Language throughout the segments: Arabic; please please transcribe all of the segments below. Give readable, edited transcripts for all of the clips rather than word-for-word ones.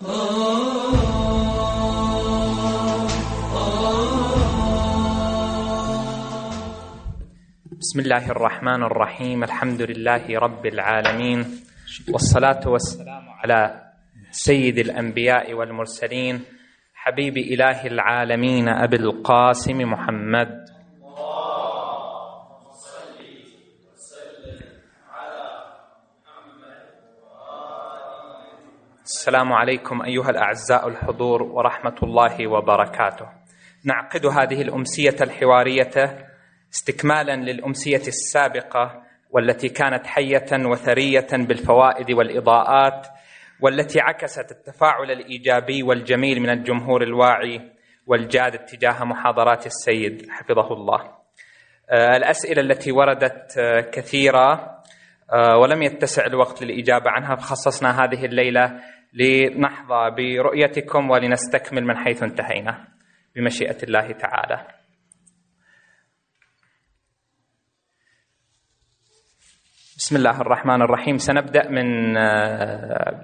بسم الله الرحمن الرحيم. الحمد لله رب العالمين، والصلاة والسلام على سيد الأنبياء والمرسلين، حبيب إله العالمين أبي القاسم محمد. السلام عليكم أيها الأعزاء الحضور ورحمة الله وبركاته. نعقد هذه الأمسية الحوارية استكمالا للأمسية السابقة، والتي كانت حية وثرية بالفوائد والإضاءات، والتي عكست التفاعل الإيجابي والجميل من الجمهور الواعي والجاد تجاه محاضرات السيد حفظه الله. الأسئلة التي وردت كثيرة ولم يتسع الوقت للإجابة عنها، فخصصنا هذه الليلة لنحظى برؤيتكم ولنستكمل من حيث انتهينا بمشيئة الله تعالى. بسم الله الرحمن الرحيم. سنبدأ من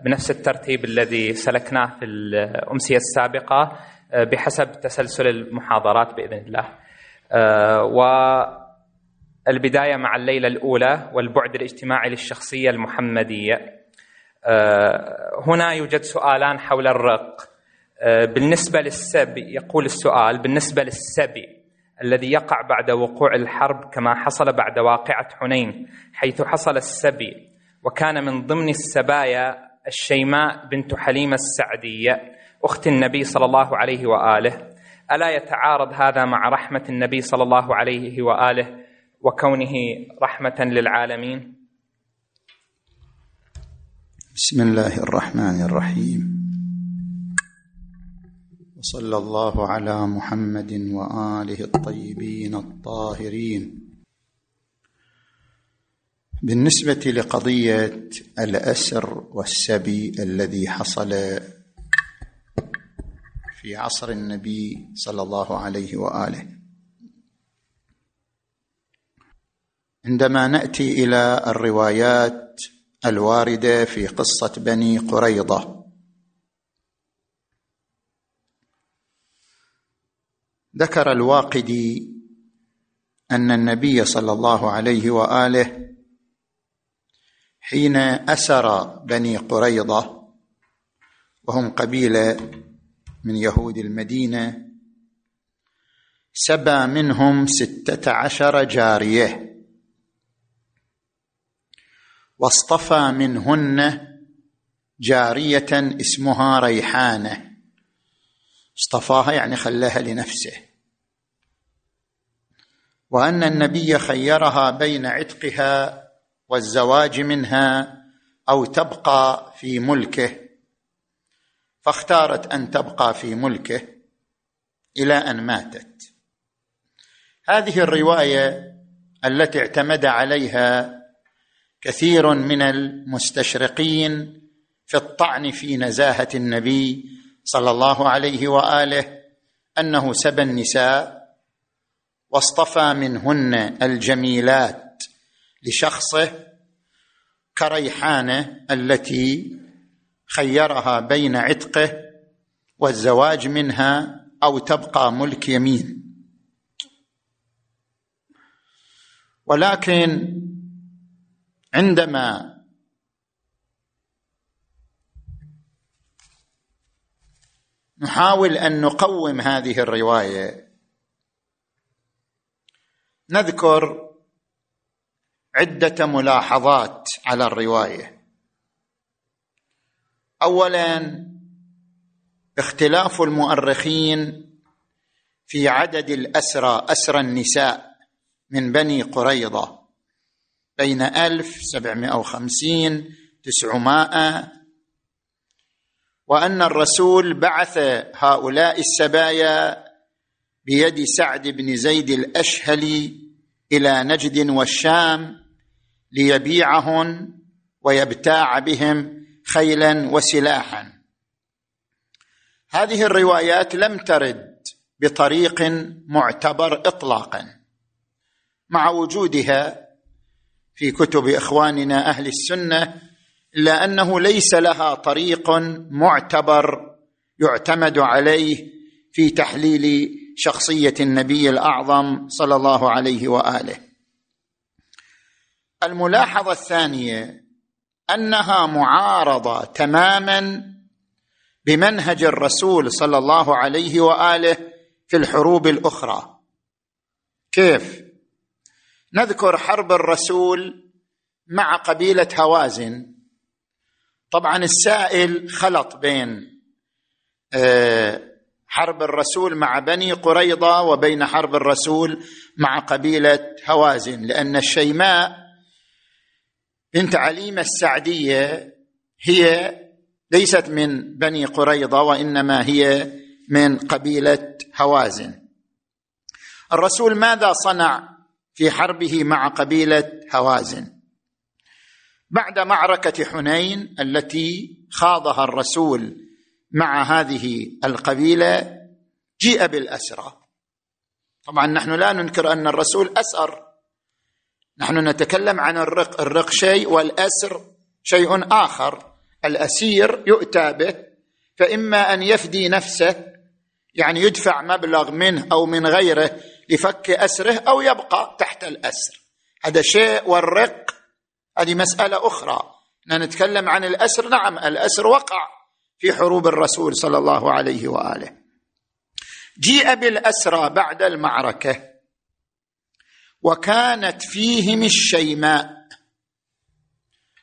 بنفس الترتيب الذي سلكناه في الأمسية السابقة بحسب تسلسل المحاضرات بإذن الله، والبداية مع الليلة الأولى والبعد الاجتماعي للشخصية المحمدية. هنا يوجد سؤالان حول الرق. بالنسبة للسبي، يقول السؤال: بالنسبة للسبي الذي يقع بعد وقوع الحرب كما حصل بعد واقعة حنين، حيث حصل السبي وكان من ضمن السبايا الشيماء بنت حليمة السعدية أخت النبي صلى الله عليه وآله، ألا يتعارض هذا مع رحمة النبي صلى الله عليه وآله وكونه رحمة للعالمين؟ بسم الله الرحمن الرحيم، صلى الله على محمد وآله الطيبين الطاهرين. بالنسبة لقضية الأسر والسبي الذي حصل في عصر النبي صلى الله عليه وآله، عندما نأتي إلى الروايات الواردة في قصة بني قريظة، ذكر الواقدي أن النبي صلى الله عليه وآله حين أسر بني قريظة، وهم قبيلة من يهود المدينة، سبى منهم 16 جارية، واصطفى منهن جارية اسمها ريحانة. اصطفاها يعني خلاها لنفسه، وأن النبي خيرها بين عتقها والزواج منها أو تبقى في ملكه، فاختارت أن تبقى في ملكه إلى أن ماتت. هذه الرواية التي اعتمد عليها كثير من المستشرقين في الطعن في نزاهة النبي صلى الله عليه وآله، أنه سبى النساء واصطفى منهن الجميلات لشخصه، كريحانة التي خيرها بين عتقه والزواج منها أو تبقى ملك يمين. ولكن عندما نحاول أن نقوم هذه الرواية، نذكر عدة ملاحظات على الرواية. أولا، اختلاف المؤرخين في عدد الأسرى، أسرى النساء من بني قريظة، بين 1750-900، وأن الرسول بعث هؤلاء السبايا بيد سعد بن زيد الأشهلي إلى نجد والشام ليبيعهن ويبتاع بهم خيلا وسلاحا. هذه الروايات لم ترد بطريق معتبر إطلاقا، مع وجودها في كتب إخواننا أهل السنة إلا أنه ليس لها طريق معتبر يعتمد عليه في تحليل شخصية النبي الأعظم صلى الله عليه وآله. الملاحظة الثانية أنها معارضة تماما بمنهج الرسول صلى الله عليه وآله في الحروب الأخرى. كيف؟ نذكر حرب الرسول مع قبيلة هوازن. طبعا السائل خلط بين حرب الرسول مع بني قريظة وبين حرب الرسول مع قبيلة هوازن، لأن الشيماء بنت عليمة السعدية هي ليست من بني قريظة وإنما هي من قبيلة هوازن. الرسول ماذا صنع في حربه مع قبيلة هوازن؟ بعد معركة حنين التي خاضها الرسول مع هذه القبيلة جيء بالأسرى. طبعا نحن لا ننكر أن الرسول أسر، نحن نتكلم عن الرق شيء والأسر شيء آخر. الأسير يؤتى به فإما أن يفدي نفسه، يعني يدفع مبلغ منه أو من غيره لفك أسره، أو يبقى تحت الأسر. هذا شيء، والرق هذه مسألة أخرى. نتكلم عن الأسر. نعم الأسر وقع في حروب الرسول صلى الله عليه وآله. جيء بالأسرى بعد المعركة وكانت فيهم الشيماء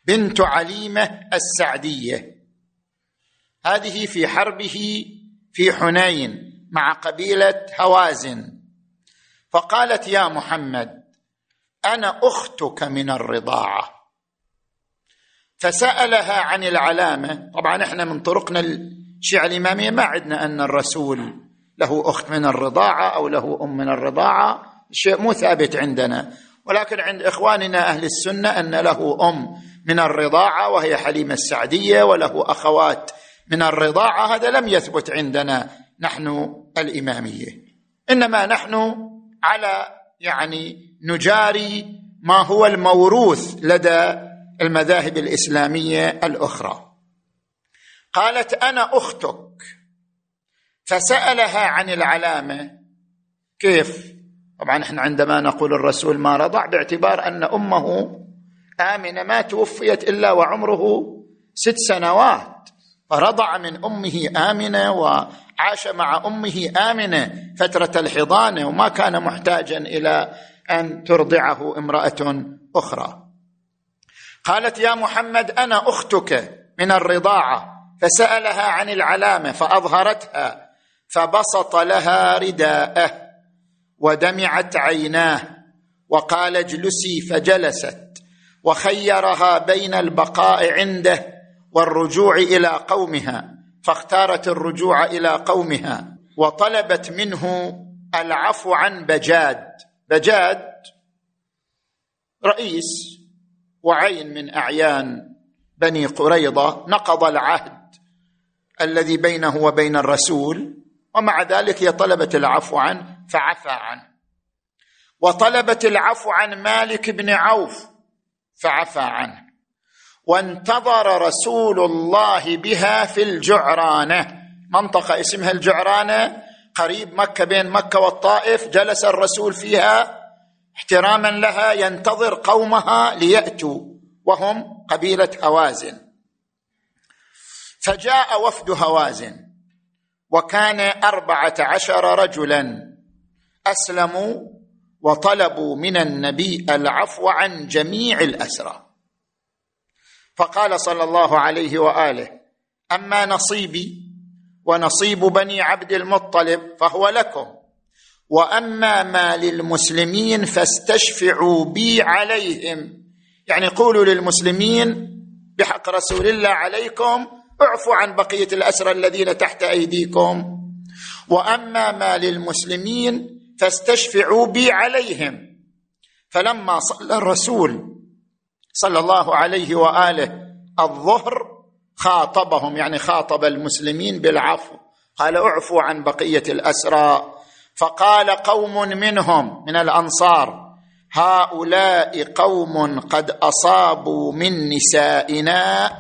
بنت عليمة السعدية، هذه في حربه في حنين مع قبيلة هوازن، فقالت يا محمد أنا أختك من الرضاعة، فسألها عن العلامة. طبعا احنا من طرقنا الشيعة الإمامية ما عدنا أن الرسول له أخت من الرضاعة أو له أم من الرضاعة، شيء مو ثابت عندنا، ولكن عند إخواننا أهل السنة أن له أم من الرضاعة وهي حليمة السعدية، وله أخوات من الرضاعة. هذا لم يثبت عندنا نحن الإمامية، إنما نحن على نجاري ما هو الموروث لدى المذاهب الإسلامية الأخرى. قالت أنا أختك، فسألها عن العلامة. كيف؟ طبعا نحن عندما نقول الرسول ما رضع باعتبار أن أمه آمنة ما توفيت إلا وعمره 6 سنوات، فرضع من أمه آمنة وعاش مع أمه آمنة فترة الحضانة، وما كان محتاجا إلى أن ترضعه امرأة أخرى. قالت يا محمد أنا أختك من الرضاعة، فسألها عن العلامة فأظهرتها، فبسط لها رداءه ودمعت عيناه وقال اجلسي، فجلست، وخيرها بين البقاء عنده والرجوع إلى قومها، فاختارت الرجوع إلى قومها، وطلبت منه العفو عن بجاد. بجاد رئيس وعين من أعيان بني قريظة، نقض العهد الذي بينه وبين الرسول، ومع ذلك هي طلبت العفو عنه فعفى عنه. وطلبت العفو عن مالك بن عوف فعفى عنه. وانتظر رسول الله بها في الجعرانة، منطقة اسمها الجعرانة قريب مكة، بين مكة والطائف، جلس الرسول فيها احتراما لها ينتظر قومها ليأتوا وهم قبيلة هوازن. فجاء وفد هوازن وكان 14 رجلا أسلموا وطلبوا من النبي العفو عن جميع الأسرى، فقال صلى الله عليه وآله أما نصيبي ونصيب بني عبد المطلب فهو لكم، وأما ما للمسلمين فاستشفعوا بي عليهم، يعني قولوا للمسلمين بحق رسول الله عليكم اعفوا عن بقية الأسرى الذين تحت أيديكم، وأما ما للمسلمين فاستشفعوا بي عليهم. فلما صلى الرسول صلى الله عليه وآله الظهر خاطبهم، يعني خاطب المسلمين بالعفو، قال اعفوا عن بقية الأسرى. فقال قوم منهم من الأنصار هؤلاء قوم قد أصابوا من نسائنا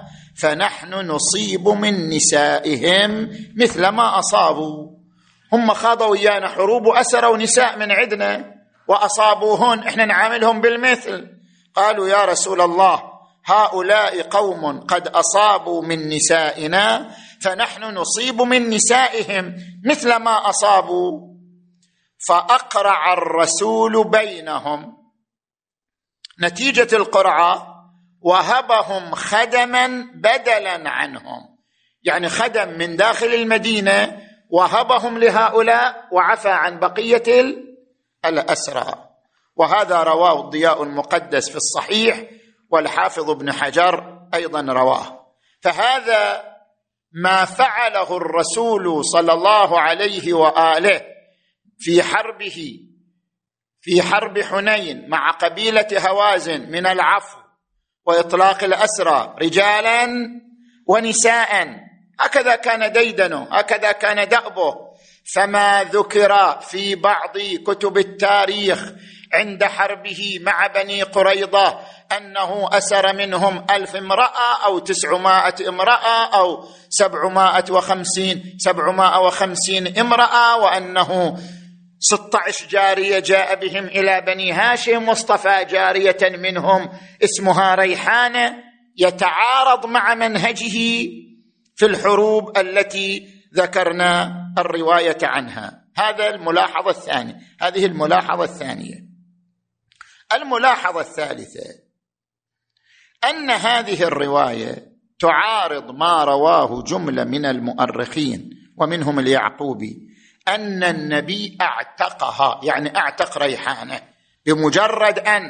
فنحن نصيب من نسائهم مثل ما أصابوا. هم خاضوا إيانا حروب وأسروا نساء من عدنا وأصابوهن، إحنا نعاملهم بالمثل. قالوا يا رسول الله هؤلاء قوم قد أصابوا من نسائنا فنحن نصيب من نسائهم مثل ما أصابوا. فأقرع الرسول بينهم، نتيجة القرعة وهبهم خدما بدلا عنهم، يعني خدم من داخل المدينة وهبهم لهؤلاء وعفى عن بقية الأسرى. وهذا رواه الضياء المقدس في الصحيح والحافظ ابن حجر أيضا رواه. فهذا ما فعله الرسول صلى الله عليه وآله في حربه، في حرب حنين مع قبيلة هوازن من العفو وإطلاق الأسرى رجالا ونساء، هكذا كان ديدنه، هكذا كان دأبه. فما ذكر في بعض كتب التاريخ عند حربه مع بني قريظة أنه أسر منهم 1000 امرأة أو 900 امرأة أو 750 امرأة، وأنه 16 جارية جاء بهم إلى بني هاشم واصطفى جارية منهم اسمها ريحانة، يتعارض مع منهجه في الحروب التي ذكرنا الرواية عنها. هذا الملاحظة الثانية، هذه الملاحظة الثانية. الملاحظة الثالثة أن هذه الرواية تعارض ما رواه جملة من المؤرخين ومنهم اليعقوبي أن النبي اعتقها، يعني اعتق ريحانة بمجرد أن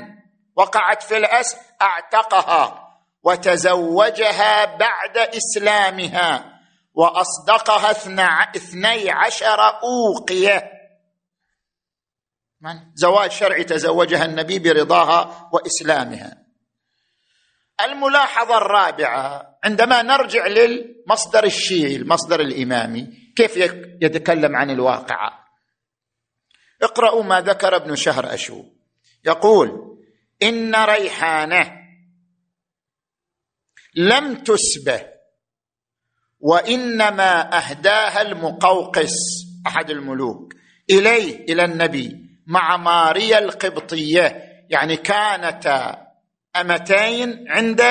وقعت في الأسر، اعتقها وتزوجها بعد إسلامها وأصدقها 12 أوقية. زواج شرعي تزوجها النبي برضاها وإسلامها. الملاحظة الرابعة، عندما نرجع للمصدر الشيعي المصدر الإمامي كيف يتكلم عن الواقعة، اقرأوا ما ذكر ابن شهر أشو، يقول إن ريحانة لم تسبه وإنما أهداها المقوقس أحد الملوك إليه إلى النبي مع ماريا القبطية، يعني كانتا أمتين عند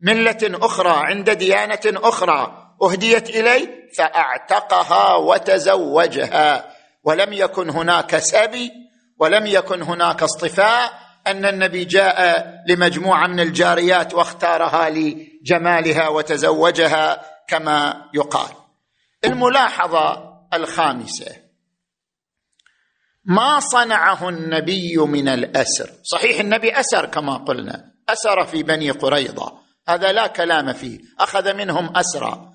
ملة أخرى عند ديانة أخرى أهديت إليه فأعتقها وتزوجها، ولم يكن هناك سبي ولم يكن هناك اصطفاء، أن النبي جاء لمجموعة من الجاريات واختارها لجمالها وتزوجها كما يقال. الملاحظة الخامسة، ما صنعه النبي من الأسر. صحيح النبي أسر كما قلنا، أسر في بني قريظة، هذا لا كلام فيه، أخذ منهم أسرى.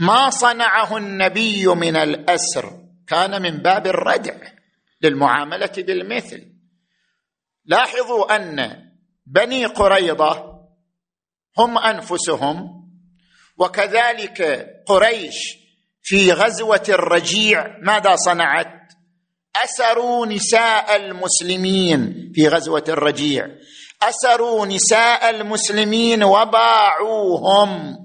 ما صنعه النبي من الأسر كان من باب الردع للمعاملة بالمثل. لاحظوا أن بني قريظة هم أنفسهم، وكذلك قريش في غزوة الرجيع ماذا صنعت؟ أسروا نساء المسلمين في غزوة الرجيع، أسروا نساء المسلمين وباعوهم،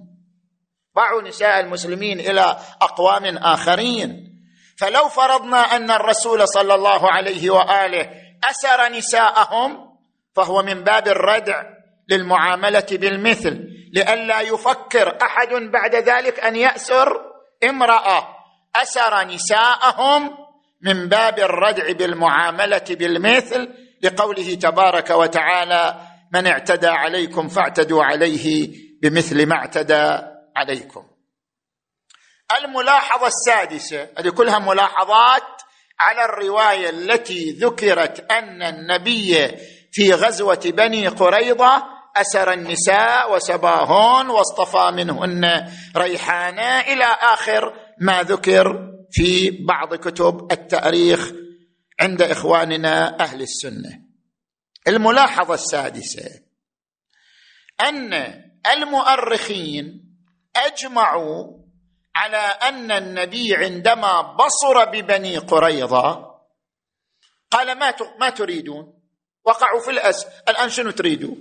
باعوا نساء المسلمين إلى أقوام آخرين. فلو فرضنا أن الرسول صلى الله عليه وآله أسر نساءهم فهو من باب الردع للمعاملة بالمثل، لئلا يفكر أحد بعد ذلك أن يأسر امرأة. أسر نساءهم من باب الردع بالمعاملة بالمثل، لقوله تبارك وتعالى من اعتدى عليكم فاعتدوا عليه بمثل ما اعتدى عليكم. الملاحظة السادسة، هذه كلها ملاحظات على الرواية التي ذكرت أن النبي في غزوة بني قريظة أسر النساء وسباهن واصطفى منهن ريحانة إلى آخر ما ذكر في بعض كتب التاريخ عند إخواننا أهل السنة. الملاحظة السادسة أن المؤرخين أجمعوا على أن النبي عندما بصر ببني قريظة قال ما تريدون، وقعوا في الأسر. الآن شنو تريدوا؟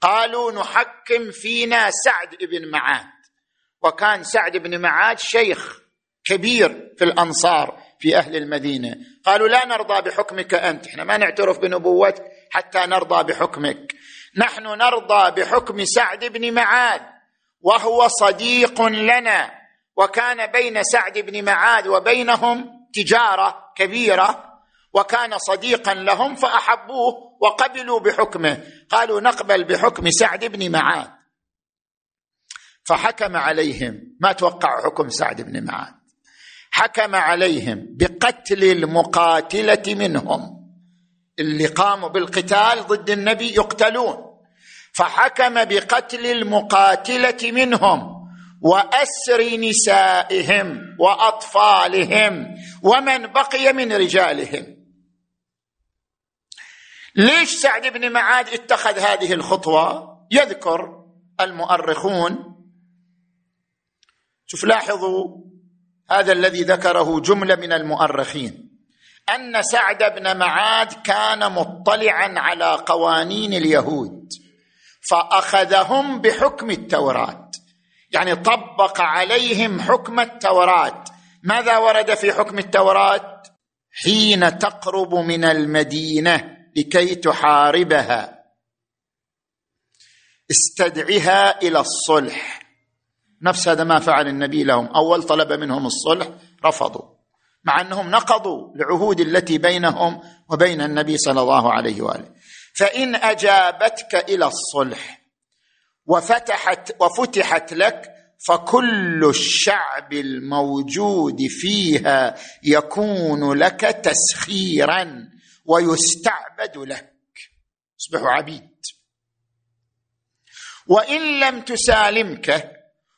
قالوا نحكم فينا سعد بن معاذ. وكان سعد بن معاذ شيخ كبير في الأنصار في أهل المدينة. قالوا لا نرضى بحكمك أنت، إحنا ما نعترف بنبوتك حتى نرضى بحكمك، نحن نرضى بحكم سعد بن معاذ وهو صديق لنا. وكان بين سعد بن معاذ وبينهم تجارة كبيرة وكان صديقا لهم فأحبوه وقبلوا بحكمه. قالوا نقبل بحكم سعد بن معاذ. فحكم عليهم، ما توقع حكم سعد بن معاذ، حكم عليهم بقتل المقاتلة منهم، اللي قاموا بالقتال ضد النبي يقتلون، فحكم بقتل المقاتلة منهم وأسر نسائهم وأطفالهم ومن بقي من رجالهم. ليش سعد بن معاذ اتخذ هذه الخطوة؟ يذكر المؤرخون، شوف لاحظوا هذا الذي ذكره جملة من المؤرخين، أن سعد بن معاذ كان مطلعا على قوانين اليهود فأخذهم بحكم التوراة، يعني طبق عليهم حكم التوراة. ماذا ورد في حكم التوراة؟ حين تقرب من المدينة لكي تحاربها استدعها إلى الصلح. نفس هذا ما فعل النبي لهم، أول طلب منهم الصلح رفضوا، مع أنهم نقضوا العهود التي بينهم وبين النبي صلى الله عليه وآله. فإن أجابتك إلى الصلح وفتحت لك فكل الشعب الموجود فيها يكون لك تسخيرا ويستعبد لك، تصبحوا عبيد. وإن لم تسالمك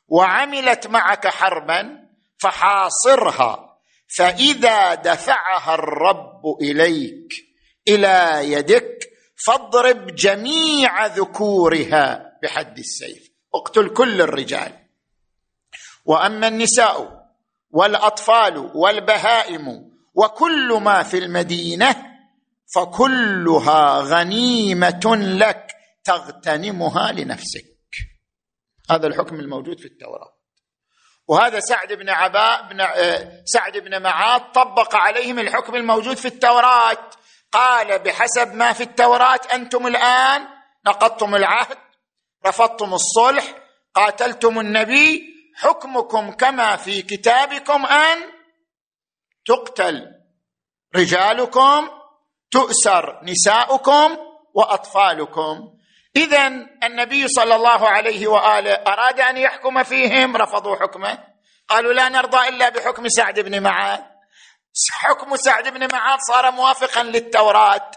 وعملت معك حربا فحاصرها، فإذا دفعها الرب إليك إلى يدك فاضرب جميع ذكورها بحد السيف، اقتل كل الرجال، وأما النساء والأطفال والبهائم وكل ما في المدينة فكلها غنيمة لك تغتنمها لنفسك. هذا الحكم الموجود في التوراة، وهذا سعد بن معاذ طبق عليهم الحكم الموجود في التوراة. قال بحسب ما في التوراة أنتم الآن نقضتم العهد، رفضتم الصلح، قاتلتم النبي، حكمكم كما في كتابكم أن تقتل رجالكم، تؤسر نساؤكم وأطفالكم. إذن النبي صلى الله عليه وآله أراد أن يحكم فيهم، رفضوا حكمه، قالوا لا نرضى إلا بحكم سعد بن معاذ. حكم سعد بن معاذ صار موافقا للتوراة.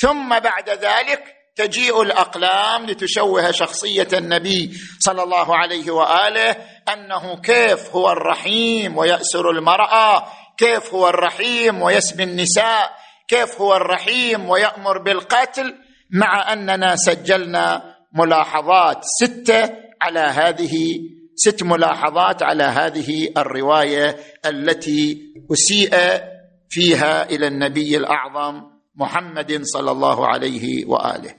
ثم بعد ذلك تجيء الأقلام لتشوه شخصية النبي صلى الله عليه وآله، أنه كيف هو الرحيم ويأسر المرأة، كيف هو الرحيم ويسبي النساء، كيف هو الرحيم ويأمر بالقتل، مع أننا سجلنا ملاحظات 6 على هذه، 6 ملاحظات على هذه الرواية التي أسيء فيها إلى النبي الأعظم محمد صلى الله عليه وآله.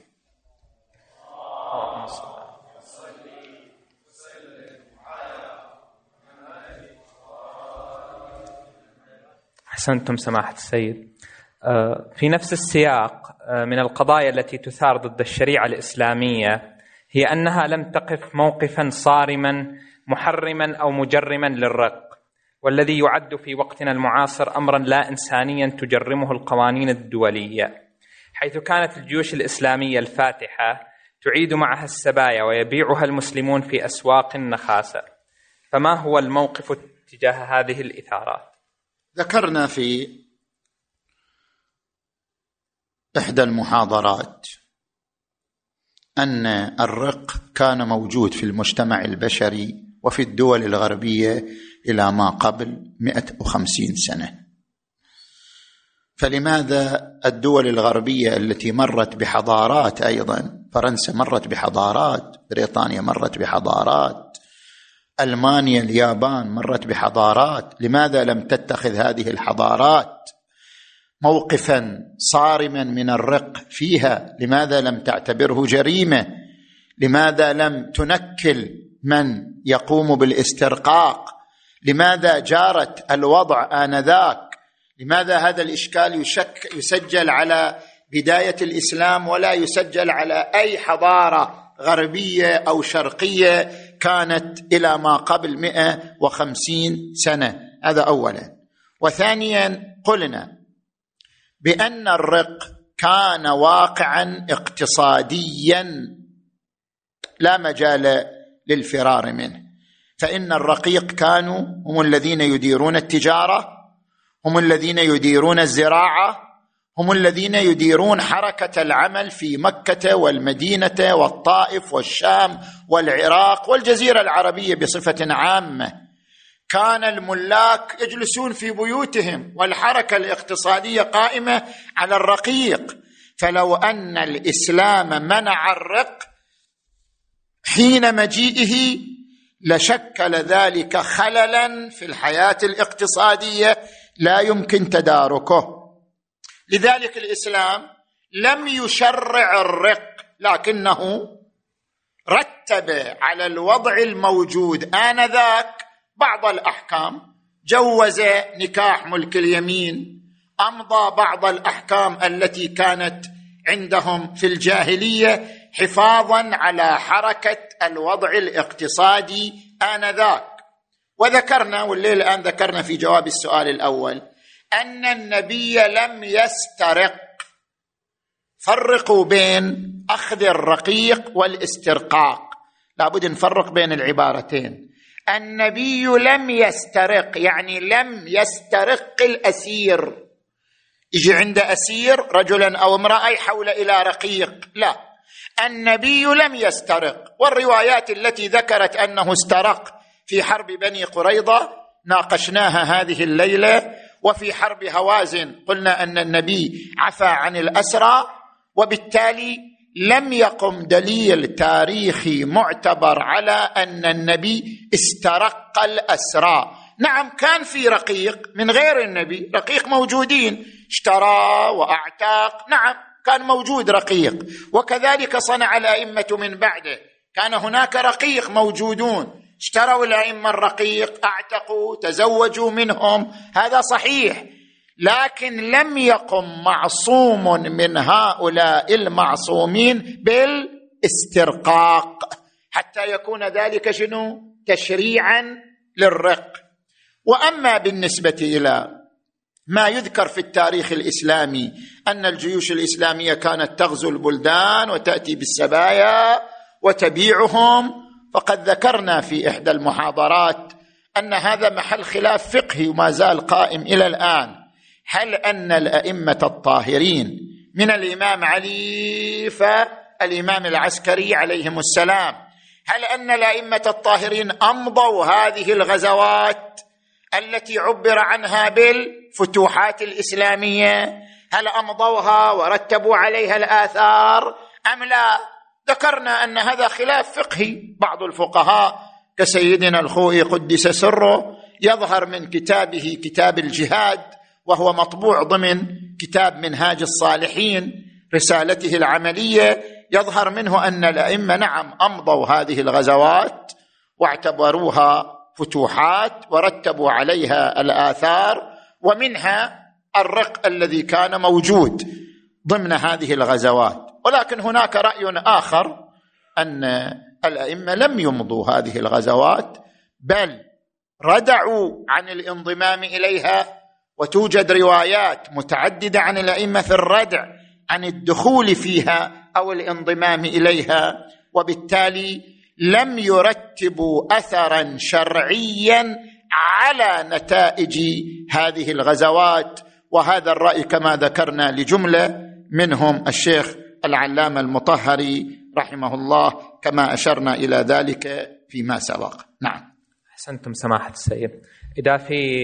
أحسنتم سماحة السيد. في نفس السياق من القضايا التي تثار ضد الشريعة الإسلامية هي أنها لم تقف موقفا صارما محرما أو مجرما للرق، والذي يعد في وقتنا المعاصر أمرا لا إنسانيا تجرمه القوانين الدولية، حيث كانت الجيوش الإسلامية الفاتحة تعيد معها السبايا ويبيعها المسلمون في أسواق النخاسة. فما هو الموقف تجاه هذه الإثارات؟ ذكرنا في إحدى المحاضرات أن الرق كان موجود في المجتمع البشري وفي الدول الغربية إلى ما قبل 150 سنة. فلماذا الدول الغربية التي مرت بحضارات، أيضا فرنسا مرت بحضارات، بريطانيا مرت بحضارات، ألمانيا، اليابان مرت بحضارات، لماذا لم تتخذ هذه الحضارات موقفا صارما من الرق فيها؟ لماذا لم تعتبره جريمة؟ لماذا لم تنكل من يقوم بالاسترقاق؟ لماذا جارت الوضع آنذاك؟ لماذا هذا الإشكال يسجل على بداية الإسلام ولا يسجل على أي حضارة غربية أو شرقية كانت إلى ما قبل 150 سنة؟ هذا أولا. وثانيا، قلنا بأن الرق كان واقعا اقتصاديا لا مجال للفرار منه، فإن الرقيق كانوا هم الذين يديرون التجارة، هم الذين يديرون الزراعة، هم الذين يديرون حركة العمل في مكة والمدينة والطائف والشام والعراق والجزيرة العربية بصفة عامة. كان الملاك يجلسون في بيوتهم والحركة الاقتصادية قائمة على الرقيق. فلو أن الإسلام منع الرق حين مجيئه لشكل ذلك خللا في الحياة الاقتصادية لا يمكن تداركه. لذلك الإسلام لم يشرع الرق، لكنه رتب على الوضع الموجود آنذاك بعض الأحكام. جوز نكاح ملك اليمين، أمضى بعض الأحكام التي كانت عندهم في الجاهلية حفاظا على حركة الوضع الاقتصادي آنذاك. وذكرنا، والليل الآن ذكرنا في جواب السؤال الأول، أن النبي لم يسترق. فرقوا بين أخذ الرقيق والاسترقاق، لابد نفرق بين العبارتين. النبي لم يسترق يعني لم يسترق الأسير، يجي عند أسير رجلا أو امرأة يحول إلى رقيق، لا، النبي لم يسترق. والروايات التي ذكرت أنه استرق في حرب بني قريظة ناقشناها هذه الليلة، وفي حرب هوازن قلنا أن النبي عفى عن الأسرى، وبالتالي لم يقم دليل تاريخي معتبر على أن النبي استرق الأسرى. نعم كان في رقيق من غير النبي، رقيق موجودين، اشترى وأعتاق، نعم كان موجود رقيق، وكذلك صنع الأئمة من بعده، كان هناك رقيق موجودون، اشتروا الأئمة الرقيق، أعتقوا، تزوجوا منهم، هذا صحيح. لكن لم يقم معصوم من هؤلاء المعصومين بالاسترقاق حتى يكون ذلك شنو؟ تشريعا للرق. وأما بالنسبة إلى ما يذكر في التاريخ الإسلامي أن الجيوش الإسلامية كانت تغزو البلدان وتأتي بالسبايا وتبيعهم، فقد ذكرنا في إحدى المحاضرات أن هذا محل خلاف فقهي وما زال قائم إلى الآن. هل أن الأئمة الطاهرين من الإمام علي فالإمام العسكري عليهم السلام، هل أن الأئمة الطاهرين أمضوا هذه الغزوات التي عبر عنها بالفتوحات الإسلامية؟ هل أمضوها ورتبوا عليها الآثار أم لا؟ ذكرنا أن هذا خلاف فقهي. بعض الفقهاء كسيدنا الخوئي قدس سره يظهر من كتابه كتاب الجهاد، وهو مطبوع ضمن كتاب منهاج الصالحين رسالته العملية، يظهر منه أن الأئمة نعم أمضوا هذه الغزوات واعتبروها فتوحات ورتبوا عليها الآثار، ومنها الرق الذي كان موجود ضمن هذه الغزوات. ولكن هناك رأي آخر أن الأئمة لم يمضوا هذه الغزوات، بل ردعوا عن الانضمام إليها، وتوجد روايات متعددة عن الأئمة في الردع عن الدخول فيها أو الانضمام إليها، وبالتالي لم يرتبوا أثرا شرعيا على نتائج هذه الغزوات. وهذا الرأي كما ذكرنا لجملة منهم الشيخ العلامة المطهري رحمه الله، كما أشرنا إلى ذلك فيما سبق. نعم أحسنتم سماحة السيد. إذا في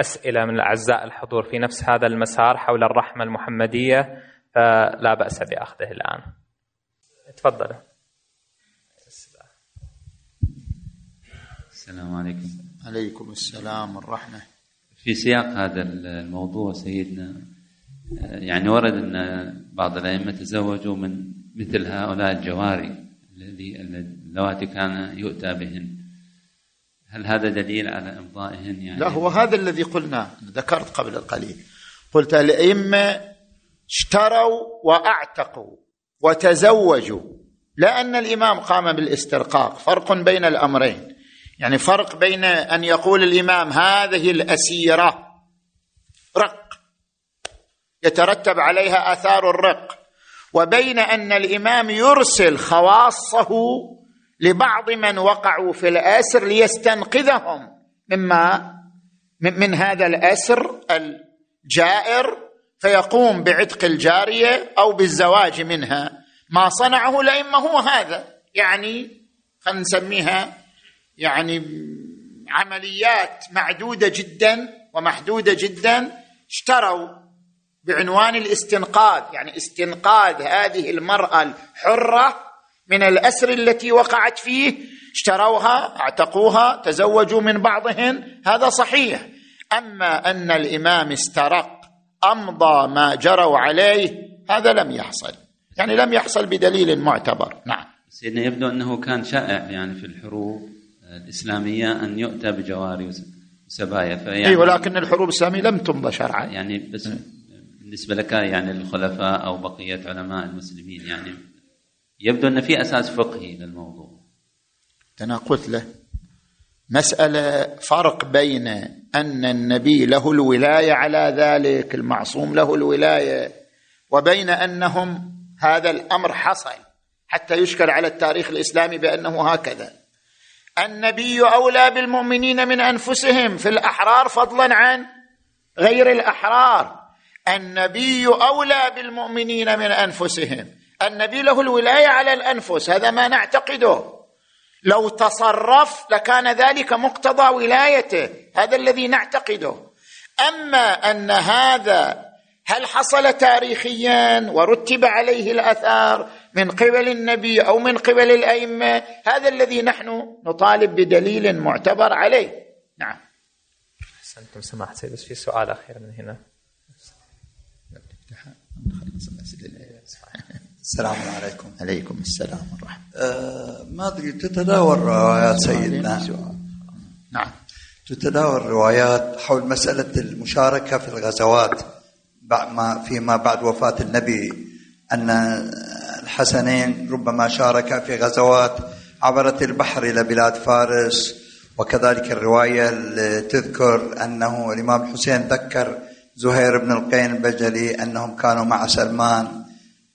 أسئلة من الأعزاء الحضور في نفس هذا المسار حول الرحمة المحمدية فلا بأس بأخذه الآن، تفضل. السلام عليكم. عليكم السلام والرحمة. في سياق هذا الموضوع سيدنا، يعني ورد أن بعض الأئمة تزوجوا من مثل هؤلاء الجواري اللواتي كان يؤتى بهن، هل هذا دليل على إمضائهن؟ يعني لا، هو هذا الذي قلنا، ذكرت قبل القليل، قلت الأئمة اشتروا وأعتقوا وتزوجوا، لأن الإمام قام بالاسترقاق. فرق بين الأمرين، يعني فرق بين أن يقول الإمام هذه الأسيرة رق يترتب عليها آثار الرق، وبين أن الإمام يرسل خواصه لبعض من وقعوا في الأسر ليستنقذهم مما من هذا الأسر الجائر، فيقوم بعتق الجارية أو بالزواج منها. ما صنعه الأئمة هو هذا، يعني خلينا نسميها يعني عمليات معدودة جدا ومحدودة جدا، اشتروا بعنوان الاستنقاذ، يعني استنقاذ هذه المرأة الحرة من الأسر التي وقعت فيه، اشتروها، اعتقوها، تزوجوا من بعضهن، هذا صحيح. أما أن الإمام استرق أمضى ما جروا عليه، هذا لم يحصل، يعني لم يحصل بدليل معتبر. نعم سيدنا، يبدو أنه كان شائع يعني في الحروب الإسلامية أن يؤتى بجواري وسبايا، فيعني ولكن الحروب الإسلامية لم تمضى شرعا، يعني بس بالنسبة لك يعني الخلفاء أو بقية علماء المسلمين، يعني يبدو أن في أساس فقهي للموضوع. أنا قلت له مسألة فرق بين أن النبي له الولاية على ذلك، المعصوم له الولاية، وبين أنهم هذا الأمر حصل حتى يشكل على التاريخ الإسلامي بأنه هكذا. النبي أولى بالمؤمنين من أنفسهم في الأحرار فضلا عن غير الأحرار، النبي أولى بالمؤمنين من أنفسهم، النبي له الولاية على الأنفس، هذا ما نعتقده. لو تصرف لكان ذلك مقتضى ولايته، هذا الذي نعتقده. أما أن هذا هل حصل تاريخيا ورتب عليه الأثار من قبل النبي أو من قبل الأئمة، هذا الذي نحن نطالب بدليل معتبر عليه. نعم أحسنتم سماحتي، بس في سؤال أخير من هنا. السلام عليكم. عليكم السلام ورحمة الله. ما أدري، تتداول روايات سيدنا، نعم تتداول روايات حول مسألة المشاركة في الغزوات فيما بعد وفاة النبي، أن الحسنين ربما شاركا في غزوات عبرت البحر إلى بلاد فارس، وكذلك الرواية اللي تذكر أنه الإمام الحسين ذكر زهير بن القين البجلي أنهم كانوا مع سلمان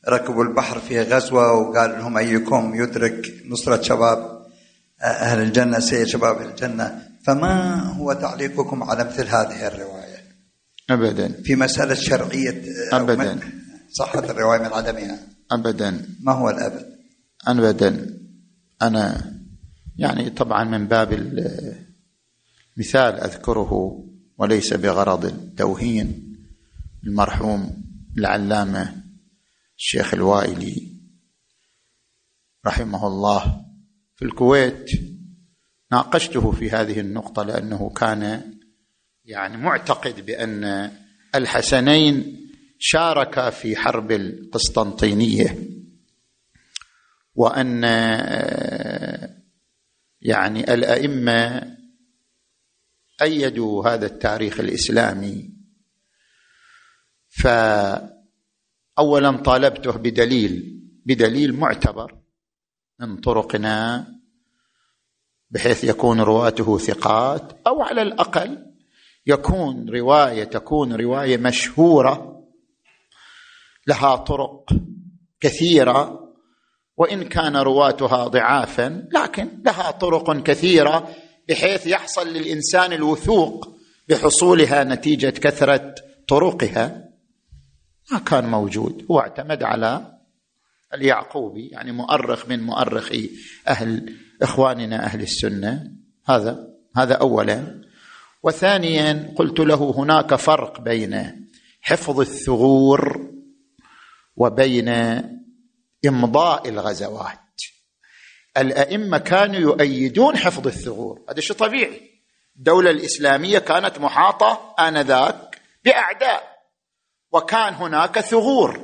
ركبوا البحر في غزوة، وقال لهم أيكم يدرك نصرة شباب أهل الجنة سيد شباب الجنة. فما هو تعليقكم على مثل هذه الرواية؟ أبدا في مسألة شرعية أبدا صحة الرواية من عدمها أبدا. ما هو الأبد؟ أبدا. أنا يعني طبعا من باب المثال أذكره وليس بغرض التوهين، المرحوم العلامة الشيخ الوائلي رحمه الله في الكويت، ناقشته في هذه النقطة، لأنه كان يعني معتقد بأن الحسنين شاركا في حرب القسطنطينية، وأن يعني الأئمة أيدوا هذا التاريخ الإسلامي. فأولا طالبته بدليل معتبر من طرقنا بحيث يكون رواته ثقات، أو على الأقل تكون رواية مشهورة لها طرق كثيرة، وإن كان رواتها ضعافا لكن لها طرق كثيرة بحيث يحصل للإنسان الوثوق بحصولها نتيجة كثرة طرقها. ما كان موجود. هو اعتمد على اليعقوبي، يعني مؤرخ من مؤرخي إخواننا أهل السنة. هذا أولا. وثانيا قلت له هناك فرق بين حفظ الثغور وبين إمضاء الغزوات. الأئمة كانوا يؤيدون حفظ الثغور، هذا شيء طبيعي، الدولة الإسلامية كانت محاطة آنذاك بأعداء، وكان هناك ثغور،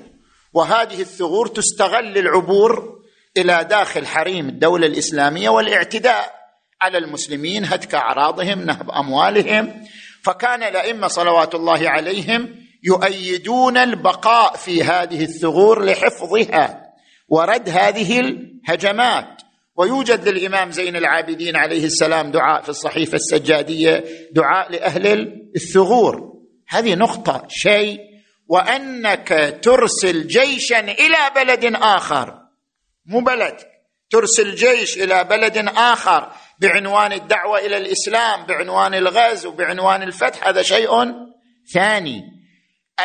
وهذه الثغور تستغل للعبور إلى داخل حريم الدولة الإسلامية والاعتداء على المسلمين، هتك أعراضهم، نهب أموالهم. فكان الأئمة صلوات الله عليهم يؤيدون البقاء في هذه الثغور لحفظها ورد هذه الهجمات. ويوجد للإمام زين العابدين عليه السلام دعاء في الصحيفة السجادية، دعاء لأهل الثغور. هذه نقطة شيء، وأنك ترسل جيشا إلى بلد آخر، مو بلدك، ترسل جيش إلى بلد آخر بعنوان الدعوة إلى الإسلام، بعنوان الغزو، بعنوان الفتح، هذا شيء ثاني.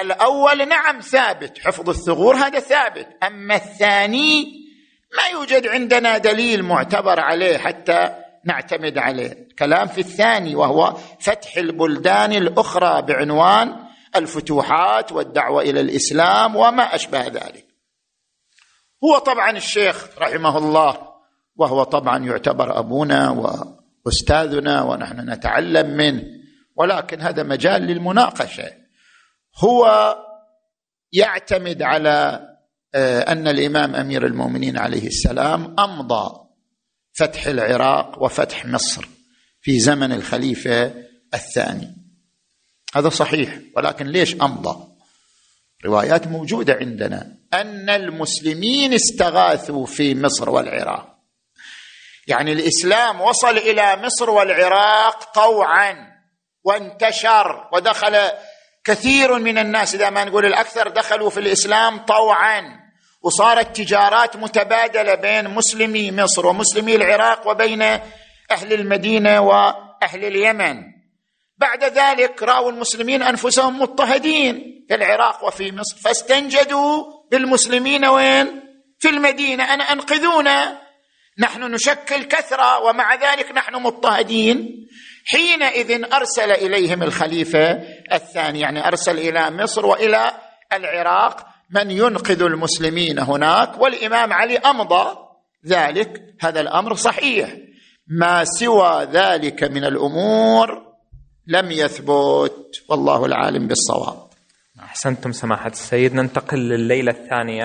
الأول نعم ثابت، حفظ الثغور هذا ثابت، أما الثاني ما يوجد عندنا دليل معتبر عليه حتى نعتمد عليه. كلام في الثاني وهو فتح البلدان الأخرى بعنوان الفتوحات والدعوة إلى الإسلام وما أشبه ذلك. هو طبعا الشيخ رحمه الله، وهو طبعا يعتبر أبونا وأستاذنا ونحن نتعلم منه، ولكن هذا مجال للمناقشة، هو يعتمد على أن الإمام أمير المؤمنين عليه السلام أمضى فتح العراق وفتح مصر في زمن الخليفة الثاني، هذا صحيح، ولكن ليش أمضى؟ روايات موجودة عندنا أن المسلمين استغاثوا في مصر والعراق، يعني الإسلام وصل إلى مصر والعراق طوعا وانتشر، ودخل كثير من الناس، إذا ما نقول الأكثر، دخلوا في الإسلام طوعا، وصارت تجارات متبادلة بين مسلمي مصر ومسلمي العراق وبين أهل المدينة وأهل اليمن. بعد ذلك رأوا المسلمين أنفسهم مضطهدين في العراق وفي مصر، فاستنجدوا بالمسلمين وين؟ في المدينة، أن أنقذونا، نحن نشكل كثرة ومع ذلك نحن مضطهدين. حينئذ أرسل إليهم الخليفة الثاني، يعني أرسل إلى مصر وإلى العراق من ينقذ المسلمين هناك، والإمام علي أمضى ذلك، هذا الأمر صحيح. ما سوى ذلك من الأمور لم يثبت، والله العالم بالصواب. أحسنتم سماحة السيد. ننتقل لليلة الثانية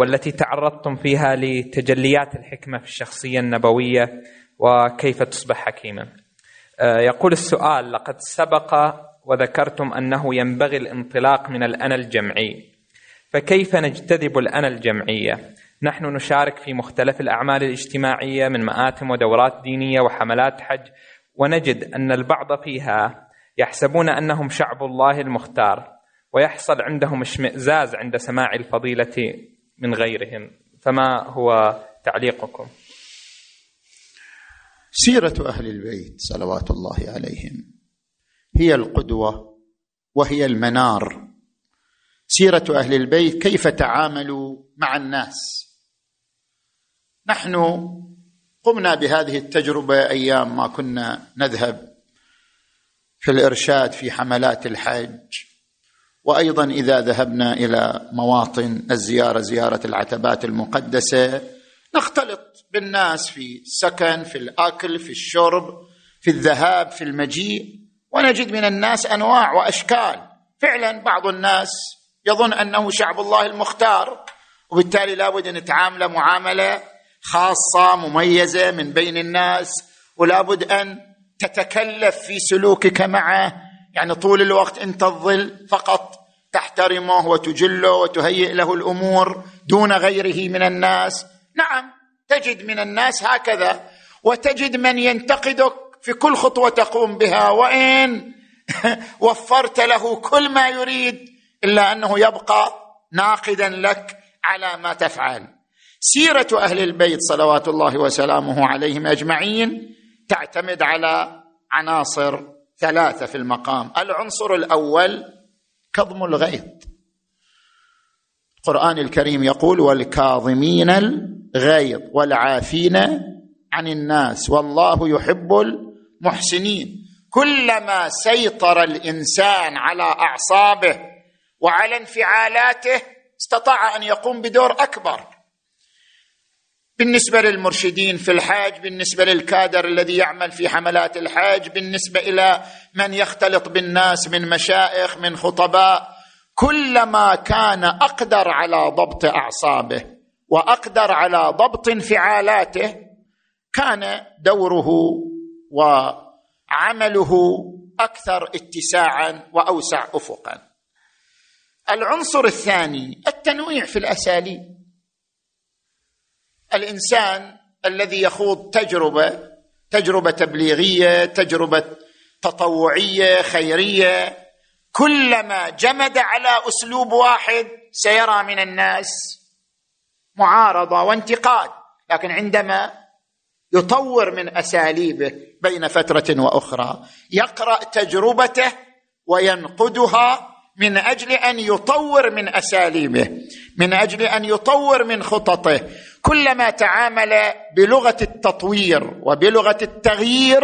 والتي تعرضتم فيها لتجليات الحكمة في الشخصية النبوية وكيف تصبح حكيما. يقول السؤال: لقد سبق وذكرتم أنه ينبغي الانطلاق من الأنا الجمعي، فكيف نجتذب الأنا الجمعية؟ نحن نشارك في مختلف الأعمال الاجتماعية من مآتم ودورات دينية وحملات حج، ونجد أن البعض فيها يحسبون أنهم شعب الله المختار، ويحصل عندهم اشمئزاز عند سماع الفضيلة من غيرهم، فما هو تعليقكم؟ سيرة أهل البيت صلوات الله عليهم هي القدوة وهي المنار. سيرة أهل البيت كيف تعاملوا مع الناس. نحن قمنا بهذه التجربة أيام ما كنا نذهب في الإرشاد في حملات الحج، وأيضا إذا ذهبنا إلى مواطن الزيارة، زيارة العتبات المقدسة، نختلط بالناس في السكن، في الأكل، في الشرب، في الذهاب، في المجيء، ونجد من الناس أنواع وأشكال. فعلا بعض الناس يظن أنه شعب الله المختار، وبالتالي لابد أن نتعامل معاملة خاصة مميزة من بين الناس، ولابد أن تتكلف في سلوكك معه، يعني طول الوقت أنت تظل فقط تحترمه وتجله وتهيئ له الأمور دون غيره من الناس. نعم تجد من الناس هكذا، وتجد من ينتقدك في كل خطوة تقوم بها، وإن وفرت له كل ما يريد إلا أنه يبقى ناقدا لك على ما تفعل. سيرة أهل البيت صلوات الله وسلامه عليهم أجمعين تعتمد على عناصر ثلاثة في المقام. العنصر الأول كظم الغيظ، القرآن الكريم يقول: والكاظمين الغيظ والعافين عن الناس والله يحب المحسنين. كلما سيطر الإنسان على أعصابه وعلى انفعالاته استطاع أن يقوم بدور أكبر. بالنسبة للمرشدين في الحاج، بالنسبة للكادر الذي يعمل في حملات الحاج، بالنسبة إلى من يختلط بالناس من مشائخ، من خطباء، كلما كان أقدر على ضبط أعصابه وأقدر على ضبط انفعالاته كان دوره وعمله أكثر اتساعا وأوسع أفقا. العنصر الثاني التنويع في الأساليب. الإنسان الذي يخوض تجربة تبليغية، تجربة تطوعية، خيرية، كلما جمد على أسلوب واحد سيرى من الناس معارضة وانتقاد، لكن عندما يطور من أساليبه بين فترة وأخرى يقرأ تجربته وينقدها من أجل أن يطور من أساليبه، من أجل أن يطور من خططه، كلما تعامل بلغة التطوير وبلغة التغيير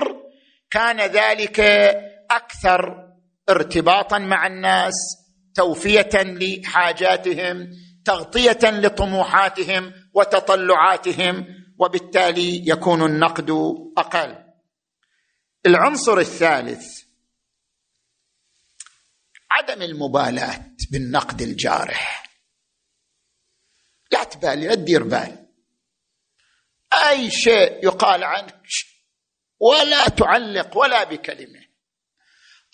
كان ذلك أكثر ارتباطا مع الناس، توفية لحاجاتهم، تغطية لطموحاتهم وتطلعاتهم، وبالتالي يكون النقد أقل. العنصر الثالث عدم المبالاة بالنقد الجارح. لا تبالي، لا تدير بال، أي شيء يقال عنك ولا تعلق ولا بكلمة.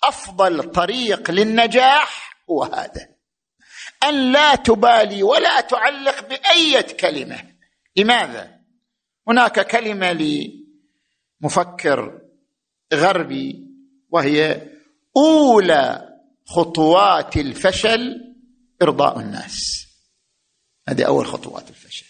أفضل طريق للنجاح هو هذا، أن لا تبالي ولا تعلق بأي كلمة. لماذا؟ هناك كلمة لمفكر غربي وهي أولى خطوات الفشل إرضاء الناس. هذه أول خطوات الفشل.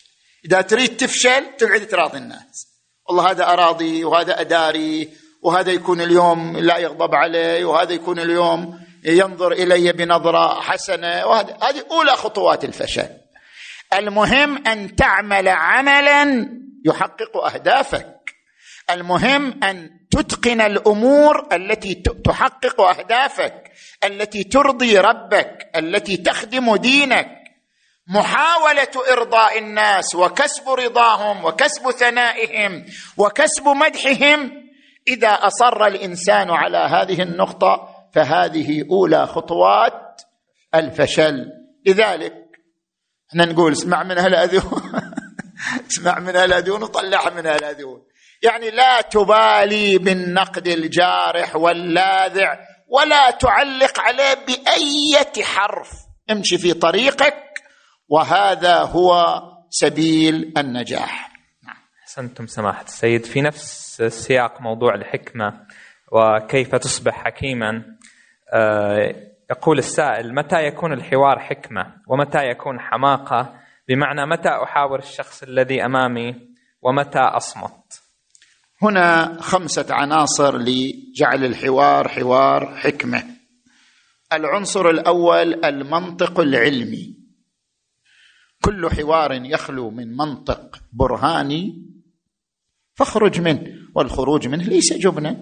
إذا تريد تفشل تقعد تراضي الناس، والله هذا أراضي وهذا أداري وهذا يكون اليوم لا يغضب عليه وهذا يكون اليوم ينظر إلي بنظرة حسنة، وهذا هذه أولى خطوات الفشل. المهم أن تعمل عملا يحقق أهدافك، المهم أن تتقن الأمور التي تحقق أهدافك، التي ترضي ربك، التي تخدم دينك. محاولة إرضاء الناس وكسب رضاهم وكسب ثنائهم وكسب مدحهم، إذا أصر الإنسان على هذه النقطة فهذه أولى خطوات الفشل. لذلك احنا نقول اسمع منها الأذون اسمع منها الأذون وطلع منها الأذون، يعني لا تبالي بالنقد الجارح واللاذع ولا تعلق عليه بأي حرف، امشي في طريقك وهذا هو سبيل النجاح. أحسنتم سماحة السيد. في نفس سياق موضوع الحكمة وكيف تصبح حكيما، يقول السائل: متى يكون الحوار حكمة ومتى يكون حماقة؟ بمعنى متى أحاور الشخص الذي أمامي ومتى أصمت؟ هنا 5 عناصر لجعل الحوار حوار حكمة. العنصر الأول المنطق العلمي. كل حوار يخلو من منطق برهاني فاخرج منه، والخروج منه ليس جبنا.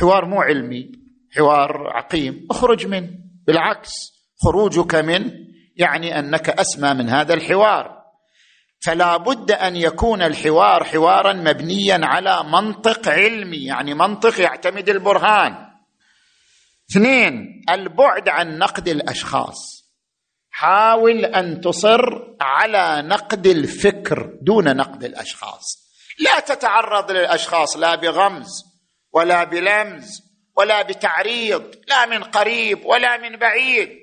حوار مو علمي، حوار عقيم، اخرج منه. بالعكس، خروجك منه يعني أنك أسمى من هذا الحوار. فلا بد أن يكون الحوار حوارا مبنيا على منطق علمي، يعني منطق يعتمد البرهان. 2 البعد عن نقد الأشخاص. حاول أن تصر على نقد الفكر دون نقد الأشخاص. لا تتعرض للأشخاص لا بغمز ولا بلمز ولا بتعريض، لا من قريب ولا من بعيد.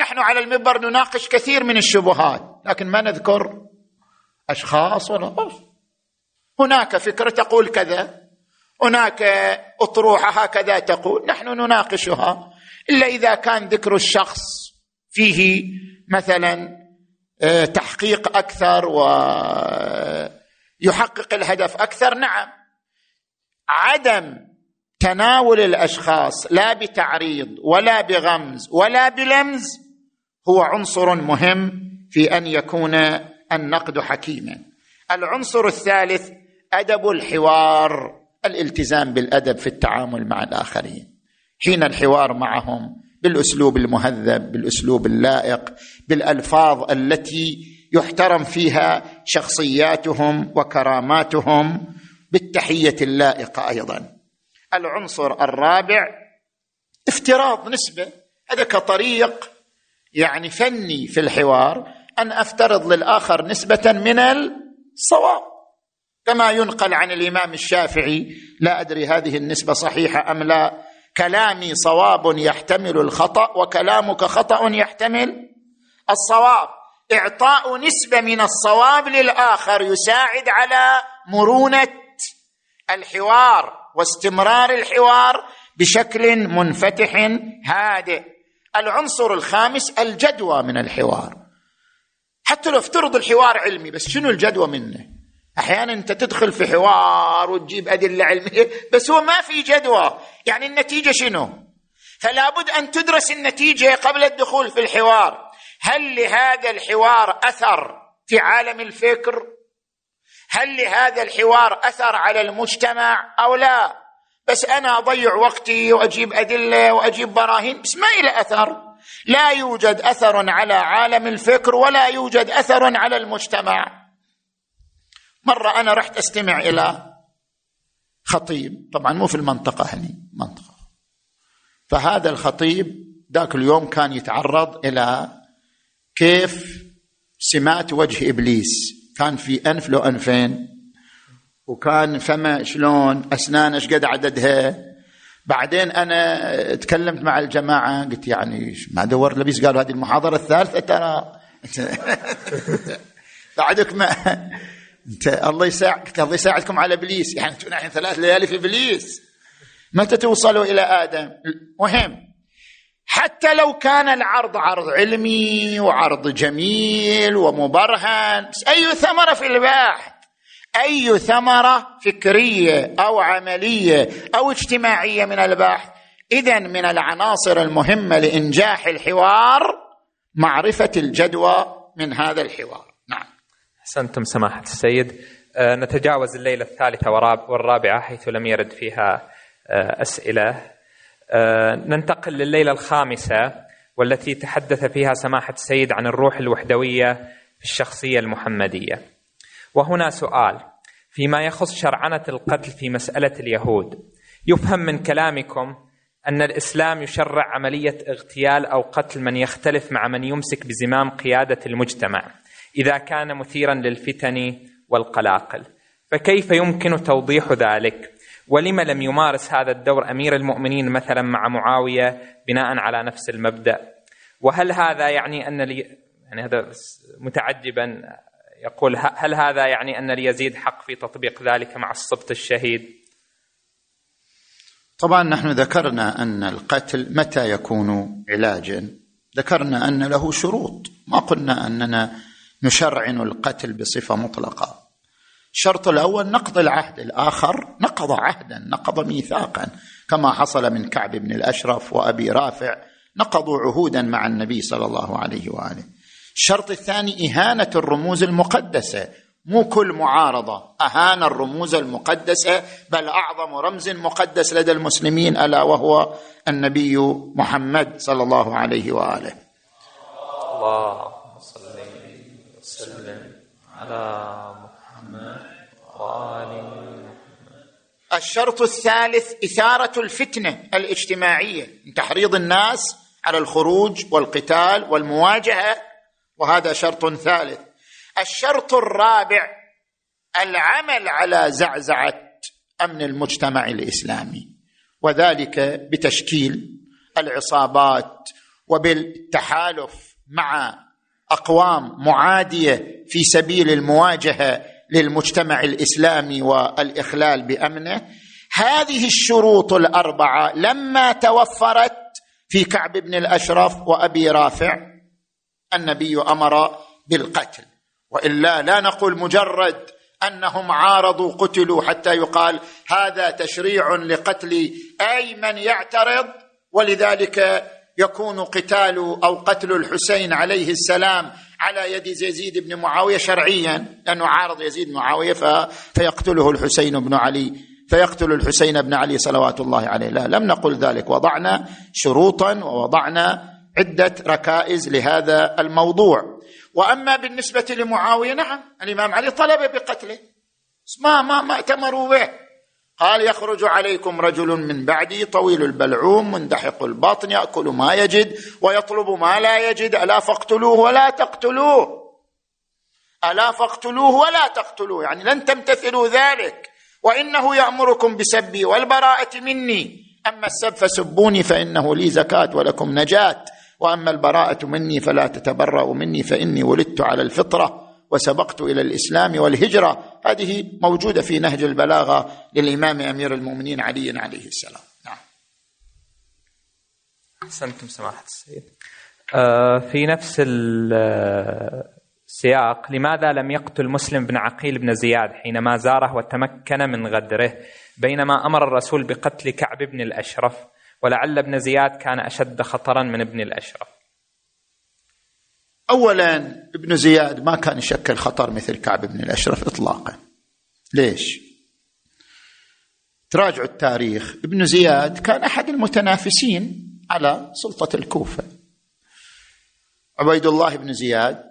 نحن على المنبر نناقش كثير من الشبهات لكن ما نذكر أشخاص ولا طرف. هناك فكرة تقول كذا، هناك أطروحة هكذا تقول، نحن نناقشها، إلا إذا كان ذكر الشخص فيه مثلا تحقيق أكثر ويحقق الهدف أكثر. نعم، عدم تناول الأشخاص لا بتعريض ولا بغمز ولا بلمز هو عنصر مهم في أن يكون النقد حكيما. العنصر الثالث أدب الحوار، الالتزام بالأدب في التعامل مع الآخرين حين الحوار معهم، بالأسلوب المهذب، بالأسلوب اللائق، بالألفاظ التي يحترم فيها شخصياتهم وكراماتهم، بالتحية اللائقة أيضا. العنصر الرابع افتراض نسبة. هذا كطريق يعني فني في الحوار، أن أفترض للآخر نسبة من الصواب، كما ينقل عن الإمام الشافعي، لا أدري هذه النسبة صحيحة أم لا، كلامي صواب يحتمل الخطأ وكلامك خطأ يحتمل الصواب. إعطاء نسبة من الصواب للآخر يساعد على مرونة الحوار واستمرار الحوار بشكل منفتح هادئ. العنصر الخامس الجدوى من الحوار. حتى لو افترض الحوار علمي، بس شنو الجدوى منه؟ أحيانا أنت تدخل في حوار وتجيب أدلة علمية بس هو ما في جدوى، يعني النتيجة شنو؟ فلا بد أن تدرس النتيجة قبل الدخول في الحوار. هل لهذا الحوار أثر في عالم الفكر؟ هل لهذا الحوار أثر على المجتمع أو لا؟ بس أنا أضيع وقتي وأجيب أدلة وأجيب براهين بس ما إلى أثر. لا يوجد أثر على عالم الفكر ولا يوجد أثر على المجتمع. مرة أنا رحت أستمع إلى خطيب، طبعا مو في المنطقة هني منطقة، فهذا الخطيب ذاك اليوم كان يتعرض إلى كيف سمات وجه إبليس، كان في أنف لو أنفين، وكان فما شلون، أسنان ايش قد عددها. بعدين أنا تكلمت مع الجماعة قلت يعني ما دور لبيس، قالوا هذه المحاضرة الثالثة ترى بعدك ما أنت الله يساعدك، الله يساعدكم على إبليس، يعني أنتم الحين 3 ليالي في إبليس، متى توصلوا إلى آدم؟ مهم. حتى لو كان العرض عرض علمي وعرض جميل ومبرهن، أي ثمرة في الباحث، أي ثمرة فكرية أو عملية أو اجتماعية من البحث؟ إذن من العناصر المهمة لإنجاح الحوار معرفة الجدوى من هذا الحوار. نعم، أحسنتم سماحة السيد. نتجاوز الليلة 3 والرابعة حيث لم يرد فيها أسئلة. ننتقل لليلة 5 والتي تحدث فيها سماحة السيد عن الروح الوحدوية في الشخصية المحمدية. وهنا سؤال فيما يخص شرعنة القتل في مسألة اليهود. يفهم من كلامكم أن الإسلام يشرع عملية اغتيال أو قتل من يختلف مع من يمسك بزمام قيادة المجتمع إذا كان مثيرا للفتن والقلاقل، فكيف يمكن توضيح ذلك؟ ولما لم يمارس هذا الدور أمير المؤمنين مثلا مع معاوية بناء على نفس المبدأ؟ وهل هذا يعني أن يعني هذا متعجبا يقول هل هذا يعني أن ليزيد حق في تطبيق ذلك مع السبط الشهيد؟ طبعا نحن ذكرنا أن القتل متى يكون علاجا، ذكرنا أن له شروط، ما قلنا أننا نشرعن القتل بصفة مطلقة. الشرط الأول نقض العهد، الآخر نقض عهدا، نقض ميثاقا، كما حصل من كعب بن الأشرف وأبي رافع، نقضوا عهودا مع النبي صلى الله عليه وآله. الشرط الثاني إهانة الرموز المقدسة، مو كل معارضة، أهان الرموز المقدسة، بل أعظم رمز مقدس لدى المسلمين ألا وهو النبي محمد صلى الله عليه وآله. اللهم صل وسلم على محمد وآل محمد. الشرط الثالث إثارة الفتنة الاجتماعية، تحريض الناس على الخروج والقتال والمواجهة، وهذا شرط ثالث. الشرط الرابع العمل على زعزعة أمن المجتمع الإسلامي، وذلك بتشكيل العصابات وبالتحالف مع أقوام معادية في سبيل المواجهة للمجتمع الإسلامي والإخلال بأمنه. هذه الشروط الأربعة لما توفرت في كعب بن الأشرف وأبي رافع النبي أمر بالقتل، وإلا لا نقول مجرد أنهم عارضوا قتلوا حتى يقال هذا تشريع لقتل أي من يعترض، ولذلك يكون قتال أو قتل الحسين عليه السلام على يد يزيد بن معاوية شرعيا، لأنه عارض يزيد معاوية فيقتله الحسين بن علي، فيقتل الحسين بن علي صلوات الله عليه. لا، لم نقل ذلك، وضعنا شروطا ووضعنا عدة ركائز لهذا الموضوع. وأما بالنسبة لمعاوية، نعم الإمام علي طلب بقتله، ما ائتمروا به، قال يخرج عليكم رجل من بعدي طويل البلعوم مندحق البطن يأكل ما يجد ويطلب ما لا يجد ألا فاقتلوه ولا تقتلوه يعني لن تمتثلوا ذلك، وإنه يأمركم بسبي والبراءة مني، أما السب فسبوني فإنه لي زكاة ولكم نجاة، وأما البراءة مني فلا تتبرأوا مني فإني ولدت على الفطرة وسبقت إلى الإسلام والهجرة. هذه موجودة في نهج البلاغة للإمام أمير المؤمنين علي عليه السلام. نعم. أحسنتم سماحة السيد. في نفس السياق، لماذا لم يقتل مسلم بن عقيل بن زياد حينما زاره وتمكن من غدره بينما أمر الرسول بقتل كعب بن الأشرف، ولعل ابن زياد كان أشد خطرا من ابن الأشرف؟ أولا ابن زياد ما كان يشكل خطر مثل كعب بن الأشرف إطلاقا. ليش؟ تراجع التاريخ، ابن زياد كان أحد المتنافسين على سلطة الكوفة. عبيد الله بن زياد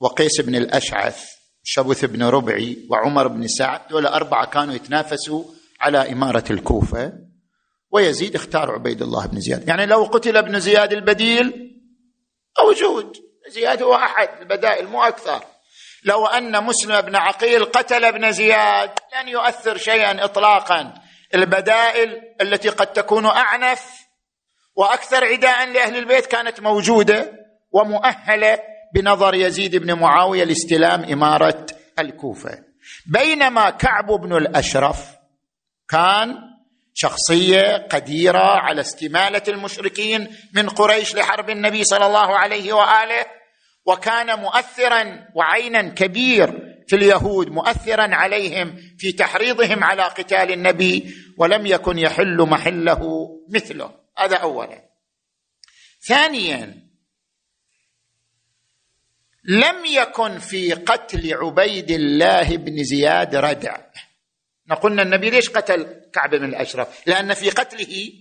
وقيس بن الأشعث شبث بن ربعي وعمر بن سعد، دول 4 كانوا يتنافسوا على إمارة الكوفة، ويزيد اختار عبيد الله بن زياد. يعني لو قتل ابن زياد البديل أوجود، زياد هو أحد البدائل مو أكثر. لو أن مسلم بن عقيل قتل ابن زياد لن يؤثر شيئا إطلاقا، البدائل التي قد تكون أعنف وأكثر عداء لأهل البيت كانت موجودة ومؤهلة بنظر يزيد بن معاوية لاستلام إمارة الكوفة. بينما كعب بن الأشرف كان شخصية قديرة على استمالة المشركين من قريش لحرب النبي صلى الله عليه وآله، وكان مؤثرا وعينا كبير في اليهود، مؤثرا عليهم في تحريضهم على قتال النبي، ولم يكن يحل محله مثله. هذا أولا. ثانيا، لم يكن في قتل عبيد الله بن زياد ردع. نقولنا النبي ليش قتل كعب بن الأشرف؟ لأن في قتله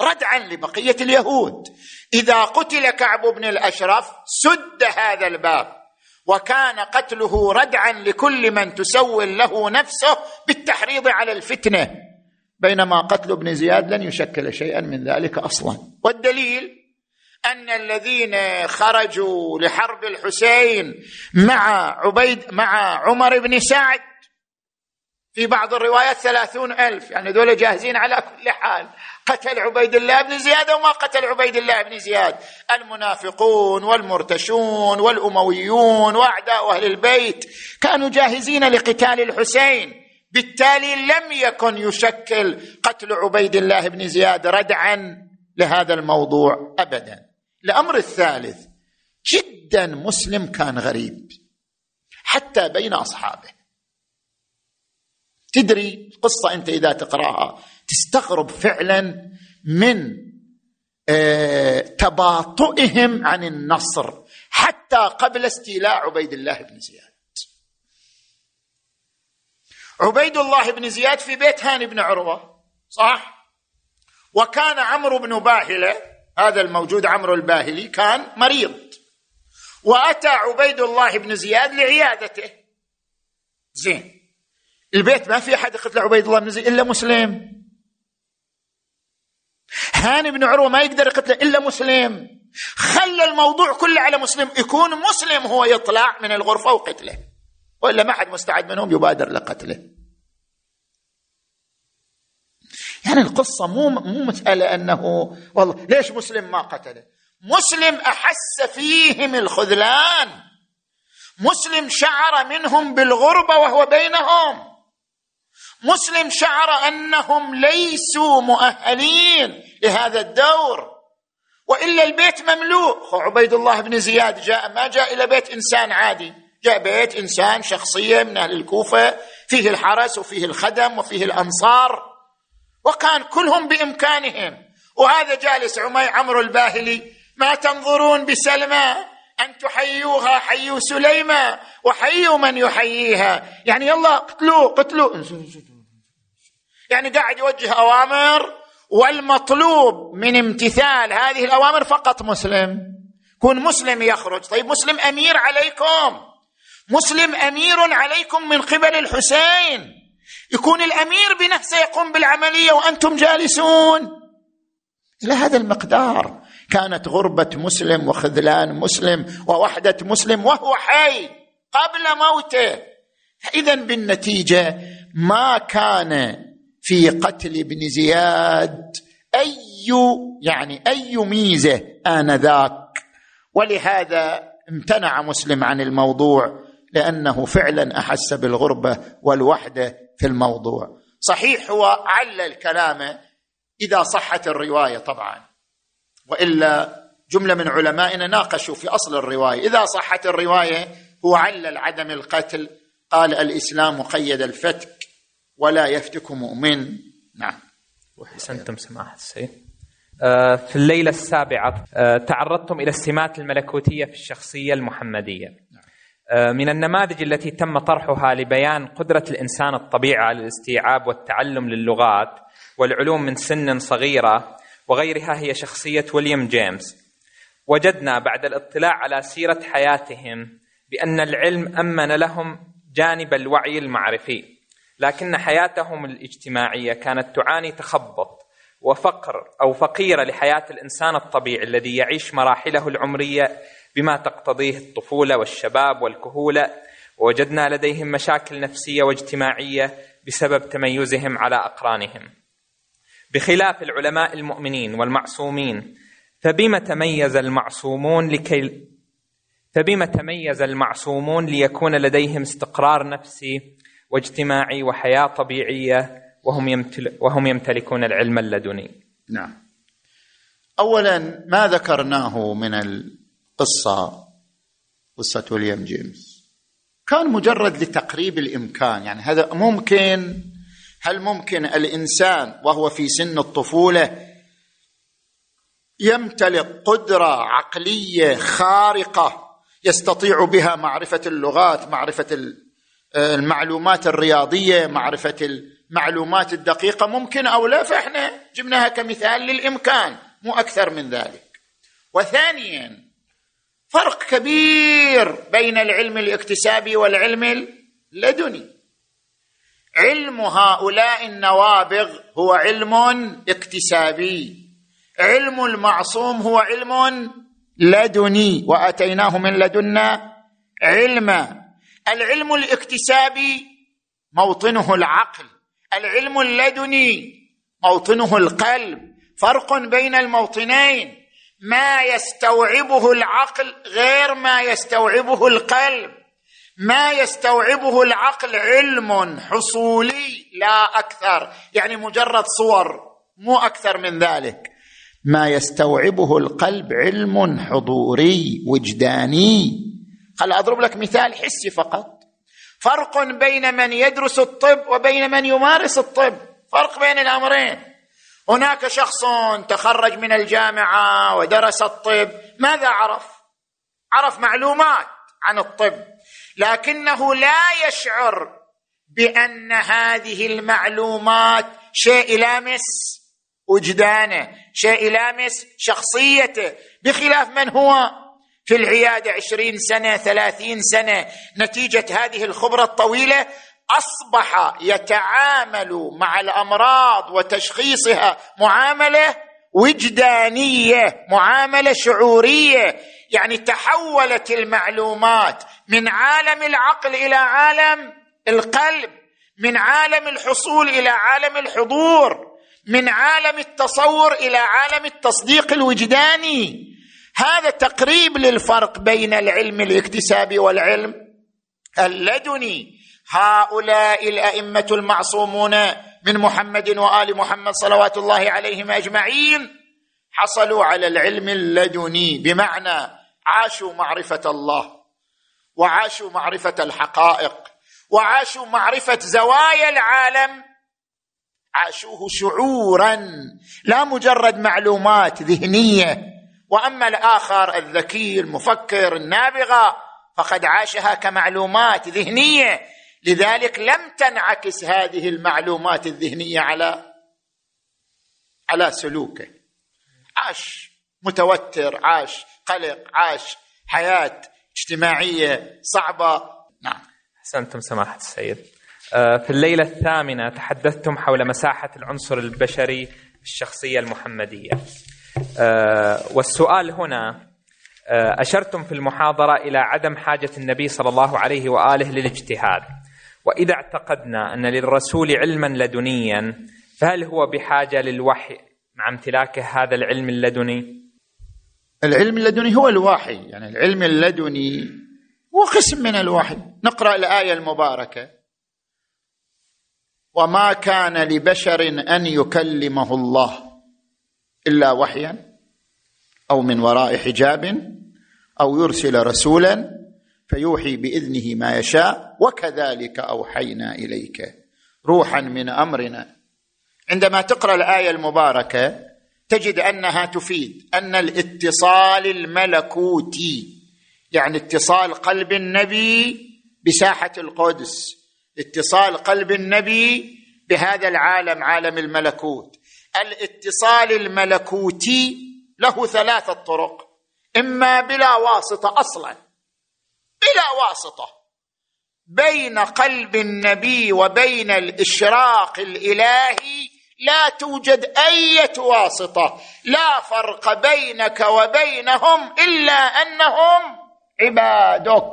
ردعا لبقية اليهود. إذا قتل كعب بن الأشرف سد هذا الباب، وكان قتله ردعا لكل من تسول له نفسه بالتحريض على الفتنة، بينما قتل ابن زياد لن يشكل شيئا من ذلك أصلا. والدليل أن الذين خرجوا لحرب الحسين مع عمر بن سعد في بعض الروايات 30,000، يعني دول جاهزين على كل حال. قتل عبيد الله بن زياد وما قتل عبيد الله بن زياد، المنافقون والمرتشون والأمويون وأعداء أهل البيت كانوا جاهزين لقتال الحسين، بالتالي لم يكن يشكل قتل عبيد الله بن زياد ردعا لهذا الموضوع أبدا. الأمر الثالث، جدا مسلم كان غريب حتى بين أصحابه. تدري القصة أنت إذا تقرأها تستغرب فعلا من تباطؤهم عن النصر حتى قبل استيلاء عبيد الله بن زياد. عبيد الله بن زياد في بيت هاني بن عروة، صح؟ وكان عمرو بن باهلة، هذا الموجود عمرو الباهلي، كان مريض، وأتى عبيد الله بن زياد لعيادته. زين، البيت ما في أحد قتل عبيد الله بن زياد إلا مسلم، هاني بن عروة ما يقدر قتله إلا مسلم، خلى الموضوع كله على مسلم، يكون مسلم هو يطلع من الغرفة وقتله، وإلا ما حد مستعد منهم يبادر لقتله. يعني القصة مو مسألة أنه والله ليش مسلم ما قتله، مسلم أحس فيهم الخذلان، مسلم شعر منهم بالغربة وهو بينهم، مسلم شعر أنهم ليسوا مؤهلين لهذا الدور، وإلا البيت مملوء. عبيد الله بن زياد جاء، ما جاء إلى بيت إنسان عادي، جاء بيت إنسان شخصية من أهل الكوفة، فيه الحرس وفيه الخدم وفيه الأنصار، وكان كلهم بإمكانهم. وهذا جالس عمرو الباهلي، ما تنظرون بسلمى أن تحيوها، حيوا سليمة وحيوا من يحييها، يعني يلا قتلوا. يعني قاعد يوجه أوامر، والمطلوب من امتثال هذه الأوامر فقط مسلم. كون مسلم يخرج. طيب مسلم أمير عليكم، مسلم أمير عليكم من قبل الحسين، يكون يكون الأمير بنفسه يقوم بالعملية وأنتم جالسون. إلى هذا المقدار كانت غربة مسلم وخذلان مسلم ووحدة مسلم وهو حي قبل موته. إذن بالنتيجة ما كان في قتل ابن زياد أي ميزة آنذاك، ولهذا امتنع مسلم عن الموضوع لأنه فعلا أحس بالغربة والوحدة في الموضوع. صحيح هو علل كلامه إذا صحت الرواية طبعا، وإلا جملة من علمائنا ناقشوا في أصل الرواية. إذا صحت الرواية هو علل عدم القتل، قال الإسلام قيد الفتك ولا يفتك مؤمن. نعم وحسنتم سماحة السيد. في الليلة 7 تعرضتم إلى السمات الملكوتية في الشخصية المحمدية. من النماذج التي تم طرحها لبيان قدرة الإنسان الطبيعي على الاستيعاب والتعلم للغات والعلوم من سن صغيرة وغيرها هي شخصية ويليام جيمس. وجدنا بعد الاطلاع على سيرة حياتهم بأن العلم أمن لهم جانب الوعي المعرفي، لكن حياتهم الاجتماعية كانت تعاني تخبط وفقر أو فقيرة لحياة الإنسان الطبيعي الذي يعيش مراحله العمرية بما تقتضيه الطفولة والشباب والكهولة. ووجدنا لديهم مشاكل نفسية واجتماعية بسبب تميزهم على أقرانهم، بخلاف العلماء المؤمنين والمعصومين. فبما تميز المعصومون ليكون لديهم استقرار نفسي واجتماعي وحياة طبيعية وهم يمتلكون العلم اللدني. نعم. أولا ما ذكرناه من قصة ويليام جيمس كان مجرد لتقريب الإمكان، يعني هذا ممكن. هل ممكن الإنسان وهو في سن الطفولة يمتلك قدرة عقلية خارقة يستطيع بها معرفة اللغات، معرفة المعلومات الرياضية، معرفة المعلومات الدقيقة؟ ممكن أو لا، فإحنا جبناها كمثال للإمكان مو أكثر من ذلك. وثانياً فرق كبير بين العلم الاكتسابي والعلم اللدني. علم هؤلاء النوابغ هو علم اكتسابي، علم المعصوم هو علم لدني، وآتيناه من لدنا علما. العلم الاكتسابي موطنه العقل، العلم اللدني موطنه القلب. فرق بين الموطنين، ما يستوعبه العقل غير ما يستوعبه القلب. ما يستوعبه العقل علم حصولي لا أكثر، يعني مجرد صور مو أكثر من ذلك. ما يستوعبه القلب علم حضوري وجداني. خل أضرب لك مثال حسي فقط. فرق بين من يدرس الطب وبين من يمارس الطب، فرق بين الأمرين. هناك شخص تخرج من الجامعة ودرس الطب، ماذا عرف؟ عرف معلومات عن الطب، لكنه لا يشعر بأن هذه المعلومات شيء يلامس وجدانه، شيء يلامس شخصيته، بخلاف من هو في العيادة 20 سنة 30 سنة نتيجة هذه الخبرة الطويلة أصبح يتعامل مع الأمراض وتشخيصها معاملة وجدانية، معاملة شعورية. يعني تحولت المعلومات من عالم العقل إلى عالم القلب، من عالم الحصول إلى عالم الحضور، من عالم التصور إلى عالم التصديق الوجداني. هذا تقريب للفرق بين العلم الاكتسابي والعلم اللدني. هؤلاء الأئمة المعصومون من محمد وآل محمد صلوات الله عليهم أجمعين حصلوا على العلم اللدني، بمعنى عاشوا معرفة الله، وعاشوا معرفة الحقائق، وعاشوا معرفة زوايا العالم، عاشوه شعورا لا مجرد معلومات ذهنية. وأما الآخر الذكي المفكر النابغة فقد عاشها كمعلومات ذهنية، لذلك لم تنعكس هذه المعلومات الذهنية على سلوكه. عاش متوتر، عاش قلق، عاش حياة اجتماعية صعبة. نعم أحسنتم سماحة السيد. في الليلة الثامنة تحدثتم حول مساحة العنصر البشري في الشخصية المحمدية، والسؤال هنا أشرتم في المحاضرة إلى عدم حاجة النبي صلى الله عليه وآله للاجتهاد، وإذا اعتقدنا أن للرسول علما لدنيا فهل هو بحاجة للوحي مع امتلاكه هذا العلم اللدني؟ العلم اللدني هو الوحي، يعني العلم اللدني هو قسم من الوحي. نقرأ الآية المباركة: وما كان لبشر أن يكلمه الله إلا وحيا أو من وراء حجاب أو يرسل رسولا فيوحي بإذنه ما يشاء وكذلك أوحينا إليك روحا من أمرنا. عندما تقرأ الآية المباركة تجد أنها تفيد أن الاتصال الملكوتي، يعني اتصال قلب النبي بساحة القدس، اتصال قلب النبي بهذا العالم، عالم الملكوت. الاتصال الملكوتي له ثلاثة طرق: إما بلا واسطة، أصلا بلا واسطة بين قلب النبي وبين الإشراق الإلهي لا توجد أي واسطة، لا فرق بينك وبينهم إلا أنهم عبادك.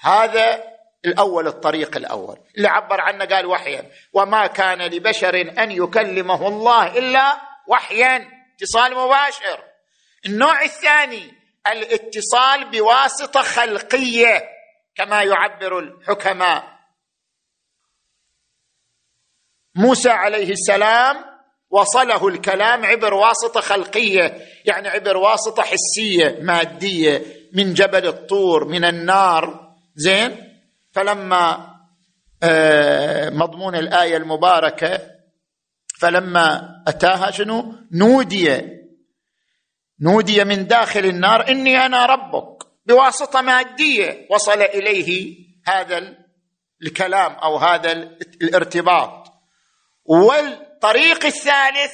هذا الأول، الطريق الأول اللي عبر عنه قال وحيا، وما كان لبشر أن يكلمه الله إلا وحيا، اتصال مباشر. النوع الثاني الاتصال بواسطة خلقية كما يعبر الحكماء. موسى عليه السلام وصله الكلام عبر واسطة خلقية، يعني عبر واسطة حسية مادية من جبل الطور، من النار. زين، فلما مضمون الآية المباركة فلما أتاها شنو؟ نودي من داخل النار إني أنا ربك، بواسطة مادية وصل إليه هذا الكلام أو هذا الارتباط. والطريق الثالث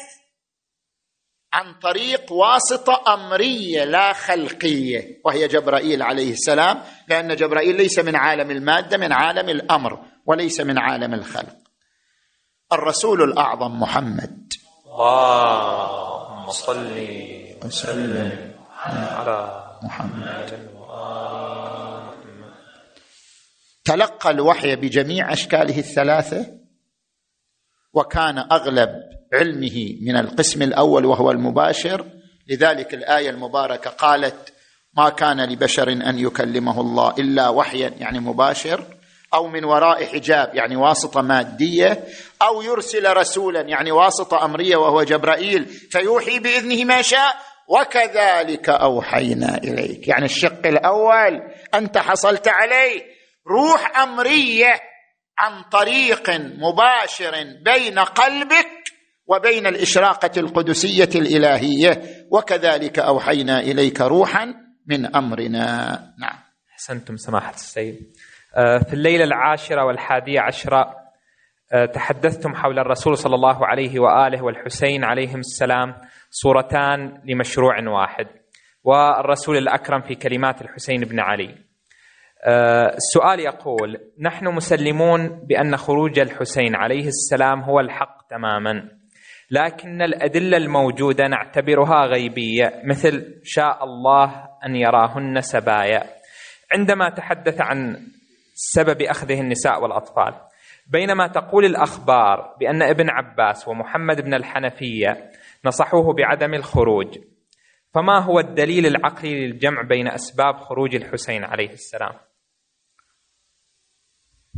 عن طريق واسطة أمرية لا خلقية، وهي جبرائيل عليه السلام، لأن جبرائيل ليس من عالم المادة، من عالم الأمر وليس من عالم الخلق. الرسول الأعظم محمد، اللهم صل وسلم على محمد، تلقى الوحي بجميع أشكاله الثلاثة، وكان أغلب علمه من القسم الأول وهو المباشر. لذلك الآية المباركة قالت ما كان لبشر أن يكلمه الله إلا وحيا، يعني مباشر، أو من وراء حجاب، يعني واسطة مادية، أو يرسل رسولا، يعني واسطة أمرية وهو جبرائيل، فيوحي بإذنه ما شاء وكذلك أوحينا إليك. يعني الشق الأول أنت حصلت عليه، روح أمرية عن طريق مباشر بين قلبك وبين الإشراقة القدسية الإلهية، وكذلك أوحينا إليك روحا من أمرنا. نعم، أحسنتم سماحة السيد. في الليلة 10 و11 تحدثتم حول الرسول صلى الله عليه وآله والحسين عليهم السلام صورتان لمشروع واحد، والرسول الأكرم في كلمات الحسين بن علي. السؤال يقول: نحن مسلمون بأن خروج الحسين عليه السلام هو الحق تماما، لكن الأدلة الموجودة نعتبرها غيبية، مثل شاء الله أن يراهن سبايا عندما تحدث عن سبب أخذه النساء والأطفال، بينما تقول الأخبار بأن ابن عباس ومحمد بن الحنفية نصحوه بعدم الخروج، فما هو الدليل العقلي للجمع بين أسباب خروج الحسين عليه السلام؟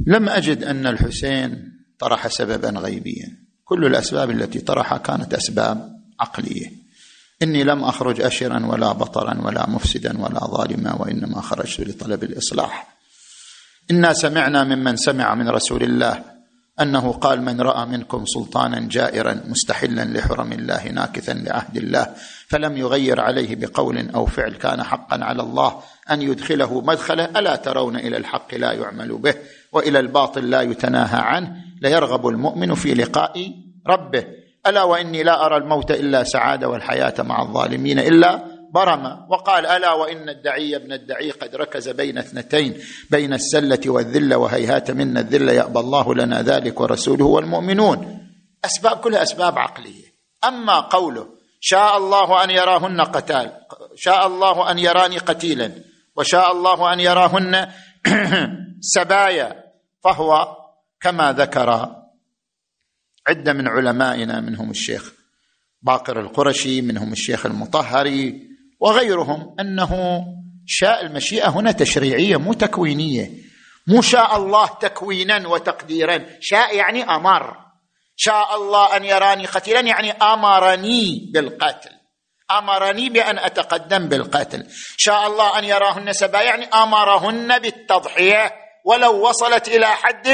لم أجد أن الحسين طرح سببا غيبيا، كل الأسباب التي طرحها كانت أسباب عقلية. إني لم أخرج أشرا ولا بطرا ولا مفسدا ولا ظالما، وإنما خرجت لطلب الإصلاح. إنا سمعنا ممن سمع من رسول الله أنه قال: من رأى منكم سلطانا جائرا مستحلا لحرم الله ناكثا لعهد الله فلم يغير عليه بقول أو فعل كان حقا على الله أن يدخله مدخله، ألا ترون إلى الحق لا يعمل به وإلى الباطل لا يتناهى عنه، ليرغب المؤمن في لقاء ربه، ألا وإني لا أرى الموت إلا سعادة والحياة مع الظالمين إلا برمة، وقال: ألا وإن الدعي ابن الدعي قد ركز بين اثنتين، بين السلة والذلة، وهيهات منا الذلة يأبى الله لنا ذلك ورسوله والمؤمنون. أسباب كلها أسباب عقلية. أما قوله شاء الله أن يراهن قتال، شاء الله أن يراني قتيلا، وشاء الله أن يراهن سبايا، فهو كما ذكر عدة من علمائنا، منهم الشيخ باقر القرشي، منهم الشيخ المطهري وغيرهم، أنه شاء المشيئة هنا تشريعية مو تكوينية، مو شاء الله تكوينا وتقديرا. شاء يعني أمر، شاء الله أن يراني قتيلا يعني أمرني بالقتل، أمرني بأن أتقدم بالقتل. شاء الله أن يراهن سبايا يعني أمرهن بالتضحية ولو وصلت إلى حد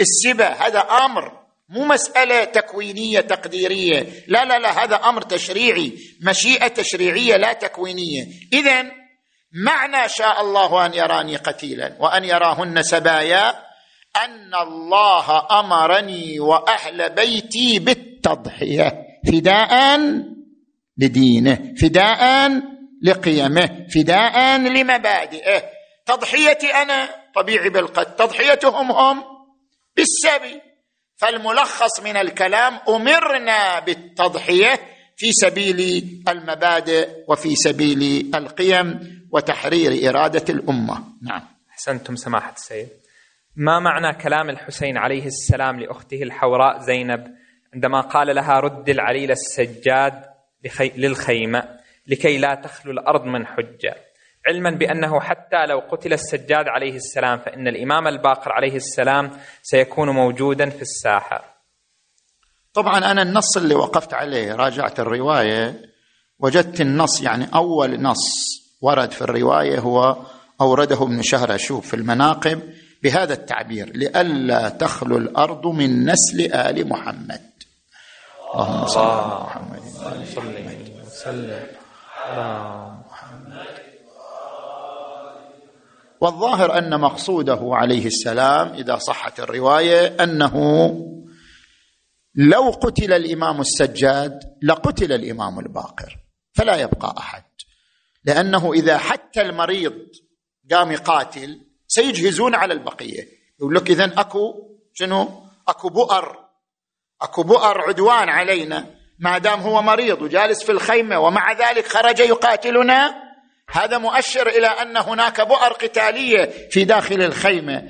السبا. هذا أمر، مو مسألة تكوينية تقديرية، لا لا لا، هذا أمر تشريعي، مشيئة تشريعية لا تكوينية. إذن معنى شاء الله أن يراني قتيلا وأن يراهن سبايا أن الله أمرني وأهل بيتي بالتضحية فداء لدينه، فداء لقيمه، فداء لمبادئه. تضحيتي أنا طبيعي بالقتل، تضحيتهم هم بالسبي. فالملخص من الكلام: أمرنا بالتضحية في سبيل المبادئ وفي سبيل القيم وتحرير إرادة الأمة. نعم، أحسنتم سماحة السيد. ما معنى كلام الحسين عليه السلام لأخته الحوراء زينب عندما قال لها: رد العليل السجاد للخيمة لكي لا تخلو الأرض من حجة، علما بأنه حتى لو قتل السجاد عليه السلام فإن الإمام الباقر عليه السلام سيكون موجودا في الساحة؟ طبعا أنا النص اللي وقفت عليه راجعت الرواية، وجدت النص، يعني أول نص ورد في الرواية هو أورده ابن شهرشوب في المناقب بهذا التعبير: لئلا تخلو الأرض من نسل آل محمد. اللهم صل على محمد وسلم على محمد. والظاهر أن مقصوده عليه السلام إذا صحت الرواية أنه لو قتل الإمام السجاد لقتل الإمام الباقر، فلا يبقى أحد، لأنه إذا حتى المريض قام يقاتل سيجهزون على البقية. يقول لك إذن أكو بؤر عدوان علينا، ما دام هو مريض وجالس في الخيمة ومع ذلك خرج يقاتلنا، هذا مؤشر إلى أن هناك بؤر قتالية في داخل الخيمة.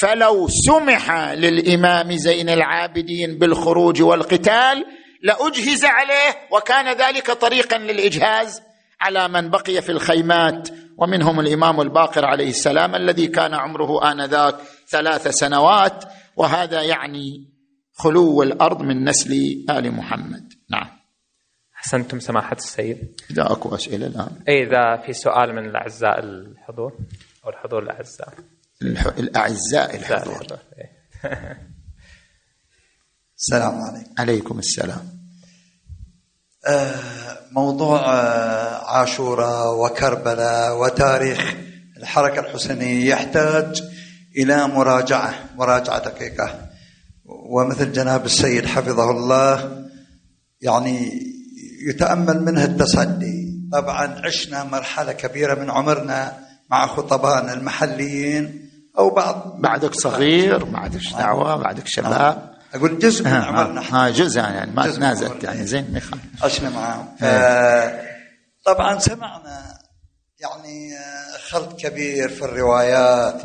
فلو سمح للإمام زين العابدين بالخروج والقتال لأجهز عليه، وكان ذلك طريقا للإجهاز على من بقي في الخيمات، ومنهم الإمام الباقر عليه السلام الذي كان عمره آنذاك 3 سنوات، وهذا يعني خلو الأرض من نسل آل محمد. نعم، أحسنتم سماحة السيد. إذا أكو أسئلة الآن، إذا في سؤال من الأعزاء الحضور أو الحضور الأعزاء الحضور. السلام عليكم. عليكم السلام. موضوع عاشوراء وكربلاء وتاريخ الحركة الحسينية يحتاج إلى مراجعة دقيقة، ومثل جناب السيد حفظه الله يعني يتأمل منها التصدي. طبعا عشنا مرحلة كبيرة من عمرنا مع خطبائنا المحليين أو بعض. بعدك صغير، بعدك دعوة، بعدك شباب. أقول جزء من عمرنا جزء، يعني ما تنازلت، يعني زين مخ عشنا معهم. طبعا سمعنا يعني خلط كبير في الروايات،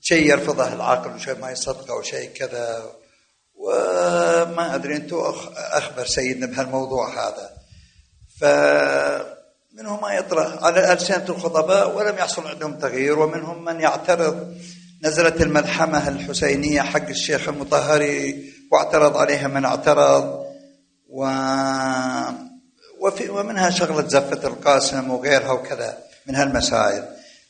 شيء يرفضه العقل وشيء ما يصدقه وشيء كذا، وما أدري أنتوا أخبر سيدنا بهالموضوع هذا. فمنهم ما يطرح على ألسنة الخطباء ولم يحصل عندهم تغيير، ومنهم من يعترض. نزلت الملحمة الحسينية حق الشيخ المطهري واعترض عليها من اعترض، ومنها شغلة زفة القاسم وغيرها وكذا من هالمسائل.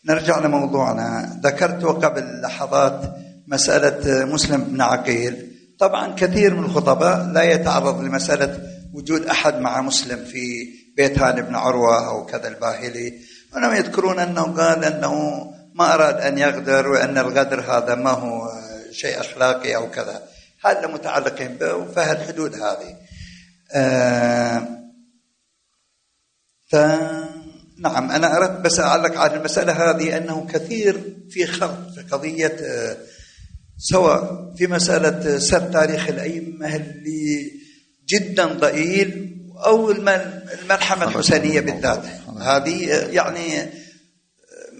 نرجع لموضوعنا. ذكرت قبل لحظات مسألة مسلم بن عقيل. طبعا كثير من الخطباء لا يتعرض لمسألة وجود أحد مع مسلم في بيت هاني بن عروة أو كذا الباهلي، وأنهم يذكرون أنه قال أنه ما أراد أن يغدر، وأن الغدر هذا ما هو شيء أخلاقي أو كذا. هذا متعلقين به، فهالحدود هذه فنعم أنا أردت بس أعلق على المسألة هذه أنه كثير في خلط في قضية سواء في مسألة سرد تاريخ الأئمة اللي جدا ضئيل أو الملحمة الحسينية بالذات هذه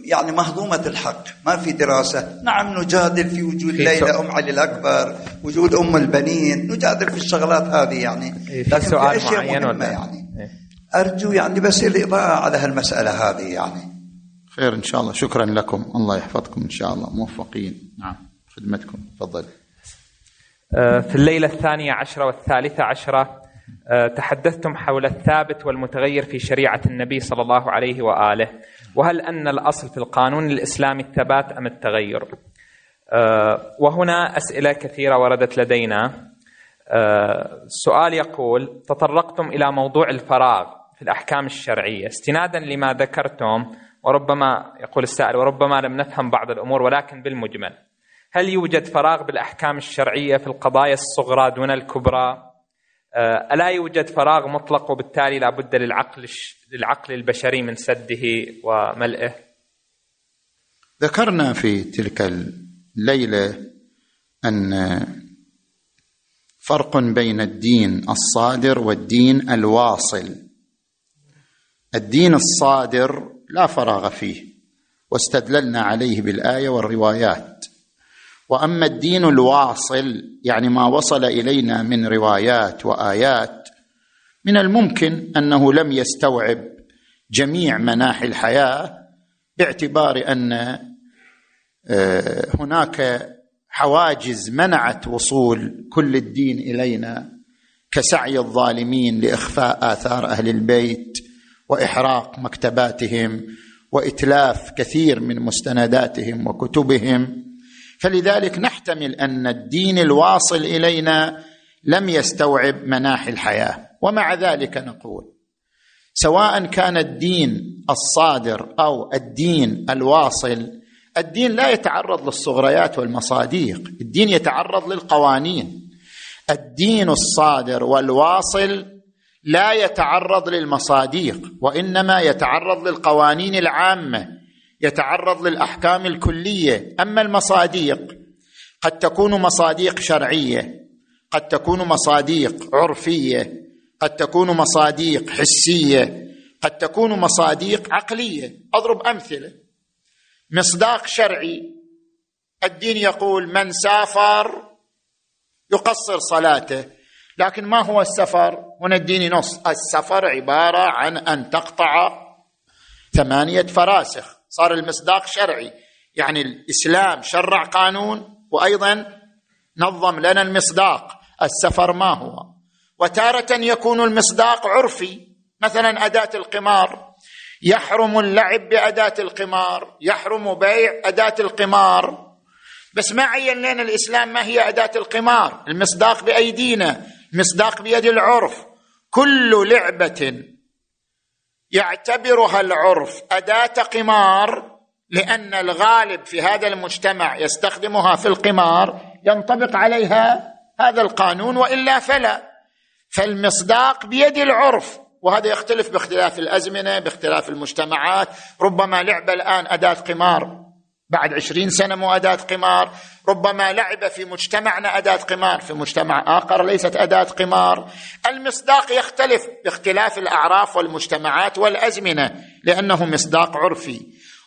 يعني مهضومة الحق ما في دراسة. نعم نجادل في وجود ليلى أم علي الأكبر وجود أم البنين نجادل في الشغلات هذه يعني لكن في أشياء مهمة يعني أرجو يعني بس الإضاءة على هالمسألة هذه يعني خير إن شاء الله. شكرا لكم الله يحفظكم إن شاء الله موفقين. نعم خدمتكم تفضل. في الليلة 12 و13 تحدثتم حول الثابت والمتغير في شريعة النبي صلى الله عليه وآله وهل أن الأصل في القانون الإسلامي الثبات أم التغير؟ وهنا أسئلة كثيرة وردت لدينا. سؤال يقول تطرقتم إلى موضوع الفراغ في الأحكام الشرعية استنادا لما ذكرتم وربما يقول السائل وربما لم نفهم بعض الأمور ولكن بالمجمل هل يوجد فراغ بالأحكام الشرعية في القضايا الصغرى دون الكبرى؟ ألا يوجد فراغ مطلق وبالتالي لا بد للعقل البشري من سده وملئه؟ ذكرنا في تلك الليلة أن فرق بين الدين الصادر والدين الواصل. الدين الصادر لا فراغ فيه واستدللنا عليه بالآية والروايات، وأما الدين الواصل يعني ما وصل إلينا من روايات وآيات من الممكن أنه لم يستوعب جميع مناحي الحياة باعتبار أن هناك حواجز منعت وصول كل الدين إلينا كسعي الظالمين لإخفاء آثار أهل البيت وإحراق مكتباتهم وإتلاف كثير من مستنداتهم وكتبهم، فلذلك نحتمل أن الدين الواصل إلينا لم يستوعب مناحي الحياة. ومع ذلك نقول سواء كان الدين الصادر أو الدين الواصل الدين لا يتعرض للصغريات والمصاديق، الدين يتعرض للقوانين. الدين الصادر والواصل لا يتعرض للمصاديق وإنما يتعرض للقوانين العامة، يتعرض للأحكام الكلية. أما المصاديق قد تكون مصاديق شرعية، قد تكون مصاديق عرفية، قد تكون مصاديق حسية، قد تكون مصاديق عقلية. أضرب أمثلة. مصداق شرعي الدين يقول من سافر يقصر صلاته، لكن ما هو السفر؟ هنا الدين ينص السفر عبارة عن أن تقطع 8 فراسخ. صار المصداق شرعي، يعني الإسلام شرع قانون وأيضا نظم لنا المصداق السفر ما هو. وتارة يكون المصداق عرفي، مثلا أداة القمار يحرم اللعب بأداة القمار، يحرم بيع أداة القمار، بس ما عين لنا الإسلام ما هي أداة القمار. المصداق بأيدينا، المصداق بيد العرف. كل لعبة يعتبرها العرف أداة قمار لأن الغالب في هذا المجتمع يستخدمها في القمار ينطبق عليها هذا القانون وإلا فلا. فالمصداق بيد العرف، وهذا يختلف باختلاف الأزمنة باختلاف المجتمعات. ربما لعب الآن أداة قمار بعد 20 سنة مو أداة قمار، ربما لعب في مجتمعنا أداة قمار في مجتمع آخر ليست أداة قمار. المصداق يختلف باختلاف الأعراف والمجتمعات والأزمنة لأنه مصداق عرفي.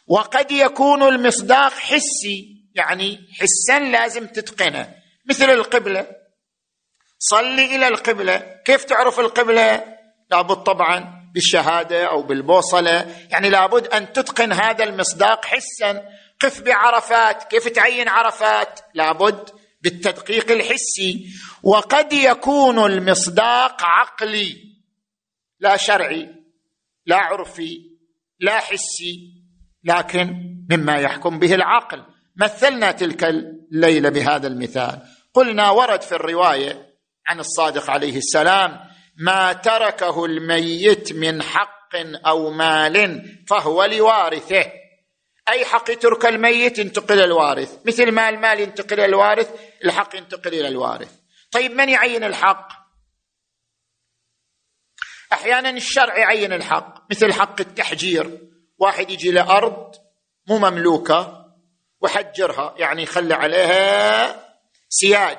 وقد يكون المصداق حسي، يعني حسا لازم تتقنه، مثل القبلة. صلي إلى القبلة، كيف تعرف القبلة؟ لابد طبعا بالشهادة أو بالبوصلة، يعني لابد أن تتقن هذا المصداق حسا. قف بعرفات، كيف تعين عرفات؟ لابد بالتدقيق الحسي. وقد يكون المصداق عقلي، لا شرعي لا عرفي لا حسي، لكن مما يحكم به العقل. مثلنا تلك الليلة بهذا المثال، قلنا ورد في الرواية عن الصادق عليه السلام ما تركه الميت من حق أو مال فهو لوارثه. أي حق ترك الميت ينتقل الوارث، مثل ما المال ينتقل الوارث الحق ينتقل إلى الوارث. طيب من يعين الحق؟ أحيانا الشرع يعين الحق، مثل حق التحجير، واحد يجي لأرض مو مملوكة وحجرها، يعني خلى عليها سياج،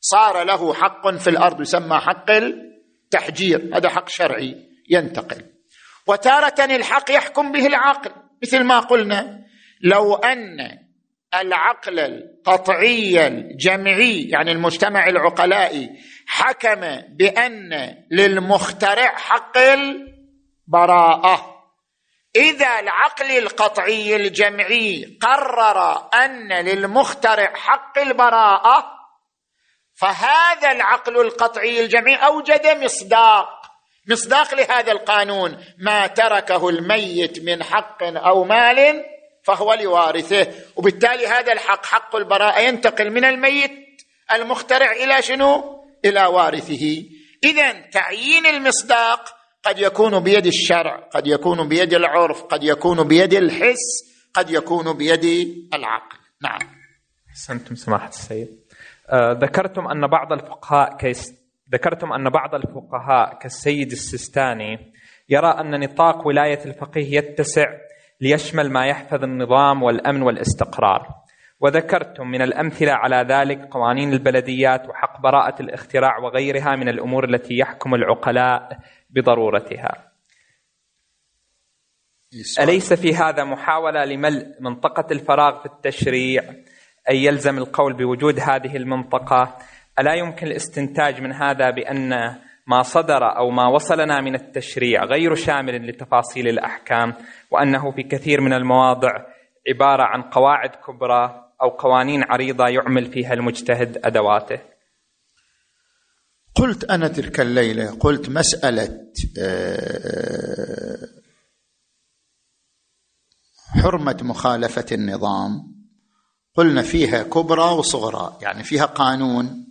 صار له حق في الأرض يسمى حق التحجير، هذا حق شرعي ينتقل. وتارة الحق يحكم به العقل، مثل ما قلنا لو أن العقل القطعي الجمعي يعني المجتمع العقلائي حكم بأن للمخترع حق البراءة، إذا العقل القطعي الجمعي قرر أن للمخترع حق البراءة، فهذا العقل القطعي الجمعي أوجد مصداق لهذا القانون، ما تركه الميت من حق أو مال فهو لوارثه، وبالتالي هذا الحق حق البراءة ينتقل من الميت المخترع إلى شنو؟ إلى وارثه. إذن تعيين المصداق قد يكون بيد الشرع، قد يكون بيد العرف، قد يكون بيد الحس، قد يكون بيد العقل. نعم، أحسنتم سماحة السيد. ذكرتم أن بعض الفقهاء كالسيد السيستاني يرى أن نطاق ولاية الفقيه يتسع ليشمل ما يحفظ النظام والأمن والاستقرار، وذكرتم من الأمثلة على ذلك قوانين البلديات وحق براءة الاختراع وغيرها من الأمور التي يحكم العقلاء بضرورتها. أليس في هذا محاولة لملء منطقة الفراغ في التشريع، أي يلزم القول بوجود هذه المنطقة؟ ألا يمكن الاستنتاج من هذا بأن ما صدر أو ما وصلنا من التشريع غير شامل لتفاصيل الأحكام، وأنه في كثير من المواضع عبارة عن قواعد كبرى أو قوانين عريضة يعمل فيها المجتهد أدواته؟ قلت أنا تلك الليلة، قلت مسألة حرمة مخالفة النظام قلنا فيها كبرى وصغرى، يعني فيها قانون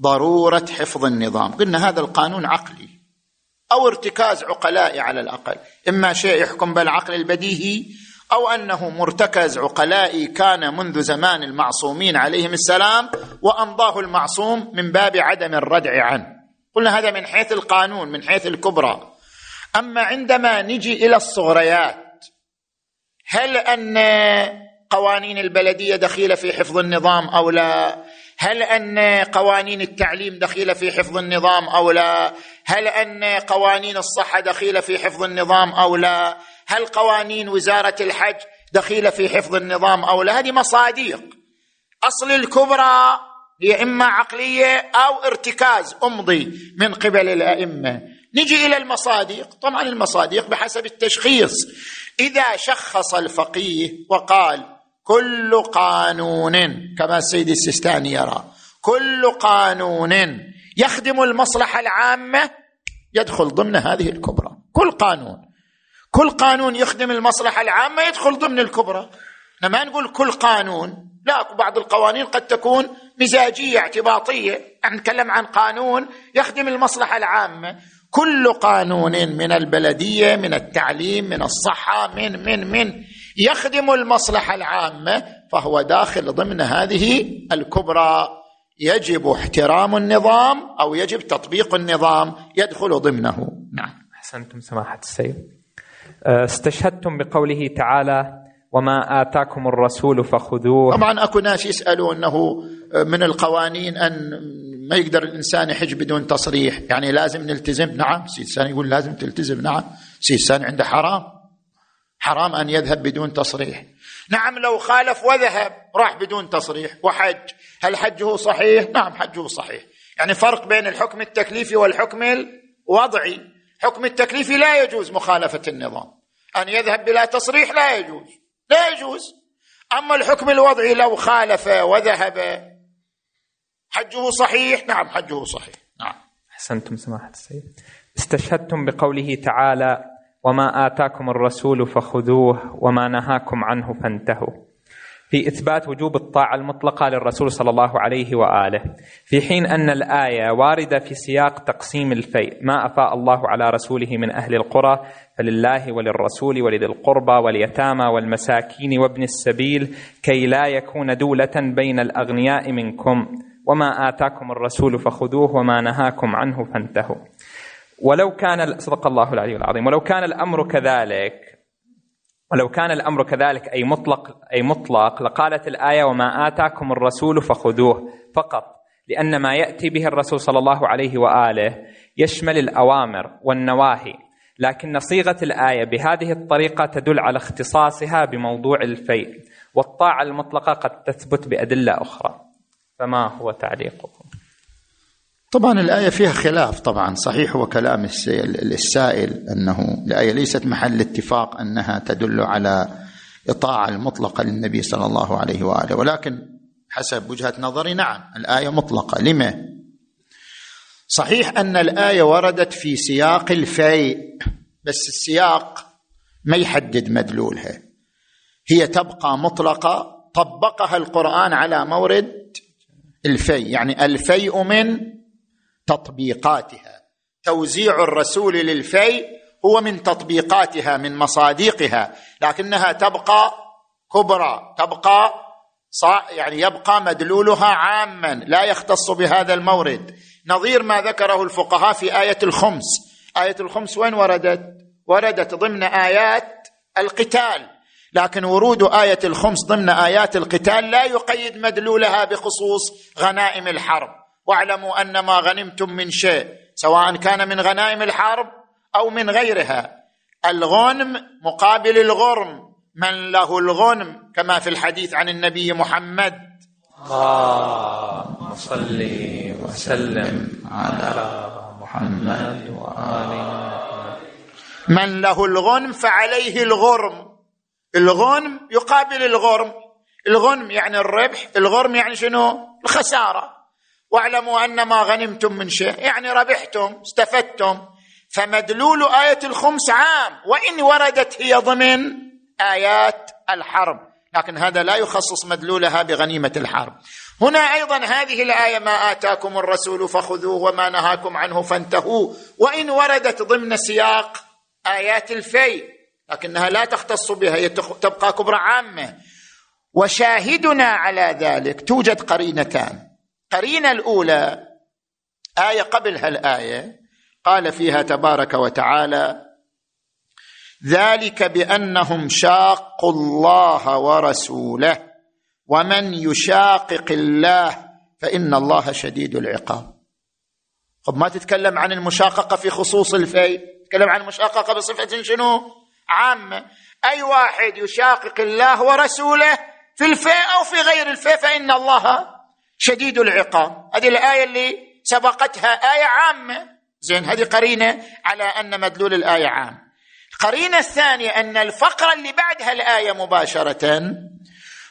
ضرورة حفظ النظام، قلنا هذا القانون عقلي أو ارتكاز عقلائي على الأقل، إما شيء يحكم بالعقل البديهي أو أنه مرتكز عقلائي كان منذ زمان المعصومين عليهم السلام وأمضاه المعصوم من باب عدم الردع عنه. قلنا هذا من حيث القانون، من حيث الكبرى. أما عندما نجي إلى الصغريات، هل أن قوانين البلدية دخيلة في حفظ النظام أو لا؟ هل أن قوانين التعليم دخيلة في حفظ النظام أو لا؟ هل أن قوانين الصحة دخيلة في حفظ النظام أو لا؟ هل قوانين وزارة الحج دخيلة في حفظ النظام أو لا؟ هذه مصادق. أصل الكبرى هي إما عقلية أو ارتكاز أمضي من قبل الأئمة. نجي إلى المصادق، طبعا المصادق بحسب التشخيص. إذا شخص الفقيه وقال كل قانون، كما السيد السيستاني يرى، كل قانون يخدم المصلحة العامة يدخل ضمن هذه الكبرى، كل قانون يخدم المصلحة العامة يدخل ضمن الكبرى. لما نقول كل قانون، لا، بعض القوانين قد تكون مزاجية اعتباطية، نتكلم عن قانون يخدم المصلحة العامة، كل قانون من البلدية، من التعليم، من الصحة، من يخدم المصلحة العامة فهو داخل ضمن هذه الكبرى، يجب احترام النظام أو يجب تطبيق النظام، يدخل ضمنه. نعم، أحسنتم سماحة السيد. استشهدتم بقوله تعالى وما آتاكم الرسول فخذوه. طبعا أكو ناس يسألوا أنه من القوانين أن ما يقدر الإنسان يحج بدون تصريح، يعني لازم نلتزم. نعم، سيستاني يقول لازم تلتزم. نعم، سيستاني عنده حرام أن يذهب بدون تصريح. نعم، لو خالف وذهب راح بدون تصريح وحج، هل حجه صحيح؟ نعم، حجه صحيح. يعني فرق بين الحكم التكليفي والحكم الوضعي. حكم التكليفي لا يجوز مخالفة النظام، أن يذهب بلا تصريح لا يجوز. أما الحكم الوضعي لو خالف وذهب حجه صحيح. نعم، حجه صحيح. نعم، أحسنتم سماحة السيد. استشهدتم بقوله تعالى وما آتاكم الرسول فخذوه وما نهاكم عنه فانتهوا، في إثبات وجوب الطاعة المطلقة للرسول صلى الله عليه وآله، في حين أن الآية واردة في سياق تقسيم الفيء، ما أفاء الله على رسوله من أهل القرى فلله وللرسول ولذي القربى واليتامى والمساكين وابن السبيل كي لا يكون دولة بين الأغنياء منكم، وما آتاكم الرسول فخذوه وما نهاكم عنه فانتهوا. ولو كان صدق الله العلي العظيم. ولو كان الأمر كذلك، ولو كان الأمر كذلك أي مطلق لقالت الآية وما آتاكم الرسول فخذوه فقط، لأن ما يأتي به الرسول صلى الله عليه وآله يشمل الأوامر والنواهي، لكن صيغة الآية بهذه الطريقة تدل على اختصاصها بموضوع الفيء، والطاعة المطلقة قد تثبت بأدلة أخرى. فما هو تعليقكم؟ طبعا الآية فيها خلاف، طبعا صحيح وكلام السائل أنه الآية ليست محل اتفاق أنها تدل على الطاعة المطلقة للنبي صلى الله عليه وآله، ولكن حسب وجهة نظري نعم الآية مطلقة. لما؟ صحيح أن الآية وردت في سياق الفيء، بس السياق ما يحدد مدلولها، هي تبقى مطلقة، طبقها القرآن على مورد الفيء، يعني الفيء من تطبيقاتها، توزيع الرسول للفيء هو من تطبيقاتها من مصادقها، لكنها تبقى كبرى، تبقى يعني يبقى مدلولها عاما لا يختص بهذا المورد، نظير ما ذكره الفقهاء في آية الخمس. آية الخمس وين وردت؟ وردت ضمن آيات القتال، لكن ورود آية الخمس ضمن آيات القتال لا يقيد مدلولها بخصوص غنائم الحرب، واعلموا أن ما غنمتم من شيء سواء كان من غنائم الحرب أو من غيرها، الغنم مقابل الغرم، من له الغنم كما في الحديث عن النبي محمد صل وسلم على محمد وآله، من له الغنم فعليه الغرم، الغنم يقابل الغرم، الغنم يعني الربح، الغرم يعني شنو؟ الخسارة، واعلموا أن ما غنمتم من شيء يعني ربحتم استفدتم، فمدلول آية الخمس عام وإن وردت هي ضمن آيات الحرب، لكن هذا لا يخصص مدلولها بغنيمة الحرب. هنا أيضا هذه الآية ما آتاكم الرسول فخذوه وما نهاكم عنه فانتهوا، وإن وردت ضمن سياق آيات الفيء، لكنها لا تختص بها، تبقى كبرى عامة. وشاهدنا على ذلك توجد قرينتان، قرينة الأولى آية قبلها الآية قال فيها تبارك وتعالى ذلك بأنهم شاقوا الله ورسوله ومن يشاقق الله فإن الله شديد العقاب. طب ما تتكلم عن المشاققة في خصوص الفيء، تتكلم عن المشاققة بصفة شنو؟ عامة، أي واحد يشاقق الله ورسوله في الفيء أو في غير الفيء فإن الله شديد العقاب. هذه الآية اللي سبقتها آية عامة، زين، هذه قرينة على أن مدلول الآية عام. القرينة الثانية أن الفقرة اللي بعدها الآية مباشرة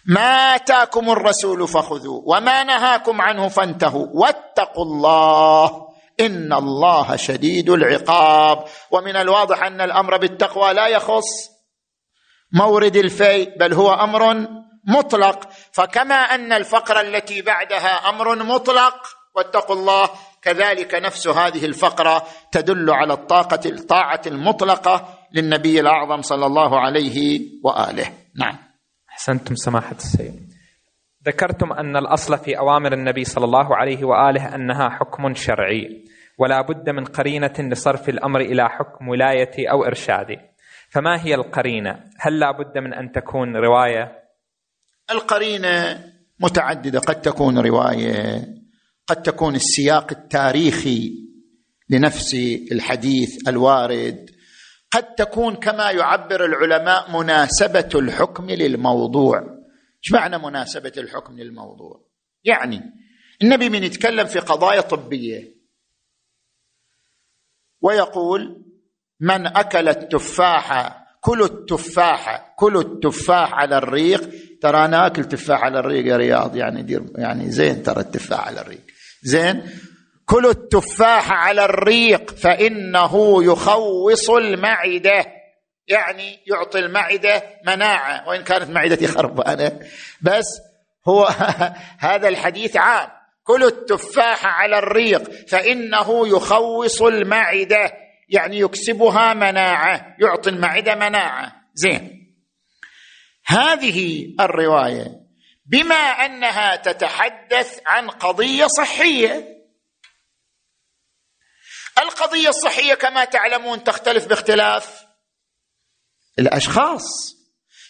ما آتاكم الرسول فخذوه وما نهاكم عنه فانتهوا واتقوا الله إن الله شديد العقاب. ومن الواضح أن الأمر بالتقوى لا يخص مورد الفيء بل هو أمر مطلق، فكما أن الفقرة التي بعدها أمر مطلق واتقوا الله، كذلك نفس هذه الفقرة تدل على الطاعة المطلقة للنبي الأعظم صلى الله عليه وآله. نعم، أحسنتم سماحة السيد. ذكرتم أن الأصل في أوامر النبي صلى الله عليه وآله أنها حكم شرعي، ولا بد من قرينة لصرف الأمر إلى حكم ولايتي أو إرشادي، فما هي القرينة؟ هل لا بد من أن تكون رواية؟ القرينة متعددة، قد تكون رواية، قد تكون السياق التاريخي لنفس الحديث الوارد، قد تكون كما يعبر العلماء مناسبة الحكم للموضوع. ايش معنى مناسبة الحكم للموضوع؟ يعني النبي من يتكلم في قضايا طبية ويقول من أكل التفاحة كل التفاح على الريق، ترى أنا أكل تفاح على الريق يا رياض، يعني زين، ترى التفاح على الريق زين، كل التفاح على الريق فإنه يخوص المعدة، يعني يعطي المعدة مناعة، وإن كانت معدتي خربانة بس هو هذا الحديث عام، كل التفاح على الريق فإنه يخوص المعدة، يعني يكسبها مناعة، يعطي المعدة مناعة. زين، هذه الرواية بما أنها تتحدث عن قضية صحية، القضية الصحية كما تعلمون تختلف باختلاف الأشخاص،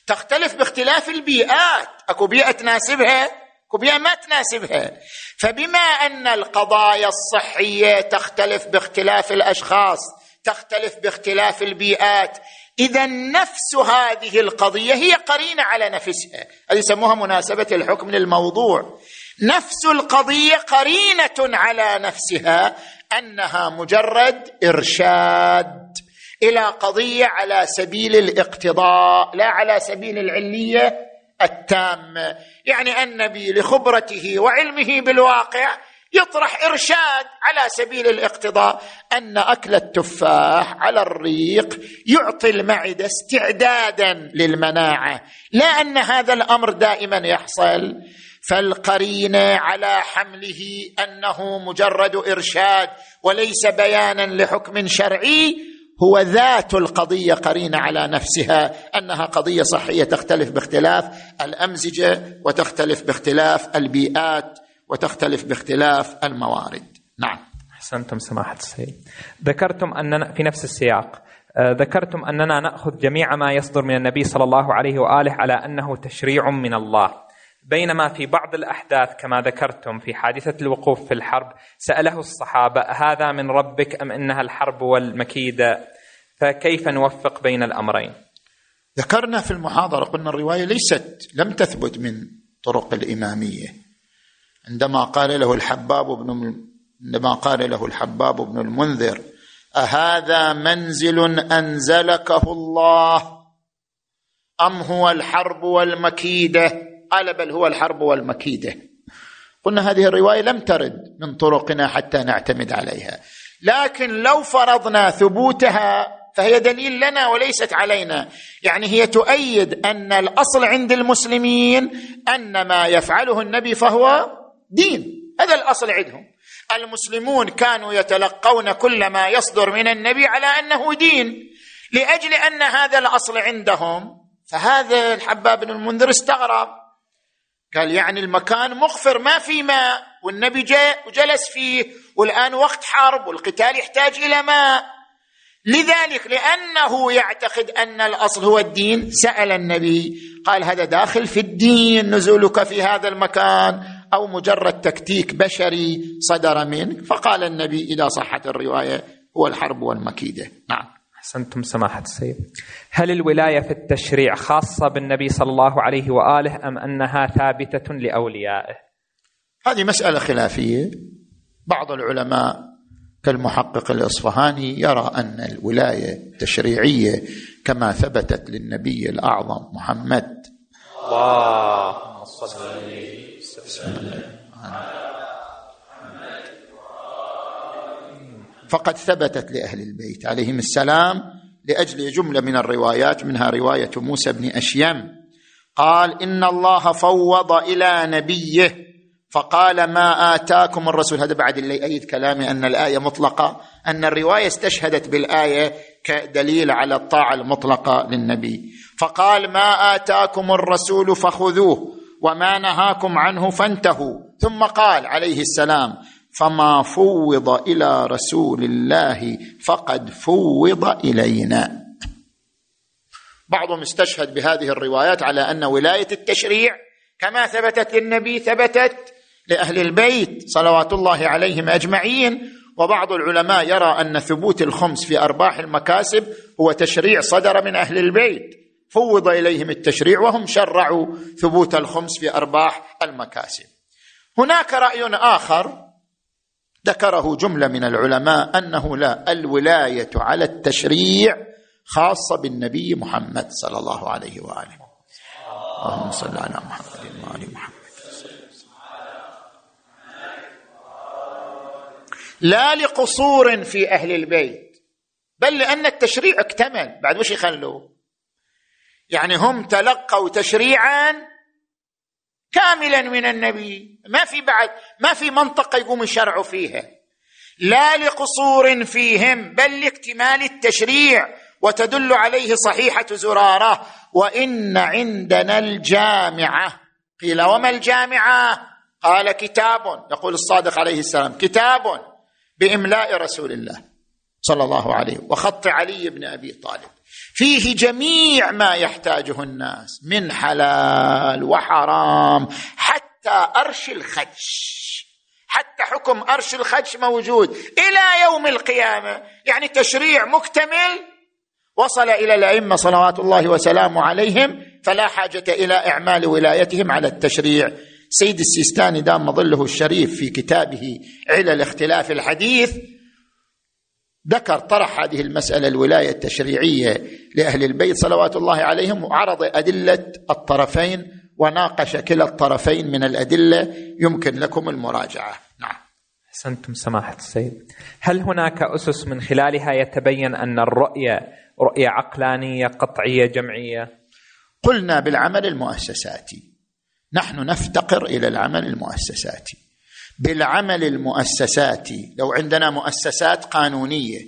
تختلف باختلاف البيئات، أكو بيئة تناسبها أكو بيئة ما تناسبها. فبما أن القضايا الصحية تختلف باختلاف الأشخاص، تختلف باختلاف البيئات، إذن نفس هذه القضية هي قرينة على نفسها، هذه يسموها مناسبة الحكم للموضوع. نفس القضية قرينة على نفسها أنها مجرد إرشاد إلى قضية على سبيل الاقتضاء لا على سبيل العلية التامة. يعني النبي لخبرته وعلمه بالواقع يطرح إرشاد على سبيل الاقتضاء أن أكل التفاح على الريق يعطي المعدة استعدادا للمناعة، لا أن هذا الأمر دائما يحصل. فالقرينة على حمله أنه مجرد إرشاد وليس بيانا لحكم شرعي هو ذات القضية قرينة على نفسها أنها قضية صحية تختلف باختلاف الأمزجة وتختلف باختلاف البيئات وتختلف باختلاف الموارد. نعم، أحسنتم سماحة السيد. ذكرتم أننا في نفس السياق ذكرتم أننا نأخذ جميع ما يصدر من النبي صلى الله عليه وآله على أنه تشريع من الله، بينما في بعض الأحداث كما ذكرتم في حادثة الوقوف في الحرب سأله الصحابة هذا من ربك أم إنها الحرب والمكيدة، فكيف نوفق بين الأمرين؟ ذكرنا في المحاضرة قلنا الرواية لم تثبت من طرق الإمامية. عندما قال له الحباب بن المنذر أهذا منزل أنزلكه الله أم هو الحرب والمكيدة؟ قال بل هو الحرب والمكيدة. قلنا هذه الرواية لم ترد من طرقنا حتى نعتمد عليها، لكن لو فرضنا ثبوتها فهي دليل لنا وليست علينا. يعني هي تؤيد أن الأصل عند المسلمين أن ما يفعله النبي فهو دين، هذا الأصل عندهم. المسلمون كانوا يتلقون كل ما يصدر من النبي على أنه دين، لأجل أن هذا الأصل عندهم. فهذا الحباب بن المنذر استغرب، قال يعني المكان مغفر ما في ماء والنبي جاء وجلس فيه، والآن وقت حرب والقتال يحتاج إلى ماء. لذلك لأنه يعتقد أن الأصل هو الدين سأل النبي قال هذا داخل في الدين نزولك في هذا المكان أو مجرد تكتيك بشري صدر منك؟ فقال النبي إذا صحت الرواية هو الحرب والمكيدة. نعم، أحسنتم سماحة السيد. هل الولاية في التشريع خاصة بالنبي صلى الله عليه وآله أم أنها ثابتة لأوليائه؟ هذه مسألة خلافية. بعض العلماء كالمحقق الإصفهاني يرى أن الولاية التشريعية كما ثبتت للنبي الأعظم محمد اللهم صل وسلم فقد ثبتت لأهل البيت عليهم السلام، لأجل جملة من الروايات منها رواية موسى بن أشيم قال إن الله فوض إلى نبيه فقال ما آتاكم الرسول. هذا بعد اللي أيد كلامي أن الآية مطلقة، أن الرواية استشهدت بالآية كدليل على الطاعة المطلقة للنبي. فقال ما آتاكم الرسول فخذوه وما نهاكم عنه فانتهوا. ثم قال عليه السلام فما فوض إلى رسول الله فقد فوض إلينا. بعضهم استشهد بهذه الروايات على أن ولاية التشريع كما ثبتت للنبي ثبتت لأهل البيت صلوات الله عليهم أجمعين. وبعض العلماء يرى أن ثبوت الخمس في أرباح المكاسب هو تشريع صدر من أهل البيت، فوض إليهم التشريع وهم شرعوا ثبوت الخمس في أرباح المكاسب. هناك رأي آخر ذكره جملة من العلماء أنه لا، الولاية على التشريع خاصة بالنبي محمد صلى الله عليه وآله. اللهم صل على محمد وآل محمد. لا لقصور في أهل البيت، بل لأن التشريع اكتمل، بعد وش يخلوه؟ يعني هم تلقوا تشريعا كاملا من النبي، ما في منطقة يقوم الشرع فيها، لا لقصور فيهم بل لاكتمال التشريع. وتدل عليه صحيحة زرارة وإن عندنا الجامعة، قيل وما الجامعة؟ قال كتاب، يقول الصادق عليه السلام كتاب بإملاء رسول الله. صلى الله عليه وسلم وخط علي بن أبي طالب، فيه جميع ما يحتاجه الناس من حلال وحرام، حتى أرش الخدش، حتى حكم أرش الخدش موجود إلى يوم القيامة. يعني تشريع مكتمل وصل إلى الأئمة صلوات الله وسلامه عليهم، فلا حاجة إلى إعمال ولايتهم على التشريع. سيد السيستاني دام ظله الشريف في كتابه علل اختلاف الحديث ذكر، طرح هذه المسألة الولاية التشريعية لأهل البيت صلوات الله عليهم، وعرض أدلة الطرفين وناقش كلا الطرفين من الأدلة، يمكن لكم المراجعة. نعم. أحسنتم سماحة السيد. هل هناك أسس من خلالها يتبين أن الرؤية رؤية عقلانية قطعية جمعية؟ قلنا بالعمل المؤسساتي، نحن نفتقر إلى العمل المؤسساتي. بالعمل المؤسساتي لو عندنا مؤسسات قانونية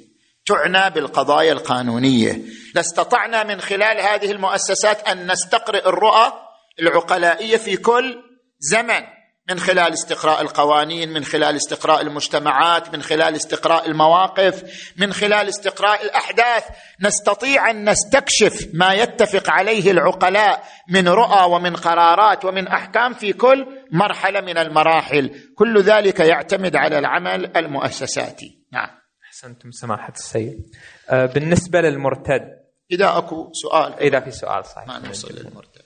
تعنى بالقضايا القانونية لاستطعنا من خلال هذه المؤسسات أن نستقرئ الرؤى العقلائية في كل زمن، من خلال استقراء القوانين، من خلال استقراء المجتمعات، من خلال استقراء المواقف، من خلال استقراء الأحداث، نستطيع أن نستكشف ما يتفق عليه العقلاء من رؤى ومن قرارات ومن أحكام في كل مرحلة من المراحل. كل ذلك يعتمد على العمل المؤسساتي. نعم. أحسنتم سماحة السيد. بالنسبة للمرتد، إذا أكو سؤال، إذا في سؤال صحيح ما نوصل للمرتد،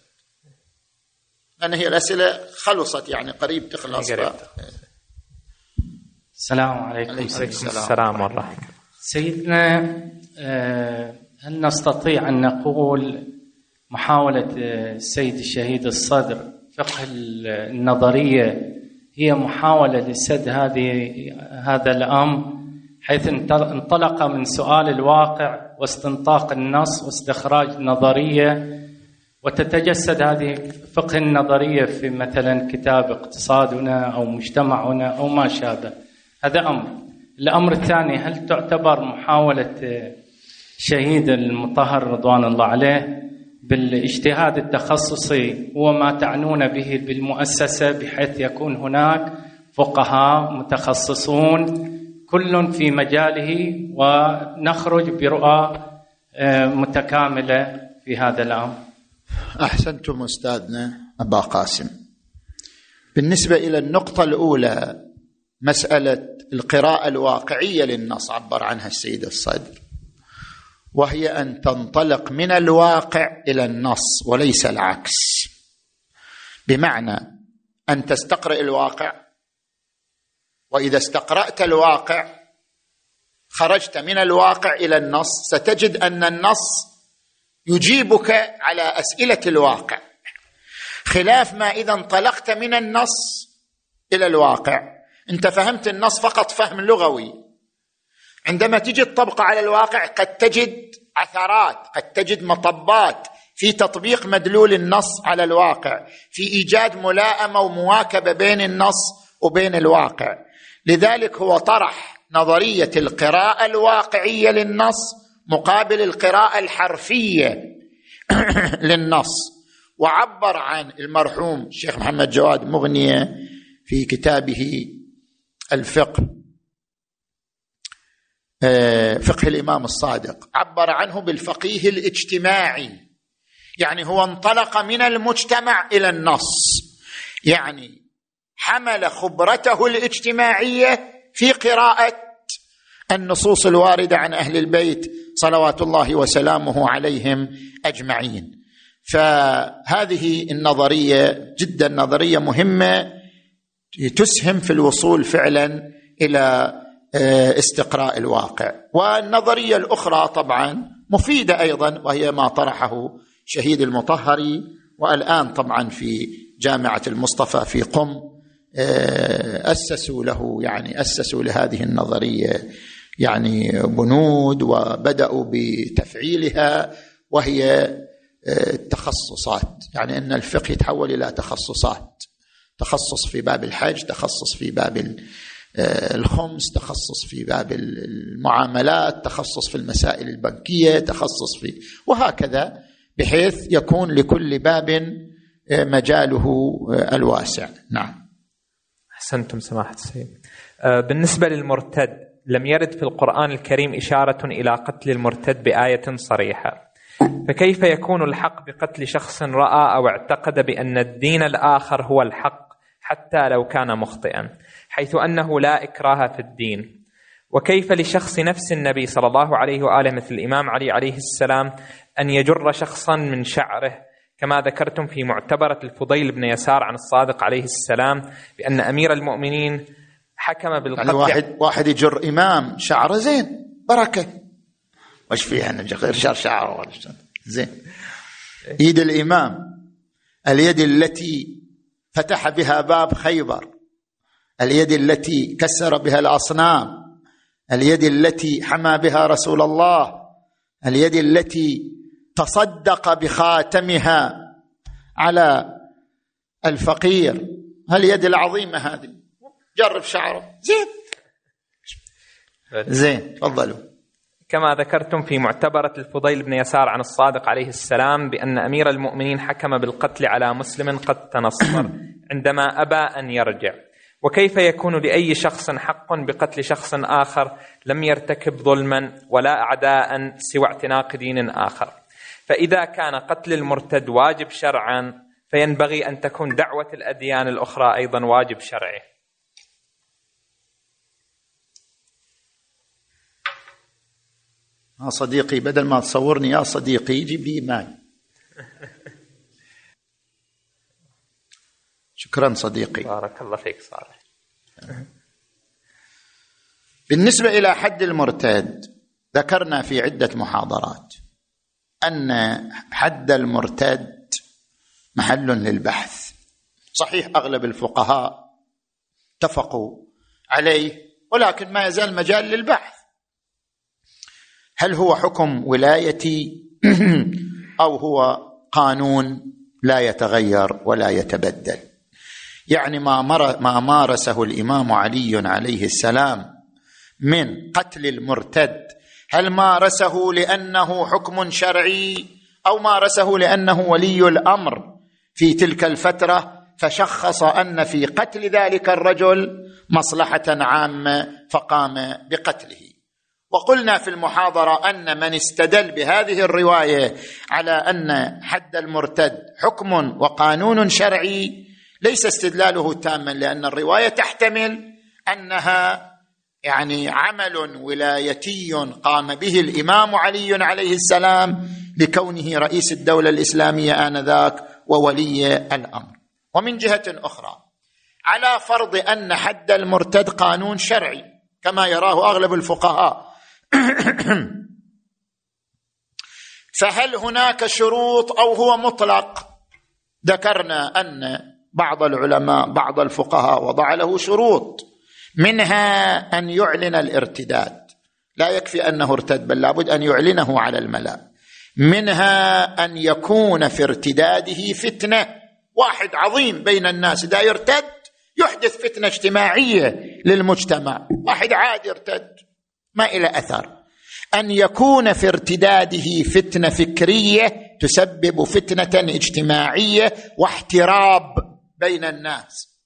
أن هي الأسئلة خلصت يعني قريب تخلص. السلام عليكم. السلام ورحمة الله. سيدنا، هل نستطيع أن نقول محاولة السيد الشهيد الصدر فقه النظرية هي محاولة لسد هذا الأمر، حيث انطلق من سؤال الواقع واستنطاق النص واستخراج نظرية، وتتجسد هذه الفقه النظرية في مثلا كتاب اقتصادنا أو مجتمعنا أو ما شابه؟ هذا أمر. الأمر الثاني، هل تعتبر محاولة الشهيد المطهر رضوان الله عليه بالاجتهاد التخصصي هو ما تعنون به بالمؤسسة، بحيث يكون هناك فقهاء متخصصون كل في مجاله ونخرج برؤى متكاملة في هذا الأمر؟ أحسنتم أستاذنا أبا قاسم. بالنسبة إلى النقطة الأولى، مسألة القراءة الواقعية للنص عبر عنها السيد الصدر، وهي أن تنطلق من الواقع إلى النص وليس العكس، بمعنى أن تستقرأ الواقع، وإذا استقرأت الواقع خرجت من الواقع إلى النص، ستجد أن النص يجيبك على أسئلة الواقع، خلاف ما إذا انطلقت من النص إلى الواقع. أنت فهمت النص فقط فهم لغوي، عندما تجي تطبق على الواقع قد تجد عثرات، قد تجد مطبات في تطبيق مدلول النص على الواقع، في إيجاد ملائمة ومواكبة بين النص وبين الواقع. لذلك هو طرح نظرية القراءة الواقعية للنص مقابل القراءة الحرفية للنص. وعبر عن المرحوم الشيخ محمد جواد مغنية في كتابه الفقه، فقه الإمام الصادق، عبر عنه بالفقيه الاجتماعي، يعني هو انطلق من المجتمع إلى النص، يعني حمل خبرته الاجتماعية في قراءة النصوص الواردة عن أهل البيت صلوات الله وسلامه عليهم أجمعين. فهذه النظرية جدا نظرية مهمة، تسهم في الوصول فعلا إلى استقراء الواقع. والنظرية الأخرى طبعا مفيدة أيضا، وهي ما طرحه شهيد المطهري، والآن طبعا في جامعة المصطفى في قم أسسوا له، يعني أسسوا لهذه النظرية يعني بنود، وبدأوا بتفعيلها، وهي التخصصات، يعني أن الفقه يتحول إلى تخصصات، تخصص في باب الحج، تخصص في باب الخمس، تخصص في باب المعاملات، تخصص في المسائل البنكية، تخصص في، وهكذا، بحيث يكون لكل باب مجاله الواسع. نعم. أحسنتم سماحة السيد. بالنسبة للمرتد، لم يرد في القرآن الكريم إشارة إلى قتل المرتد بآية صريحة، فكيف يكون الحق بقتل شخص رأى أو اعتقد بأن الدين الآخر هو الحق حتى لو كان مخطئا، حيث أنه لا إكراه في الدين؟ وكيف لشخص نفس النبي صلى الله عليه وآله مثل الإمام علي عليه السلام أن يجر شخصا من شعره، كما ذكرتم في معتبرة الفضيل بن يسار عن الصادق عليه السلام بأن أمير المؤمنين حكم بالقتل؟ يعني واحد يجر إمام شعره زين بركة، وش فيها أن غير شعره زين؟ يد الإمام، اليد التي فتح بها باب خيبر، اليد التي كسر بها الأصنام، اليد التي حمى بها رسول الله، اليد التي تصدق بخاتمها على الفقير، اليد العظيمة هذه جرب شعره زين. تفضلوا. كما ذكرتم في معتبرة الفضيل بن يسار عن الصادق عليه السلام بأن أمير المؤمنين حكم بالقتل على مسلم قد تنصر عندما أبى أن يرجع، وكيف يكون لأي شخص حق بقتل شخص آخر لم يرتكب ظلما ولا أعداء سوى اعتناق دين آخر؟ فإذا كان قتل المرتد واجب شرعا، فينبغي أن تكون دعوة الأديان الأخرى أيضا واجب شرعي. يا صديقي بدل ما تصورني يا صديقي جيب لي ماي. شكرا صديقي، بارك الله فيك صالح. بالنسبة إلى حد المرتد ذكرنا في عدة محاضرات أن حد المرتد محل للبحث، صحيح أغلب الفقهاء اتفقوا عليه، ولكن ما يزال مجال للبحث. هل هو حكم ولايتي أو هو قانون لا يتغير ولا يتبدل؟ يعني ما مارسه الإمام علي عليه السلام من قتل المرتد، هل مارسه لأنه حكم شرعي أو مارسه لأنه ولي الأمر في تلك الفترة فشخص أن في قتل ذلك الرجل مصلحة عامة فقام بقتله؟ وقلنا في المحاضرة أن من استدل بهذه الرواية على أن حد المرتد حكم وقانون شرعي ليس استدلاله تاما، لأن الرواية تحتمل أنها يعني عمل ولايتي قام به الإمام علي عليه السلام لكونه رئيس الدولة الإسلامية آنذاك وولي الأمر. ومن جهة أخرى، على فرض أن حد المرتد قانون شرعي كما يراه أغلب الفقهاء، فهل هناك شروط أو هو مطلق؟ ذكرنا أن بعض العلماء بعض الفقهاء وضع له شروط، منها أن يعلن الارتداد، لا يكفي أنه ارتد بل لابد أن يعلنه على الملأ، منها أن يكون في ارتداده فتنة، واحد عظيم بين الناس دا يرتد يحدث فتنة اجتماعية للمجتمع، واحد عادي يرتد ما إلى أثر، أن يكون في ارتداده فتنة فكرية تسبب فتنة اجتماعية واحتراب بين الناس،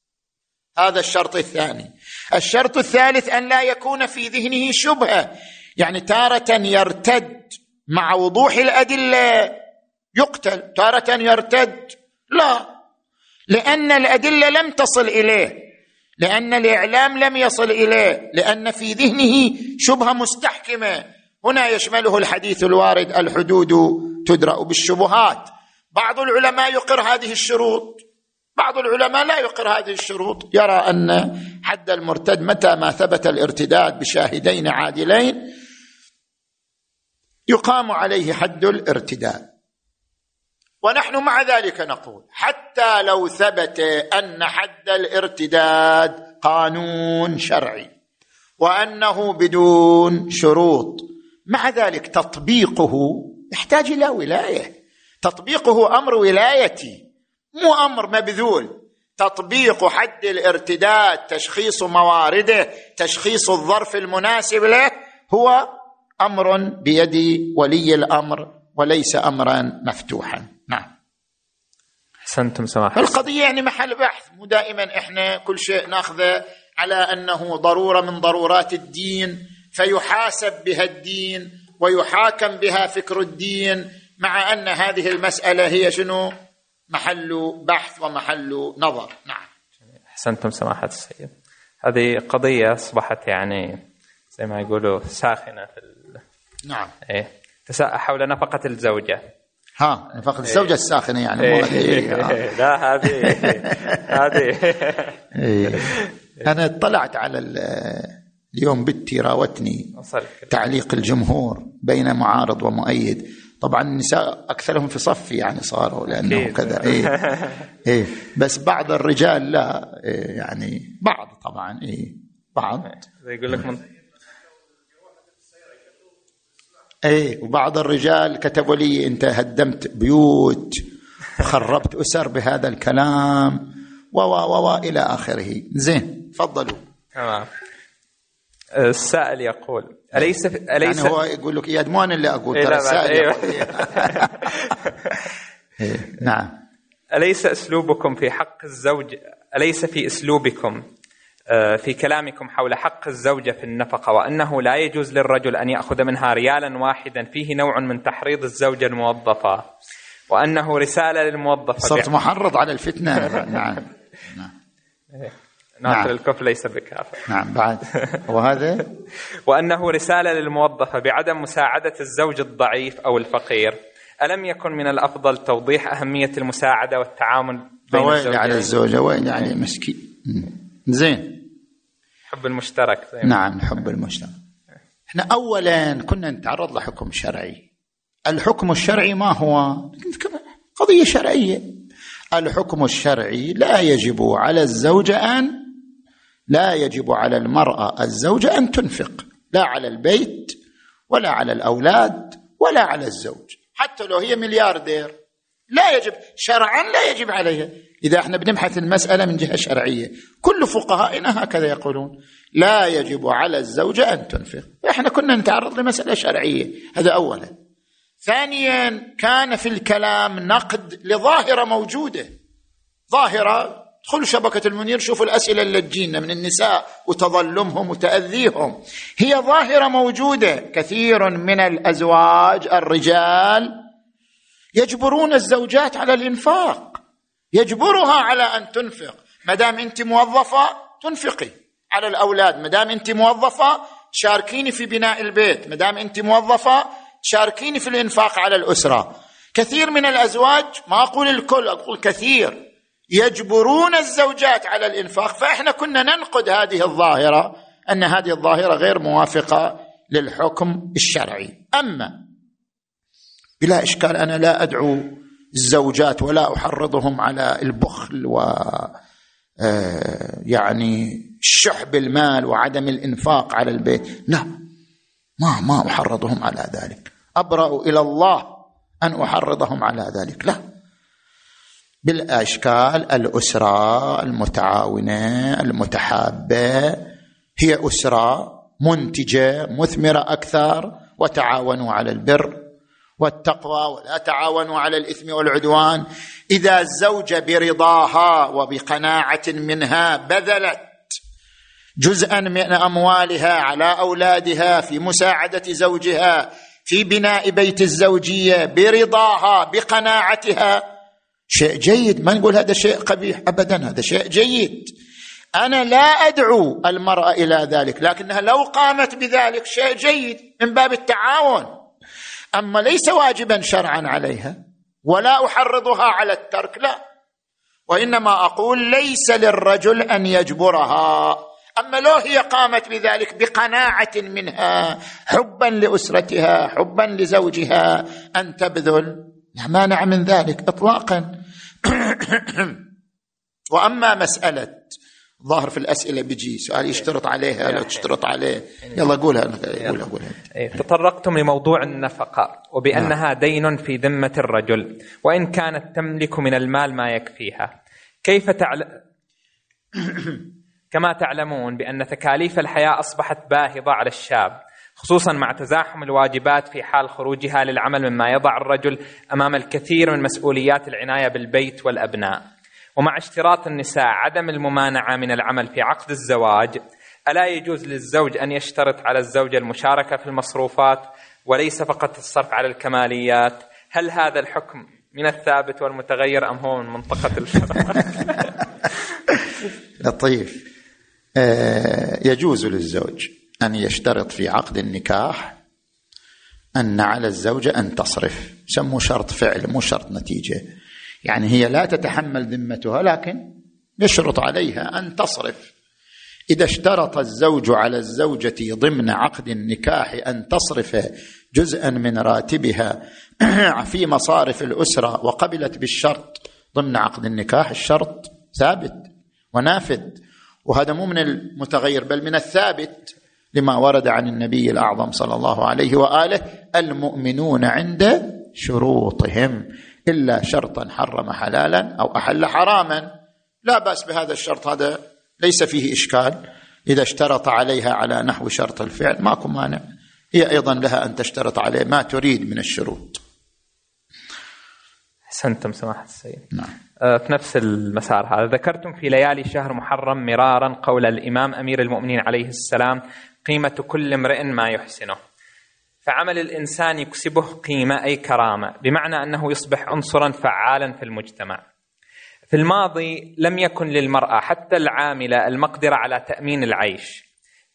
هذا الشرط الثاني. الشرط الثالث أن لا يكون في ذهنه شبهة، يعني تارة يرتد مع وضوح الأدلة يقتل، تارة يرتد لا، لأن الأدلة لم تصل إليه، لأن الإعلام لم يصل إليه، لأن في ذهنه شبهة مستحكمة. هنا يشمله الحديث الوارد: الحدود تدرأ بالشبهات. بعض العلماء يقر هذه الشروط، بعض العلماء لا يقر هذه الشروط، يرى أن حد المرتد متى ما ثبت الارتداد بشاهدين عادلين يقام عليه حد الارتداد. ونحن مع ذلك نقول حتى لو ثبت أن حد الارتداد قانون شرعي وأنه بدون شروط، مع ذلك تطبيقه يحتاج إلى ولاية، تطبيقه أمر ولايتي مو أمر مبذول. تطبيق حد الارتداد، تشخيص موارده، تشخيص الظرف المناسب له، هو أمر بيد ولي الأمر وليس أمرا مفتوحا. نعم أحسنتم سماحة. القضية يعني محل بحث، مو دائما إحنا كل شيء ناخذه على أنه ضرورة من ضرورات الدين، فيحاسب بها الدين ويحاكم بها فكر الدين، مع أن هذه المسألة هي شنو؟ محل بحث ومحل نظر. نعم، أحسنتم سماحة السيد. هذه قضية أصبحت يعني زي ما يقولوا ساخنة في نعم تساءل حول نفقة الزوجة. نفقة الزوجة الساخنة يعني لا هذه أنا اطلعت على اليوم بنتي راوتني تعليق الجمهور بين معارض ومؤيد. طبعا النساء أكثرهم في صفي يعني صاروا لأنه كذا بس بعض الرجال لا يعني بعض طبعا بعض يقول لك وبعض الرجال كتبوا لي أنت هدمت بيوت خربت أسر بهذا الكلام إلى آخره. زين، تفضلوا. تمام. السائل يقول أليس يعني هو يقول لك إياد مو أنا اللي أقول، ترى السائل نعم. أليس في أسلوبكم في كلامكم حول حق الزوجة في النفقة، وأنه لا يجوز للرجل أن يأخذ منها ريالا واحدا، فيه نوع من تحريض الزوجة الموظفة، وأنه رسالة للموظفة؟ صرت محرض على الفتنة. نعم. ناطر الكف ليس بكافر. نعم بعد وهذا وأنه رسالة للموظفة بعدم مساعدة الزوج الضعيف أو الفقير. ألم يكن من الأفضل توضيح أهمية المساعدة والتعامل بين الزوجين على الزوجة وين يعني مسكين؟ زين، حب المشترك. نعم، حب المشترك. احنا أولا كنا نتعرض لحكم شرعي. الحكم الشرعي ما هو؟ قضية شرعية. الحكم الشرعي لا يجب على المرأة الزوجة أن تنفق، لا على البيت ولا على الأولاد ولا على الزوج، حتى لو هي ملياردير لا يجب شرعا، لا يجب عليها. إذا احنا بنبحث المسألة من جهة شرعية، كل فقهائنا هكذا يقولون لا يجب على الزوجة أن تنفق. احنا كنا نتعرض لمسألة شرعية. هذا أولا. ثانيا، كان في الكلام نقد لظاهرة موجودة، ظاهرة دخلوا شبكة المنير شوفوا الأسئلة اللي تجينا من النساء وتظلمهم وتأذيهم، هي ظاهرة موجودة. كثير من الأزواج الرجال يجبرون الزوجات على الإنفاق، يجبرها على أن تنفق. مدام أنت موظفة تنفقي على الأولاد، مدام أنت موظفة تشاركيني في بناء البيت، مدام أنت موظفة تشاركيني في الإنفاق على الأسرة. كثير من الأزواج، ما أقول الكل، أقول كثير، يجبرون الزوجات على الإنفاق. فإحنا كنا ننقد هذه الظاهرة، أن هذه الظاهرة غير موافقة للحكم الشرعي. أما بلا إشكال أنا لا أدعو الزوجات ولا أحرضهم على البخل ويعني شحب المال وعدم الإنفاق على البيت، لا، ما أحرضهم على ذلك. أبرأ إلى الله أن أحرضهم على ذلك، لا. بالأشكال الأسرة المتعاونة المتحابة هي أسرة منتجة مثمرة أكثر، وتعاونوا على البر والتقوى ولا تعاونوا على الإثم والعدوان. إذا الزوجة برضاها وبقناعة منها بذلت جزءا من أموالها على أولادها في مساعدة زوجها في بناء بيت الزوجية برضاها بقناعتها، شيء جيد، ما نقول هذا شيء قبيح أبدا، هذا شيء جيد. أنا لا أدعو المرأة إلى ذلك، لكنها لو قامت بذلك شيء جيد من باب التعاون. أما ليس واجبا شرعا عليها، ولا أحرضها على الترك، لا. وإنما أقول ليس للرجل أن يجبرها. أما لو هي قامت بذلك بقناعة منها، حبا لأسرتها، حبا لزوجها، أن تبذل، لا مانع من ذلك إطلاقا. وأما مسألة ظاهر في الأسئلة بيجي سؤال يشترط عليها لا تشترط عليه، يلا قولها. تطرقتم لموضوع النفقة وبأنها دين في ذمة الرجل، وإن كانت تملك من المال ما يكفيها. كما تعلمون بأن تكاليف الحياة أصبحت باهظة على الشاب، خصوصا مع تزاحم الواجبات في حال خروجها للعمل، مما يضع الرجل أمام الكثير من مسؤوليات العناية بالبيت والأبناء، ومع اشتراط النساء عدم الممانعة من العمل في عقد الزواج، ألا يجوز للزوج أن يشترط على الزوجة المشاركة في المصروفات وليس فقط الصرف على الكماليات؟ هل هذا الحكم من الثابت والمتغير أم هو من منطقة الشرع؟ لطيف. يجوز للزوج أن يشترط في عقد النكاح أن على الزوجة أن تصرف. سموا شرط فعل مو شرط نتيجة، يعني هي لا تتحمل ذمتها لكن يشرط عليها أن تصرف. إذا اشترط الزوج على الزوجة ضمن عقد النكاح أن تصرف جزءا من راتبها في مصارف الأسرة وقبلت بالشرط ضمن عقد النكاح، الشرط ثابت ونافذ، وهذا مو من المتغير بل من الثابت لما ورد عن النبي الأعظم صلى الله عليه وآله: المؤمنون عند شروطهم إلا شرطا حرم حلالا أو أحل حراما. لا بأس بهذا الشرط، هذا ليس فيه إشكال. إذا اشترط عليها على نحو شرط الفعل ماكو مانع، هي أيضا لها أن تشترط عليه ما تريد من الشروط. حسنتم سماحة السيد. نعم. في نفس المسار هذا، ذكرتم في ليالي شهر محرم مرارا قول الإمام أمير المؤمنين عليه السلام: قيمة كل امرئ ما يحسنه. فعمل الإنسان يكسبه قيمة أي كرامة، بمعنى أنه يصبح عنصرا فعالا في المجتمع. في الماضي لم يكن للمرأة حتى العاملة المقدرة على تأمين العيش،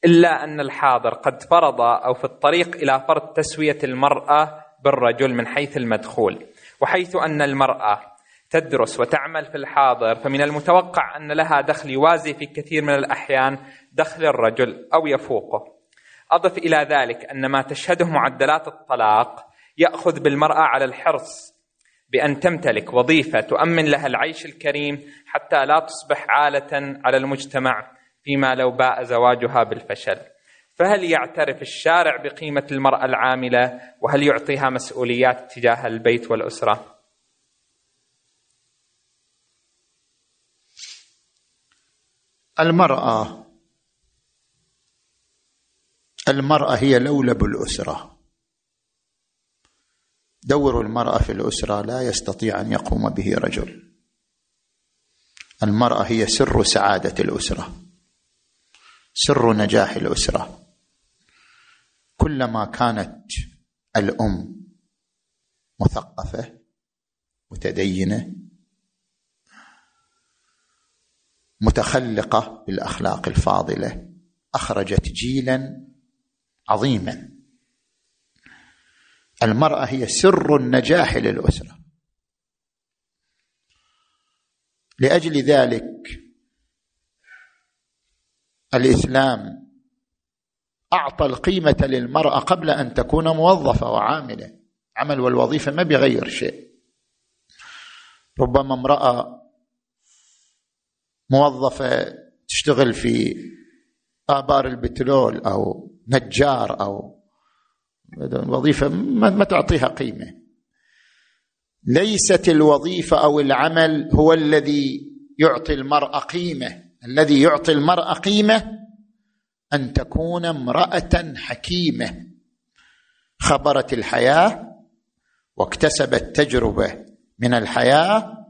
إلا أن الحاضر قد فرض أو في الطريق إلى فرض تسوية المرأة بالرجل من حيث المدخول، وحيث أن المرأة تدرس وتعمل في الحاضر، فمن المتوقع أن لها دخل يوازي في كثير من الأحيان دخل الرجل أو يفوقه. أضف إلى ذلك أن ما تشهده معدلات الطلاق يأخذ بالمرأة على الحرص بأن تمتلك وظيفة تؤمن لها العيش الكريم حتى لا تصبح عالة على المجتمع، فيما لو باء زواجها بالفشل. فهل يعترف الشارع بقيمة المرأة العاملة؟ وهل يعطيها مسؤوليات تجاه البيت والأسرة؟ المرأة هي لولب الأسرة. دور المرأة في الأسرة لا يستطيع أن يقوم به رجل. المرأة هي سر سعادة الأسرة، سر نجاح الأسرة. كلما كانت الأم مثقفة متدينة متخلقة بالأخلاق الفاضلة أخرجت جيلا عظيما. المرأة هي سر النجاح للأسرة. لأجل ذلك الإسلام أعطى القيمة للمرأة قبل أن تكون موظفة وعاملة. عمل والوظيفة ما بيغير شيء. ربما امرأة موظفة تشتغل في آبار البترول أو نجار أو وظيفة ما تعطيها قيمة. ليست الوظيفة أو العمل هو الذي يعطي المرأة قيمة. الذي يعطي المرأة قيمة أن تكون امرأة حكيمة خبرت الحياة واكتسبت تجربة من الحياة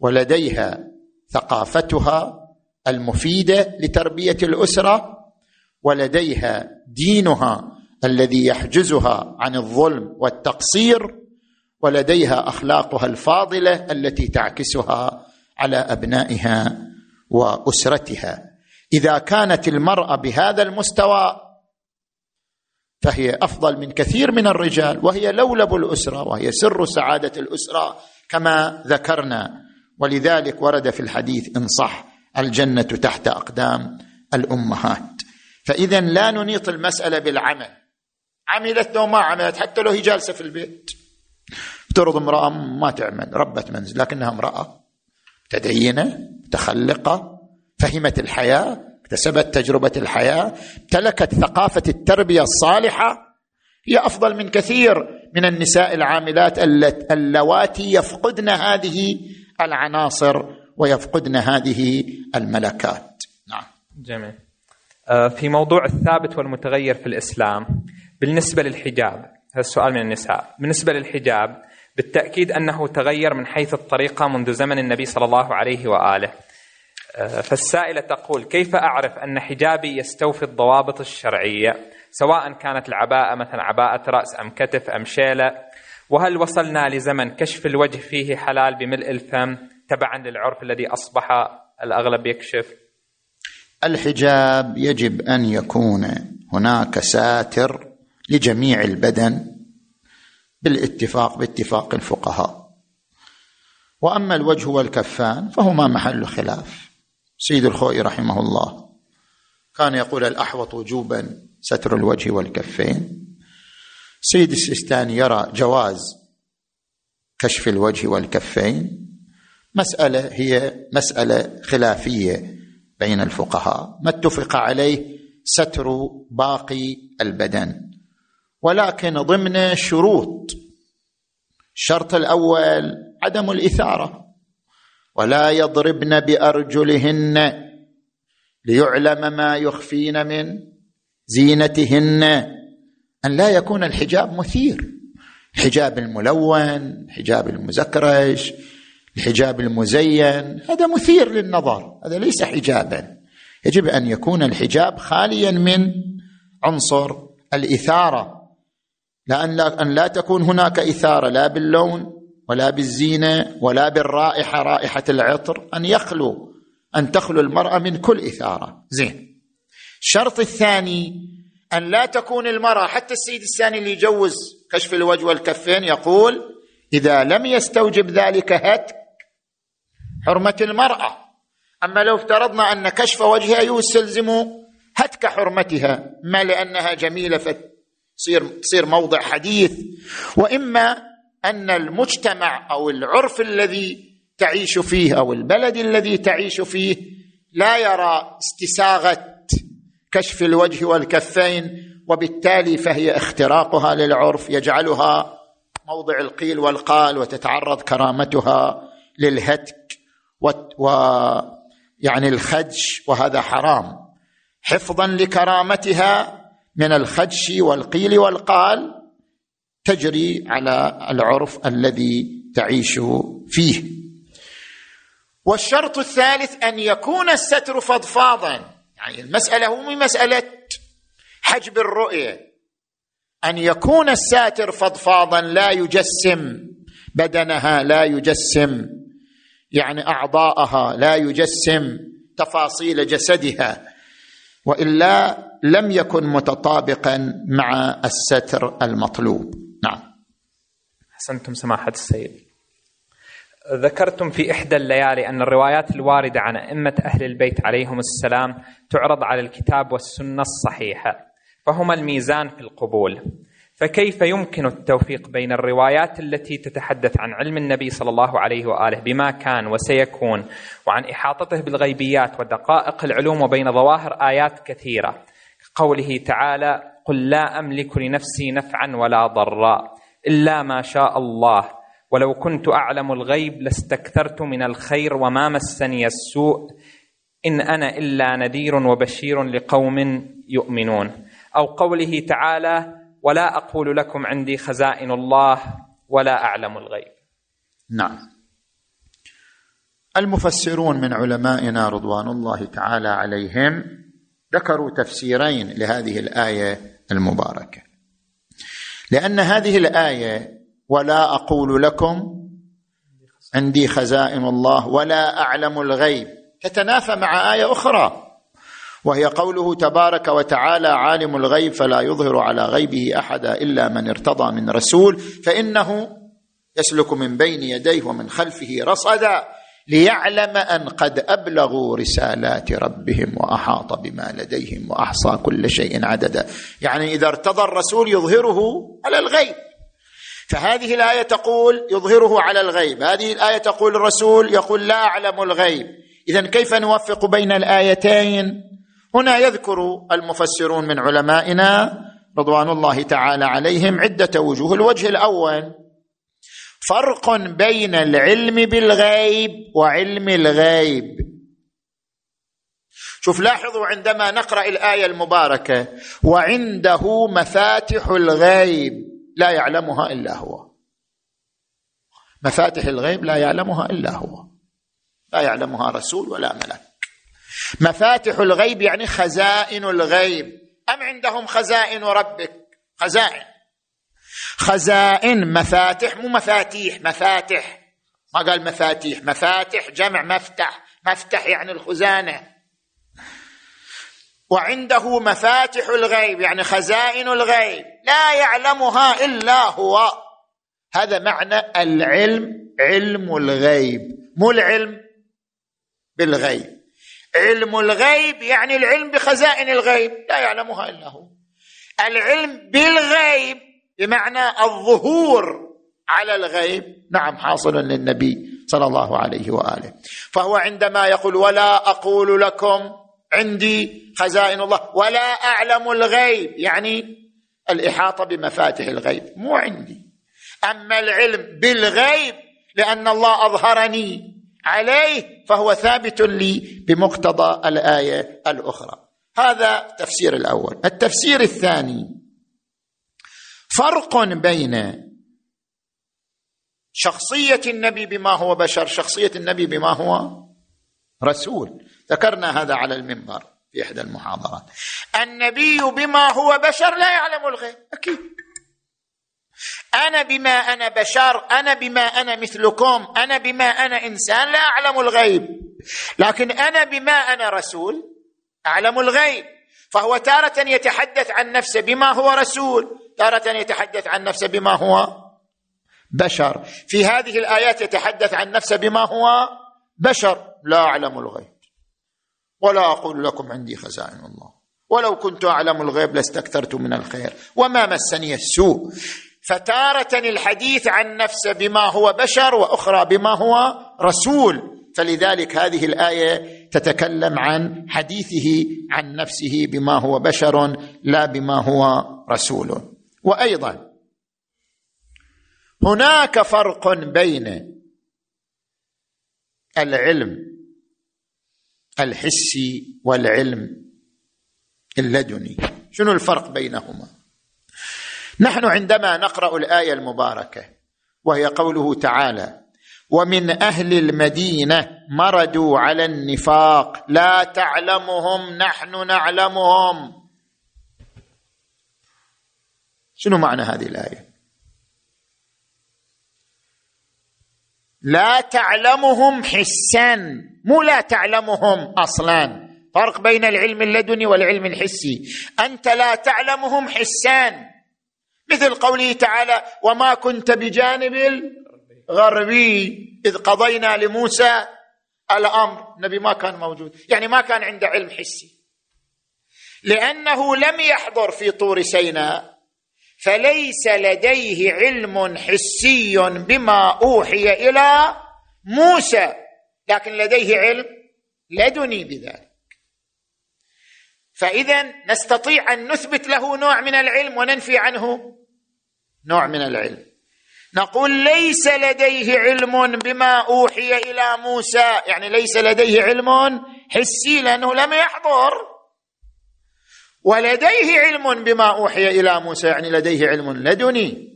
ولديها ثقافتها المفيدة لتربية الأسرة، ولديها دينها الذي يحجزها عن الظلم والتقصير، ولديها أخلاقها الفاضلة التي تعكسها على أبنائها وأسرتها. إذا كانت المرأة بهذا المستوى فهي أفضل من كثير من الرجال، وهي لولب الأسرة وهي سر سعادة الأسرة كما ذكرنا. ولذلك ورد في الحديث إن صح: الجنة تحت أقدام الأمهات. فإذا لا ننيط المسألة بالعمل، عملت لو ما عملت، حتى لو هي جالسة في البيت. افترض امرأة ما تعمل، ربة منزل، لكنها امرأة متدينة متخلقة، فهمت الحياة، اكتسبت تجربة الحياة، امتلكت ثقافة التربية الصالحة، هي أفضل من كثير من النساء العاملات اللواتي يفقدن هذه العناصر ويفقدن هذه الملكات. نعم. جميل. في موضوع الثابت والمتغير في الإسلام بالنسبة للحجاب، هذا السؤال من النساء. بالنسبة للحجاب، بالتأكيد أنه تغير من حيث الطريقة منذ زمن النبي صلى الله عليه وآله. فالسائلة تقول: كيف أعرف أن حجابي يستوفي الضوابط الشرعية، سواء كانت العباءة مثلا عباءة رأس أم كتف أم شيلة؟ وهل وصلنا لزمن كشف الوجه فيه حلال بملء الفم تبعا للعرف الذي أصبح الأغلب يكشف؟ الحجاب يجب أن يكون هناك ساتر لجميع البدن باتفاق الفقهاء. وأما الوجه والكفان فهما محل خلاف. سيد الخوئي رحمه الله كان يقول: الأحوط وجوبا ستر الوجه والكفين. سيد السيستاني يرى جواز كشف الوجه والكفين. مسألة هي مسألة خلافية بين الفقهاء، ما اتفق عليه ستر باقي البدن، ولكن ضمن شروط. الشرط الأول عدم الإثارة: ولا يضربن بأرجلهن ليعلم ما يخفين من زينتهن. أن لا يكون الحجاب مثير، الحجاب الملون، الحجاب المزكرج، الحجاب المزين، هذا مثير للنظر، هذا ليس حجابا. يجب أن يكون الحجاب خاليا من عنصر الإثارة، لأن لا تكون هناك إثارة لا باللون ولا بالزينة ولا بالرائحة، رائحة العطر، أن تخلو المرأة من كل إثارة. زين. الشرط الثاني أن لا تكون المرأة، حتى السيد الثاني اللي يجوز كشف الوجه والكفين يقول: إذا لم يستوجب ذلك هتك حرمة المرأة. أما لو افترضنا أن كشف وجهها يستلزم هتك حرمتها، ما لأنها جميلة تصير موضع حديث، وإما أن المجتمع أو العرف الذي تعيش فيه أو البلد الذي تعيش فيه لا يرى استساغة كشف الوجه والكفين، وبالتالي فهي اختراقها للعرف يجعلها موضع القيل والقال، وتتعرض كرامتها للهتك ويعني الخدش، وهذا حرام حفظا لكرامتها من الخدش والقيل والقال. تجري على العرف الذي تعيش فيه. والشرط الثالث أن يكون الستر فضفاضا، يعني المسألة هو مسألة حجب الرؤية، أن يكون الساتر فضفاضا لا يجسم بدنها، لا يجسم يعني أعضاءها، لا يجسم تفاصيل جسدها، وإلا لم يكن متطابقا مع الستر المطلوب. نعم. أحسنتم سماحة السيد. ذكرتم في إحدى الليالي أن الروايات الواردة عن أئمة أهل البيت عليهم السلام تعرض على الكتاب والسنة الصحيحة، فهما الميزان في القبول، فكيف يمكن التوفيق بين الروايات التي تتحدث عن علم النبي صلى الله عليه وآله بما كان وسيكون، وعن إحاطته بالغيبيات ودقائق العلوم، وبين ظواهر آيات كثيرة قوله تعالى: قل لا أملك لنفسي نفعا ولا ضرا إلا ما شاء الله ولو كنت أعلم الغيب لاستكثرت من الخير وما مسني السوء إن أنا إلا نذير وبشير لقوم يؤمنون، أو قوله تعالى: ولا أقول لكم عندي خزائن الله ولا أعلم الغيب. نعم. المفسرون من علمائنا رضوان الله تعالى عليهم ذكروا تفسيرين لهذه الآية المباركة، لأن هذه الآية ولا أقول لكم عندي خزائن الله ولا أعلم الغيب تتنافى مع آية أخرى، وهي قوله تبارك وتعالى: عالم الغيب فلا يظهر على غيبه أحدا إلا من ارتضى من رسول فإنه يسلك من بين يديه ومن خلفه رصدا ليعلم أن قد أبلغوا رسالات ربهم وأحاط بما لديهم وأحصى كل شيء عددا. يعني إذا ارتضى الرسول يظهره على الغيب، فهذه الآية تقول يظهره على الغيب، هذه الآية تقول الرسول يقول لا أعلم الغيب. إذن كيف نوفق بين الآيتين؟ هنا يذكر المفسرون من علمائنا رضوان الله تعالى عليهم عدة وجوه. الوجه الأول: فرق بين العلم بالغيب وعلم الغيب. شوف، لاحظوا عندما نقرأ الآية المباركة: وعنده مفاتح الغيب لا يعلمها إلا هو، مفاتح الغيب لا يعلمها إلا هو، لا يعلمها رسول ولا ملك. مفاتح الغيب يعني خزائن الغيب. أم عندهم خزائن ربك؟ خزائن، خزائن مفاتح، مو مفاتيح، مفاتح، ما قال مفاتيح، مفاتح جمع مفتح، مفتح يعني الخزانة. وعنده مفاتح الغيب يعني خزائن الغيب لا يعلمها إلا هو. هذا معنى العلم، علم الغيب، مو العلم بالغيب. علم الغيب يعني العلم بخزائن الغيب لا يعلمها إلا هو. العلم بالغيب بمعنى الظهور على الغيب، نعم، حاصل للنبي صلى الله عليه وآله. فهو عندما يقول ولا أقول لكم عندي خزائن الله ولا أعلم الغيب، يعني الإحاطة بمفاتح الغيب، مو عندي. أما العلم بالغيب لأن الله أظهرني عليه فهو ثابت لي بمقتضى الآية الأخرى. هذا التفسير الأول. التفسير الثاني، فرق بين شخصية النبي بما هو بشر، شخصية النبي بما هو رسول. ذكرنا هذا على المنبر في إحدى المحاضرات. النبي بما هو بشر لا يعلم الغيب، أكيد. أنا بما أنا بشر، أنا بما أنا مثلكم، أنا بما أنا إنسان لا أعلم الغيب، لكن أنا بما أنا رسول أعلم الغيب. فهو تارة يتحدث عن نفسه بما هو رسول، تارة يتحدث عن نفسه بما هو بشر. في هذه الآيات يتحدث عن نفسه بما هو بشر، لا أعلم الغيب ولا أقول لكم عندي خزائن الله ولو كنت أعلم الغيب لاستكثرت من الخير وما مسني السوء. فتارة الحديث عن نفسه بما هو بشر وأخرى بما هو رسول. فلذلك هذه الآية تتكلم عن حديثه عن نفسه بما هو بشر لا بما هو رسول. وأيضا هناك فرق بين العلم الحسي والعلم اللدني. شنو الفرق بينهما؟ نحن عندما نقرأ الآية المباركة وهي قوله تعالى ومن أهل المدينة مردوا على النفاق لا تعلمهم نحن نعلمهم، شنو معنى هذه الآية؟ لا تعلمهم حسا، مو لا تعلمهم أصلا. فرق بين العلم اللدني والعلم الحسي. أنت لا تعلمهم حسا، مثل قوله تعالى وما كنت بجانب الغربي إذ قضينا لموسى الأمر، النبي ما كان موجود، يعني ما كان عنده علم حسي لأنه لم يحضر في طور سيناء، فليس لديه علم حسي بما أوحي إلى موسى، لكن لديه علم لدني بذلك. فإذا نستطيع أن نثبت له نوع من العلم وننفي عنه نوع من العلم. نقول ليس لديه علم بما أوحي إلى موسى، يعني ليس لديه علم حسي لأنه لم يحضر، ولديه علم بما أوحي إلى موسى يعني لديه علم لدني.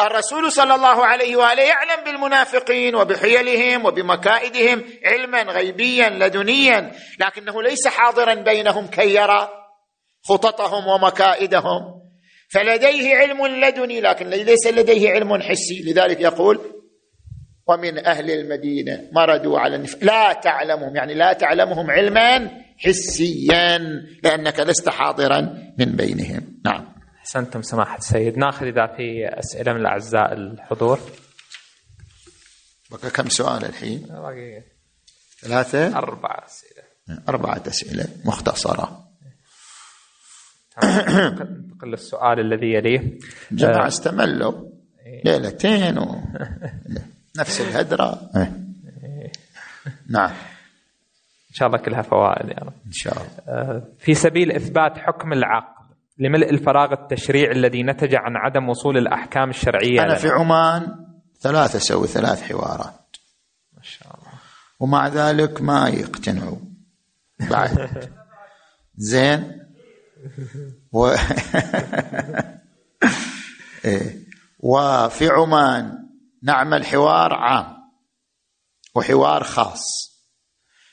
الرسول صلى الله عليه وآله يعلم بالمنافقين وبحيلهم وبمكائدهم علما غيبيا لدنيا، لكنه ليس حاضرا بينهم كي يرى خططهم ومكائدهم، فلديه علم لدني لكن ليس لديه علم حسي. لذلك يقول ومن أهل المدينة مردوا على النفاق لا تعلمهم، يعني لا تعلمهم علما حسيا لأنك لست حاضرا من بينهم. نعم، أحسنتم سماحة السيد. ناخذ إذا في أسئلة من الأعزاء الحضور. بقى كم سؤال الحين؟ ثلاثة، أربعة أسئلة، أربعة أسئلة مختصرة. ننتقل للسؤال الذي يليه. جماعة استملوا ليلتين نفس الهدرة. نعم، إن شاء الله كلها فوائد يا رب. إن شاء الله. في سبيل إثبات حكم العقل لملء الفراغ التشريعي الذي نتج عن عدم وصول الأحكام الشرعية. أنا في عمان ثلاث حوارات ما شاء الله، ومع ذلك ما يقتنعوا بعد. زين. وفي عمان نعمل حوار عام وحوار خاص.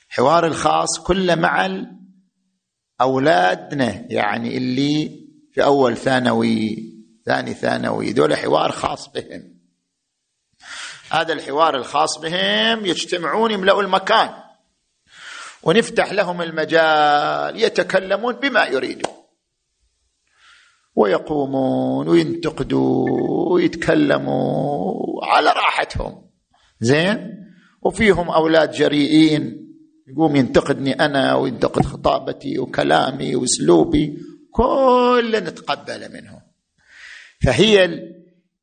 حوار الخاص كله مع أولادنا، يعني اللي في أول ثانوي ثاني ثانوي، دول حوار خاص بهم. هذا الحوار الخاص بهم يجتمعون يملأوا المكان، ونفتح لهم المجال يتكلمون بما يريدون، ويقومون وينتقدوا ويتكلموا على راحتهم. زين، وفيهم أولاد جريئين يقوم ينتقدني أنا وينتقد خطابتي وكلامي وأسلوبي، كلنا نتقبله منهم. فهي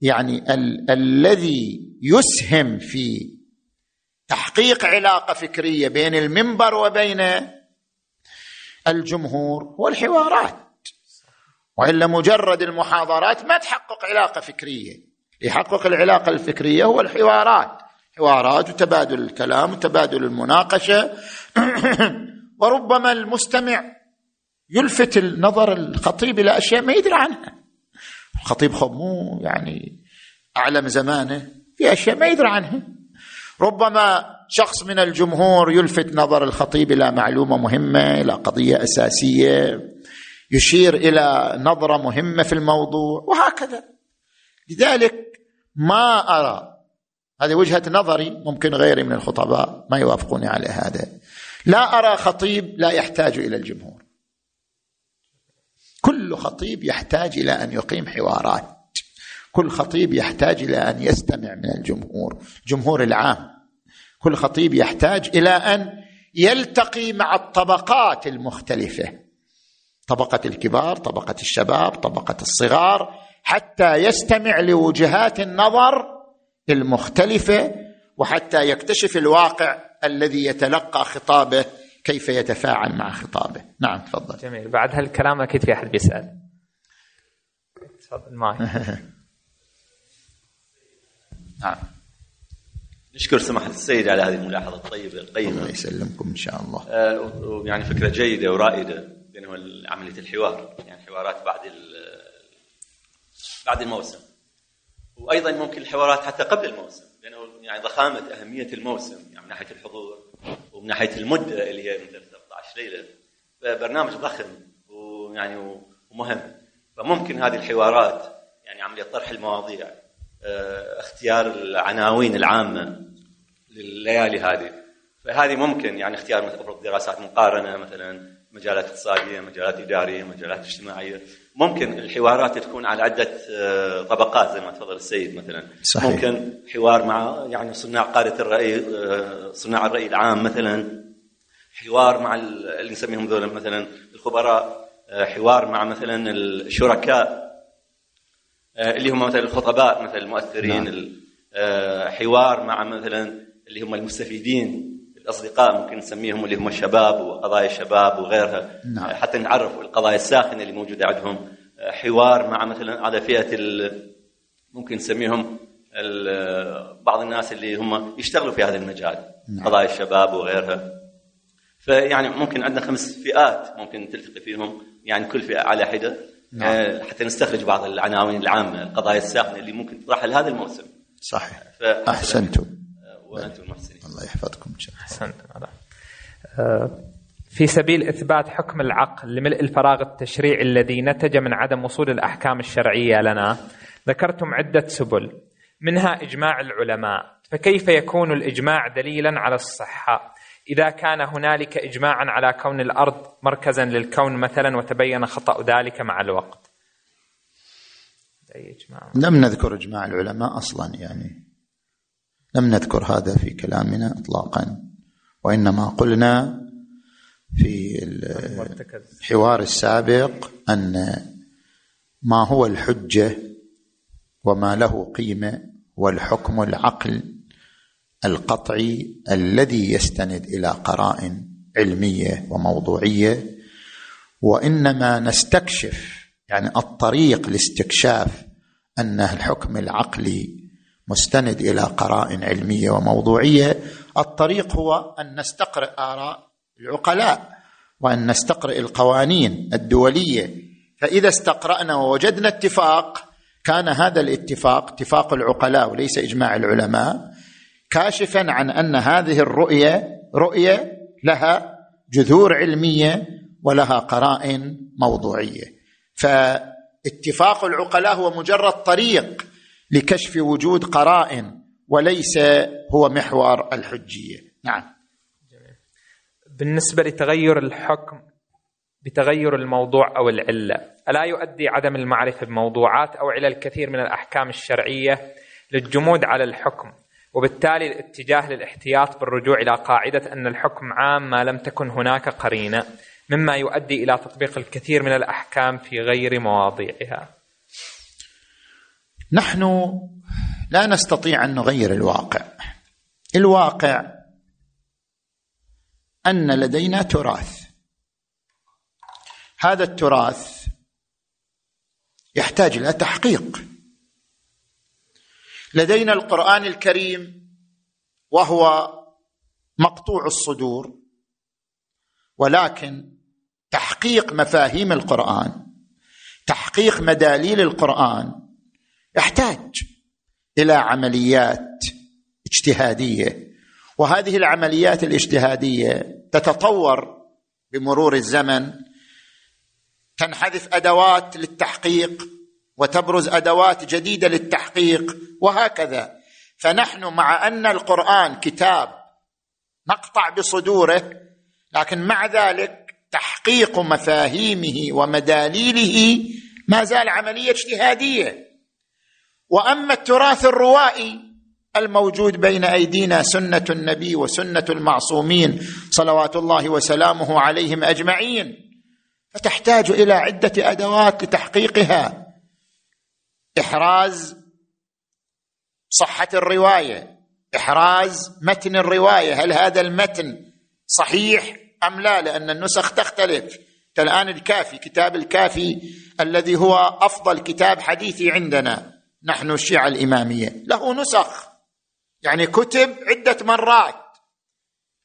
يعني الذي يسهم في تحقيق علاقة فكرية بين المنبر وبين الجمهور والحوارات، وإلا مجرد المحاضرات ما تحقق علاقة فكرية. يحقق العلاقة الفكرية هو الحوارات، حوارات وتبادل الكلام وتبادل المناقشة وربما المستمع يلفت النظر الخطيب إلى أشياء ما يدري عنها. الخطيب خبمو يعني أعلم زمانه في أشياء ما يدري عنها. ربما شخص من الجمهور يلفت نظر الخطيب إلى معلومة مهمة، إلى قضية أساسية، يشير إلى نظرة مهمة في الموضوع، وهكذا. لذلك ما أرى، هذه وجهة نظري، ممكن غيري من الخطباء ما يوافقوني على هذا، لا أرى خطيب لا يحتاج إلى الجمهور. كل خطيب يحتاج إلى أن يقيم حوارات، كل خطيب يحتاج إلى أن يستمع من الجمهور، جمهور العام. كل خطيب يحتاج إلى أن يلتقي مع الطبقات المختلفة، طبقة الكبار، طبقة الشباب، طبقة الصغار، حتى يستمع لوجهات النظر المختلفة، وحتى يكتشف الواقع الذي يتلقى خطابه كيف يتفاعل مع خطابه. نعم تفضل. جميل. بعد هالكلام أكيد في أحد بيسأل. تفضل معي. نعم. نشكر سماحة السيد على هذه الملاحظة الطيبة القيمة. الله يسلمكم إن شاء الله. يعني فكرة جيدة ورائدة بينهم عملية الحوار، يعني حوارات بعد الموسم، وأيضا ممكن الحوارات حتى قبل الموسم، لأنه يعني ضخامة أهمية الموسم يعني من ناحية الحضور ومن ناحية المدة اللي هي مثل 13 ليلة، برنامج ضخم ويعني ومهم. فممكن هذه الحوارات يعني عملية طرح المواضيع، اختيار العناوين العامة للليالي هذه، فهذه ممكن يعني اختيار مثل أبرز دراسات مقارنة، مثلا مجالات اقتصادية، مجالات إدارية، مجالات اجتماعية. ممكن الحوارات تكون على عدة طبقات زي ما تفضل السيد مثلا. صحيح. ممكن حوار مع يعني صناع قادة الرأي، صناع الرأي العام مثلا، حوار مع اللي نسميهم ذولا مثلا الخبراء، حوار مع مثلا الشركاء اللي هم مثلا الخطباء، مثلا المؤثرين. نعم. حوار مع مثلا اللي هم المستفيدين، الأصدقاء ممكن نسميهم اللي هم الشباب وقضايا الشباب وغيرها. نعم. حتى نعرف القضايا الساخنة اللي موجودة عندهم. حوار مع مثلا على فئة ممكن نسميهم بعض الناس اللي هم يشتغلوا في هذا المجال. نعم. قضايا الشباب وغيرها. فيعني ممكن عندنا 5 فئات ممكن تلتقي فيهم، يعني كل فئة على حدة. نعم. حتى نستخرج بعض العناوين العامة، القضايا الساخنة اللي ممكن تطرح لهذا الموسم. صحيح. أحسنتم. وأنتم محسنين. الله يحفظكم. أحسنتم. في سبيل إثبات حكم العقل لملء الفراغ التشريعي الذي نتج من عدم وصول الأحكام الشرعية لنا، ذكرتم عدة سبل منها إجماع العلماء، فكيف يكون الإجماع دليلا على الصحة إذا كان هنالك إجماعا على كون الأرض مركزا للكون مثلا وتبين خطأ ذلك مع الوقت؟ لم نذكر إجماع العلماء أصلا، يعني لم نذكر هذا في كلامنا إطلاقا، وإنما قلنا في الحوار السابق أن ما هو الحجة وما له قيمة والحكم العقل القطعي الذي يستند إلى قرائن علمية وموضوعية، وإنما نستكشف يعني الطريق لاستكشاف أن الحكم العقلي مستند إلى قرائن علمية وموضوعية. الطريق هو أن نستقرأ آراء العقلاء وأن نستقرأ القوانين الدولية، فإذا استقرأنا ووجدنا اتفاق كان هذا الاتفاق اتفاق العقلاء وليس إجماع العلماء، كاشفا عن أن هذه الرؤية رؤية لها جذور علمية ولها قرائن موضوعية. فاتفاق العقلاء هو مجرد طريق لكشف وجود قرائن وليس هو محور الحجية. نعم. بالنسبة لتغير الحكم بتغير الموضوع أو العلة، ألا يؤدي عدم المعرفة بموضوعات أو علل الكثير من الأحكام الشرعية للجمود على الحكم، وبالتالي الاتجاه للاحتياط بالرجوع إلى قاعدة أن الحكم عام ما لم تكن هناك قرينة، مما يؤدي إلى تطبيق الكثير من الأحكام في غير مواضيعها؟ نحن لا نستطيع أن نغير الواقع. الواقع أن لدينا تراث، هذا التراث يحتاج إلى تحقيق. لدينا القرآن الكريم وهو مقطوع الصدور، ولكن تحقيق مفاهيم القرآن، تحقيق مداليل القرآن يحتاج إلى عمليات اجتهادية، وهذه العمليات الاجتهادية تتطور بمرور الزمن، تنحذف أدوات للتحقيق وتبرز أدوات جديدة للتحقيق وهكذا. فنحن مع أن القرآن كتاب نقطع بصدوره، لكن مع ذلك تحقيق مفاهيمه ومداليله ما زال عملية اجتهادية. وأما التراث الروائي الموجود بين أيدينا، سنة النبي وسنة المعصومين صلوات الله وسلامه عليهم أجمعين، فتحتاج إلى عدة أدوات لتحقيقها: إحراز صحة الرواية، إحراز متن الرواية، هل هذا المتن صحيح أم لا، لأن النسخ تختلف. الآن الكافي، كتاب الكافي الذي هو أفضل كتاب حديثي عندنا نحن الشيعة الإمامية، له نسخ، يعني كتب عدة مرات.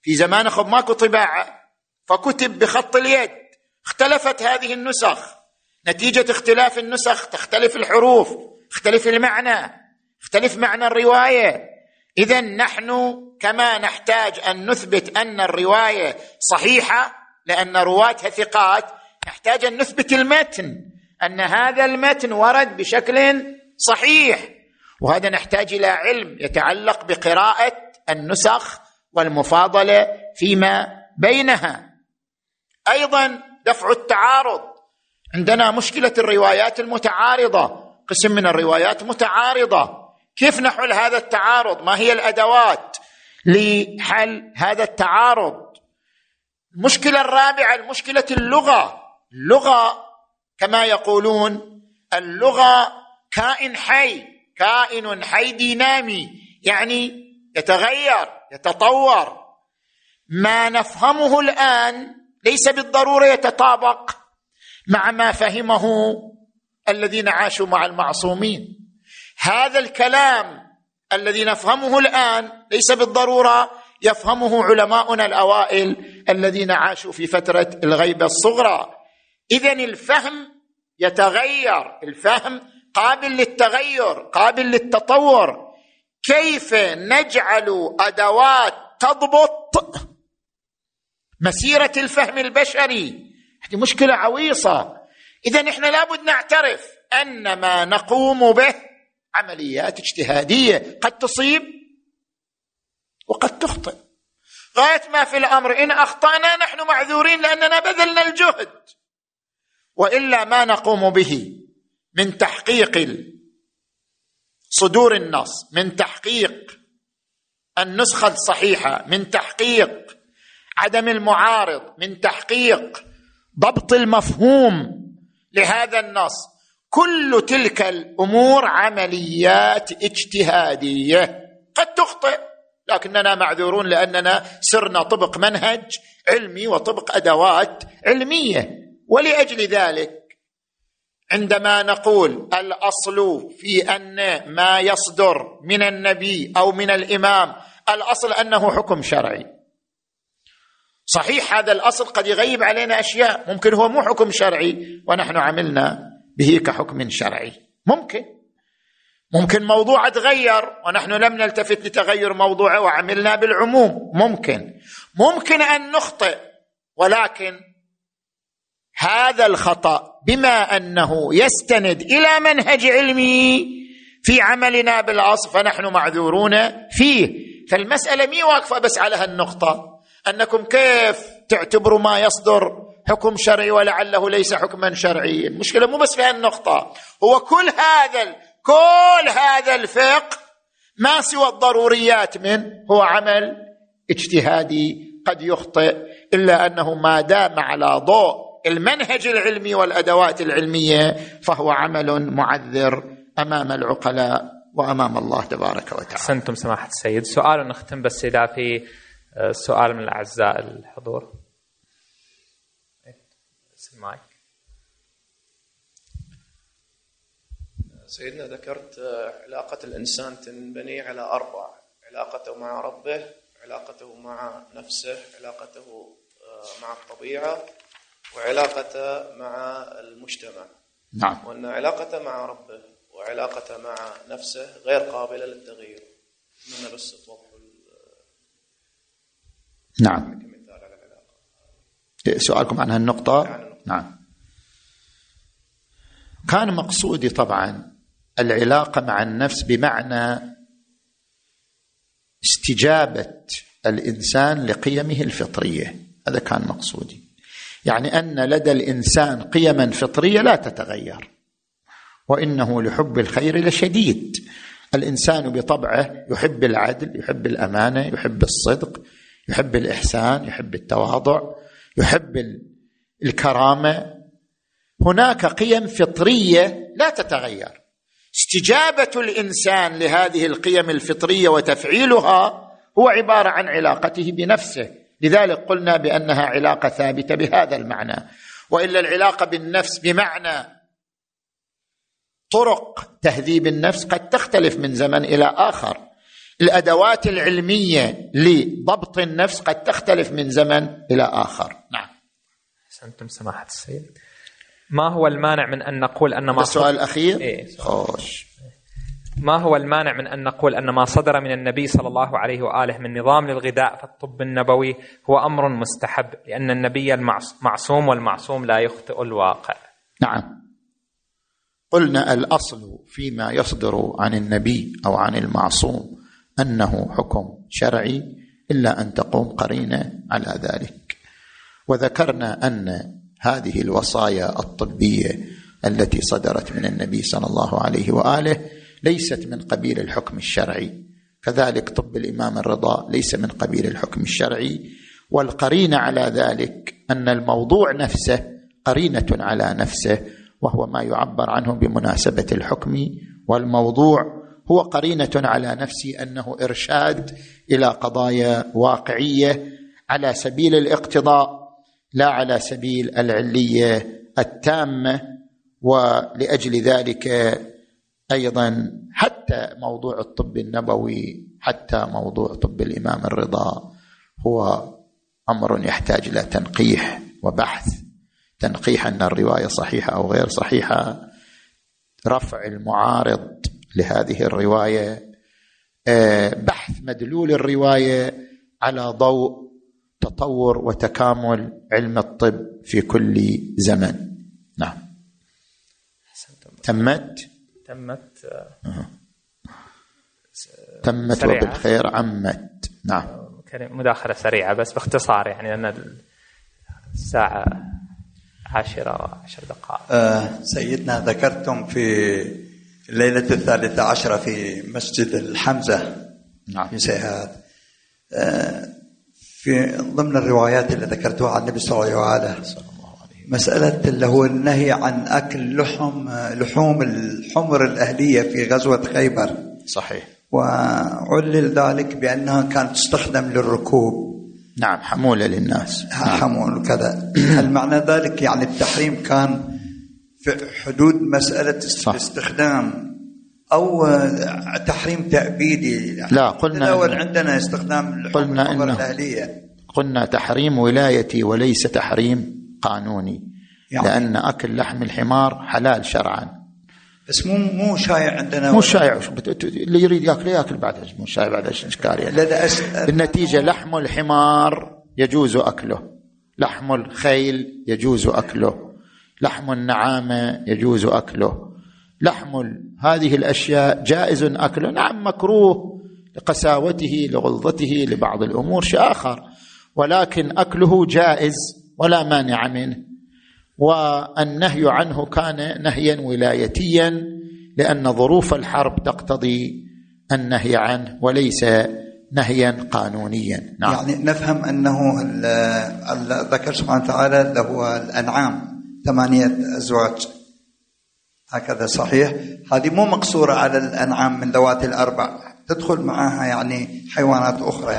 في زمان خب ماكو طباعة، فكتب بخط اليد، اختلفت هذه النسخ، نتيجة اختلاف النسخ تختلف الحروف، اختلف المعنى، اختلف معنى الرواية. إذن نحن كما نحتاج أن نثبت أن الرواية صحيحة لأن رواتها ثقات، نحتاج أن نثبت المتن، أن هذا المتن ورد بشكل صحيح، وهذا نحتاج إلى علم يتعلق بقراءة النسخ والمفاضلة فيما بينها. أيضا دفع التعارض، عندنا مشكلة الروايات المتعارضة، قسم من الروايات متعارضة، كيف نحل هذا التعارض؟ ما هي الأدوات لحل هذا التعارض؟ المشكلة الرابعة المشكلة اللغة. اللغة كما يقولون اللغة كائن حي، كائن حي دينامي، يعني يتغير يتطور. ما نفهمه الآن ليس بالضرورة يتطابق مع ما فهمه الذين عاشوا مع المعصومين. هذا الكلام الذي نفهمه الآن ليس بالضرورة يفهمه علماؤنا الأوائل الذين عاشوا في فترة الغيبة الصغرى. إذن الفهم يتغير، الفهم قابل للتغير، قابل للتطور. كيف نجعل أدوات تضبط مسيرة الفهم البشري؟ هذه مشكلة عويصة. إذن إحنا لابد نعترف أن ما نقوم به عمليات اجتهادية، قد تصيب وقد تخطئ. غاية ما في الأمر إن أخطأنا نحن معذورين لأننا بذلنا الجهد، وإلا ما نقوم به من تحقيق صدور النص، من تحقيق النسخة الصحيحة، من تحقيق عدم المعارض، من تحقيق ضبط المفهوم لهذا النص، كل تلك الأمور عمليات اجتهادية. قد تخطئ لكننا معذورون لأننا سرنا طبق منهج علمي وطبق أدوات علمية. ولأجل ذلك عندما نقول الأصل في أن ما يصدر من النبي أو من الإمام، الأصل أنه حكم شرعي صحيح، هذا الأصل قد يغيب علينا أشياء، ممكن هو مو حكم شرعي ونحن عملنا به كحكم شرعي، ممكن. ممكن موضوع تغير ونحن لم نلتفت لتغير موضوعه وعملنا بالعموم. ممكن أن نخطئ، ولكن هذا الخطأ بما أنه يستند إلى منهج علمي في عملنا بالعصر فنحن معذورون فيه. فالمسألة مي واقفة بس على هالنقطة، أنكم كيف تعتبروا ما يصدر حكم شرعي ولعله ليس حكما شرعيا. المشكلة مو بس في هالنقطة، هو كل هذا الفقه ما سوى الضروريات منه هو عمل اجتهادي قد يخطئ، إلا أنه ما دام على ضوء المنهج العلمي والأدوات العلمية فهو عمل معذر أمام العقلاء وأمام الله تبارك وتعالى. أحسنتم سماحة السيد. سؤال نختم بس إذا في سؤال من الأعزاء الحضور. سماك سيدنا ذكرت علاقة الإنسان تنبني على 4: علاقته مع ربه، علاقته مع نفسه، علاقته مع الطبيعة، وعلاقته مع المجتمع. نعم. وأن علاقته مع ربه وعلاقته مع نفسه غير قابلة للتغيير. أتمنى بس توضحوا. نعم. سؤالكم عن هالنقطة. نعم. كان مقصودي طبعا العلاقة مع النفس بمعنى استجابة الإنسان لقيمه الفطرية، هذا كان مقصودي، يعني أن لدى الإنسان قيما فطرية لا تتغير، وإنه لحب الخير لشديد. الإنسان بطبعه يحب العدل، يحب الأمانة، يحب الصدق، يحب الإحسان، يحب التواضع، يحب الكرامة. هناك قيم فطرية لا تتغير، استجابة الإنسان لهذه القيم الفطرية وتفعيلها هو عبارة عن علاقته بنفسه، لذلك قلنا بأنها علاقة ثابتة بهذا المعنى. وإلا العلاقة بالنفس بمعنى طرق تهذيب النفس قد تختلف من زمن إلى آخر، الأدوات العلمية لضبط النفس قد تختلف من زمن إلى آخر. نعم. حسنتم سماحة السيد. ما هو المانع من أن نقول أن ما السؤال الأخير؟ ما هو المانع من أن نقول أن ما صدر من النبي صلى الله عليه وآله من نظام للغذاء في الطب النبوي هو أمر مستحب، لأن النبي معصوم والمعصوم لا يخطئ الواقع؟ نعم. قلنا الأصل فيما يصدر عن النبي أو عن المعصوم أنه حكم شرعي إلا أن تقوم قرينة على ذلك، وذكرنا أن هذه الوصايا الطبية التي صدرت من النبي صلى الله عليه وآله ليست من قبيل الحكم الشرعي، كذلك طب الإمام الرضا ليس من قبيل الحكم الشرعي، والقرينة على ذلك أن الموضوع نفسه قرينة على نفسه، وهو ما يعبر عنه بمناسبة الحكم، والموضوع هو قرينة على نفسي أنه إرشاد إلى قضايا واقعية على سبيل الاقتضاء لا على سبيل العلية التامة. ولأجل ذلك أيضا حتى موضوع الطب النبوي، حتى موضوع طب الإمام الرضا هو أمر يحتاج إلى تنقيح وبحث، تنقيح أن الرواية صحيحة أو غير صحيحة، رفع المعارض لهذه الرواية، بحث مدلول الرواية على ضوء تطور وتكامل علم الطب في كل زمن. نعم. تمت وبالخير عمت. نعم. مداخلة سريعة بس باختصار، يعني أنا الساعة 10:10. سيدنا ذكرتم في الليلة 13 في مسجد الحمزة. نعم. في سيهات، في ضمن الروايات اللي ذكرتوها عن النبي صلى الله عليه وسلم مسألة اللي هو النهي عن أكل لحوم الحمر الأهلية في غزوة خيبر. صحيح. وعلل ذلك بأنها كانت تستخدم للركوب. نعم. حمولة للناس. حمول وكذا. هل معنى ذلك يعني التحريم كان في حدود مسألة الاستخدام أو تحريم تأبيدي؟ لا، قلنا عندنا استخدام الحمر الأهلية، قلنا تحريم ولايتي وليس تحريم قانوني، يعني لأن أكل لحم الحمار حلال شرعا، بس مو شايع عندنا، مو شايع، اللي يريد ياكل ياكل بعد، مو شايع بعد اشكاليه يعني. بالنتيجه لحم الحمار يجوز اكله، لحم الخيل يجوز اكله، لحم النعامه يجوز اكله، لحم هذه الاشياء جائز اكله. نعم مكروه لقساوته لغلظته لبعض الامور شيء اخر، ولكن اكله جائز ولا مانع منه. والنهي عنه كان نهيا ولايتيا لأن ظروف الحرب تقتضي النهي عنه وليس نهيا قانونيا. نعم. يعني نفهم أنه ذكر سبحانه وتعالى له الأنعام 8 أزواج هكذا صحيح، هذه مو مقصورة على الأنعام من ذوات الأربع، تدخل معها يعني حيوانات أخرى.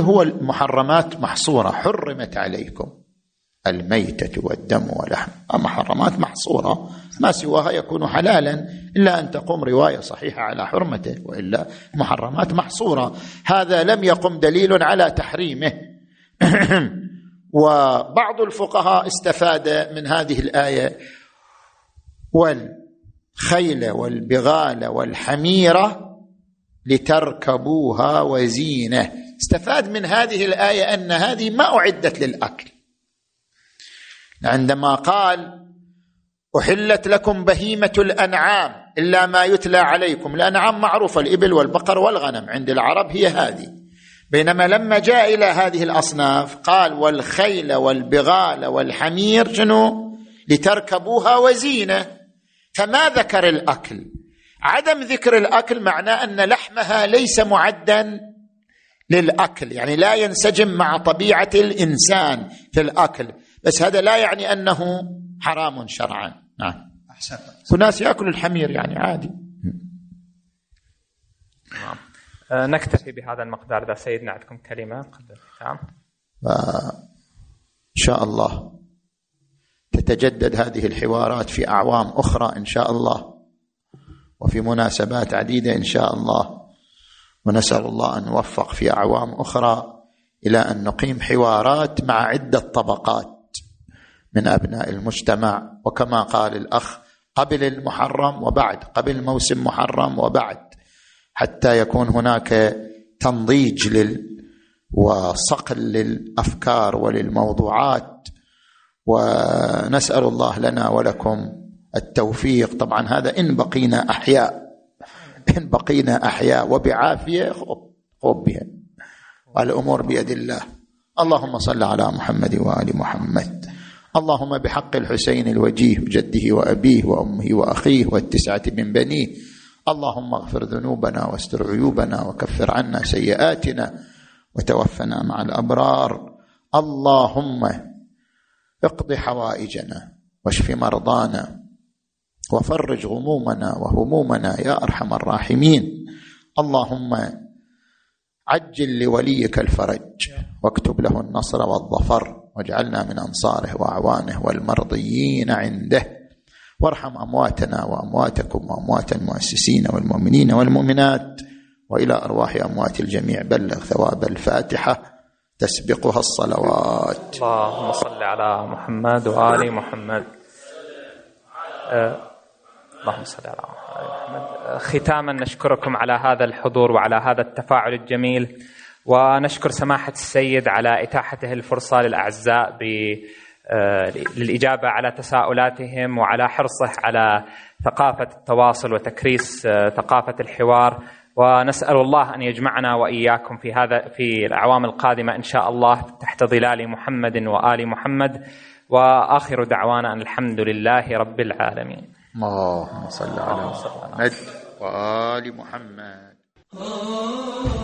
هو المحرمات محصورة، حرمت عليكم الميتة والدم واللحم، أما حرمات محصورة ما سواها يكون حلالا إلا أن تقوم رواية صحيحة على حرمته، وإلا محرمات محصورة. هذا لم يقم دليل على تحريمه. وبعض الفقهاء استفاد من هذه الآية والخيل والبغال والحميرة لتركبوها وزينة، استفاد من هذه الآية أن هذه ما أعدت للأكل. عندما قال أحلت لكم بهيمة الأنعام إلا ما يتلى عليكم، الأنعام معروفة الإبل والبقر والغنم عند العرب هي هذه، بينما لما جاء إلى هذه الأصناف قال والخيل والبغال والحمير شنو لتركبوها وزينة، فما ذكر الأكل. عدم ذكر الأكل معناه أن لحمها ليس معدا للأكل، يعني لا ينسجم مع طبيعة الإنسان في الأكل، بس هذا لا يعني أنه حرام شرعا. نعم. أحسن. وناس يأكل الحمير يعني عادي. نعم. نكتفي بهذا المقدار. إذا سيدنا عندكم كلمة قبل الختام. إن شاء الله تتجدد هذه الحوارات في أعوام أخرى إن شاء الله، وفي مناسبات عديدة إن شاء الله، ونسأل الله أن نوفق في أعوام أخرى إلى أن نقيم حوارات مع عدة طبقات من أبناء المجتمع. وكما قال الأخ قبل المحرم وبعد، قبل موسم محرم وبعد، حتى يكون هناك تنضيج وصقل للأفكار وللموضوعات. ونسأل الله لنا ولكم التوفيق. طبعا هذا إن بقينا أحياء، إن بقينا أحياء وبعافية خوب بها، والأمور بيد الله. اللهم صل على محمد وآل محمد. اللهم بحق الحسين الوجيه جده وأبيه وأمه وأخيه والتسعة من بنيه، اللهم اغفر ذنوبنا واستر عيوبنا وكفر عنا سيئاتنا وتوفنا مع الأبرار. اللهم اقض حوائجنا واشف مرضانا وفرج غمومنا وهمومنا يا أرحم الراحمين. اللهم عجل لوليك الفرج واكتب له النصر والظفر، واجعلنا من أنصاره وأعوانه والمرضيين عنده، وارحم أمواتنا وأمواتكم وأموات المؤسسين والمؤمنين والمؤمنات. وإلى أرواح أموات الجميع بلغ ثواب الفاتحة تسبقها الصلوات. اللهم صل على محمد وآل محمد. اللهم صل على محمد. ختاما نشكركم على هذا الحضور وعلى هذا التفاعل الجميل، ونشكر سماحة السيد على إتاحته الفرصة للأعزاء للإجابة على تساؤلاتهم، وعلى حرصه على ثقافة التواصل وتكريس ثقافة الحوار. ونسأل الله أن يجمعنا وإياكم في الأعوام القادمة إن شاء الله تحت ظلال محمد وآل محمد. وآخر دعوانا أن الحمد لله رب العالمين. اللهم صل على محمد وآل محمد.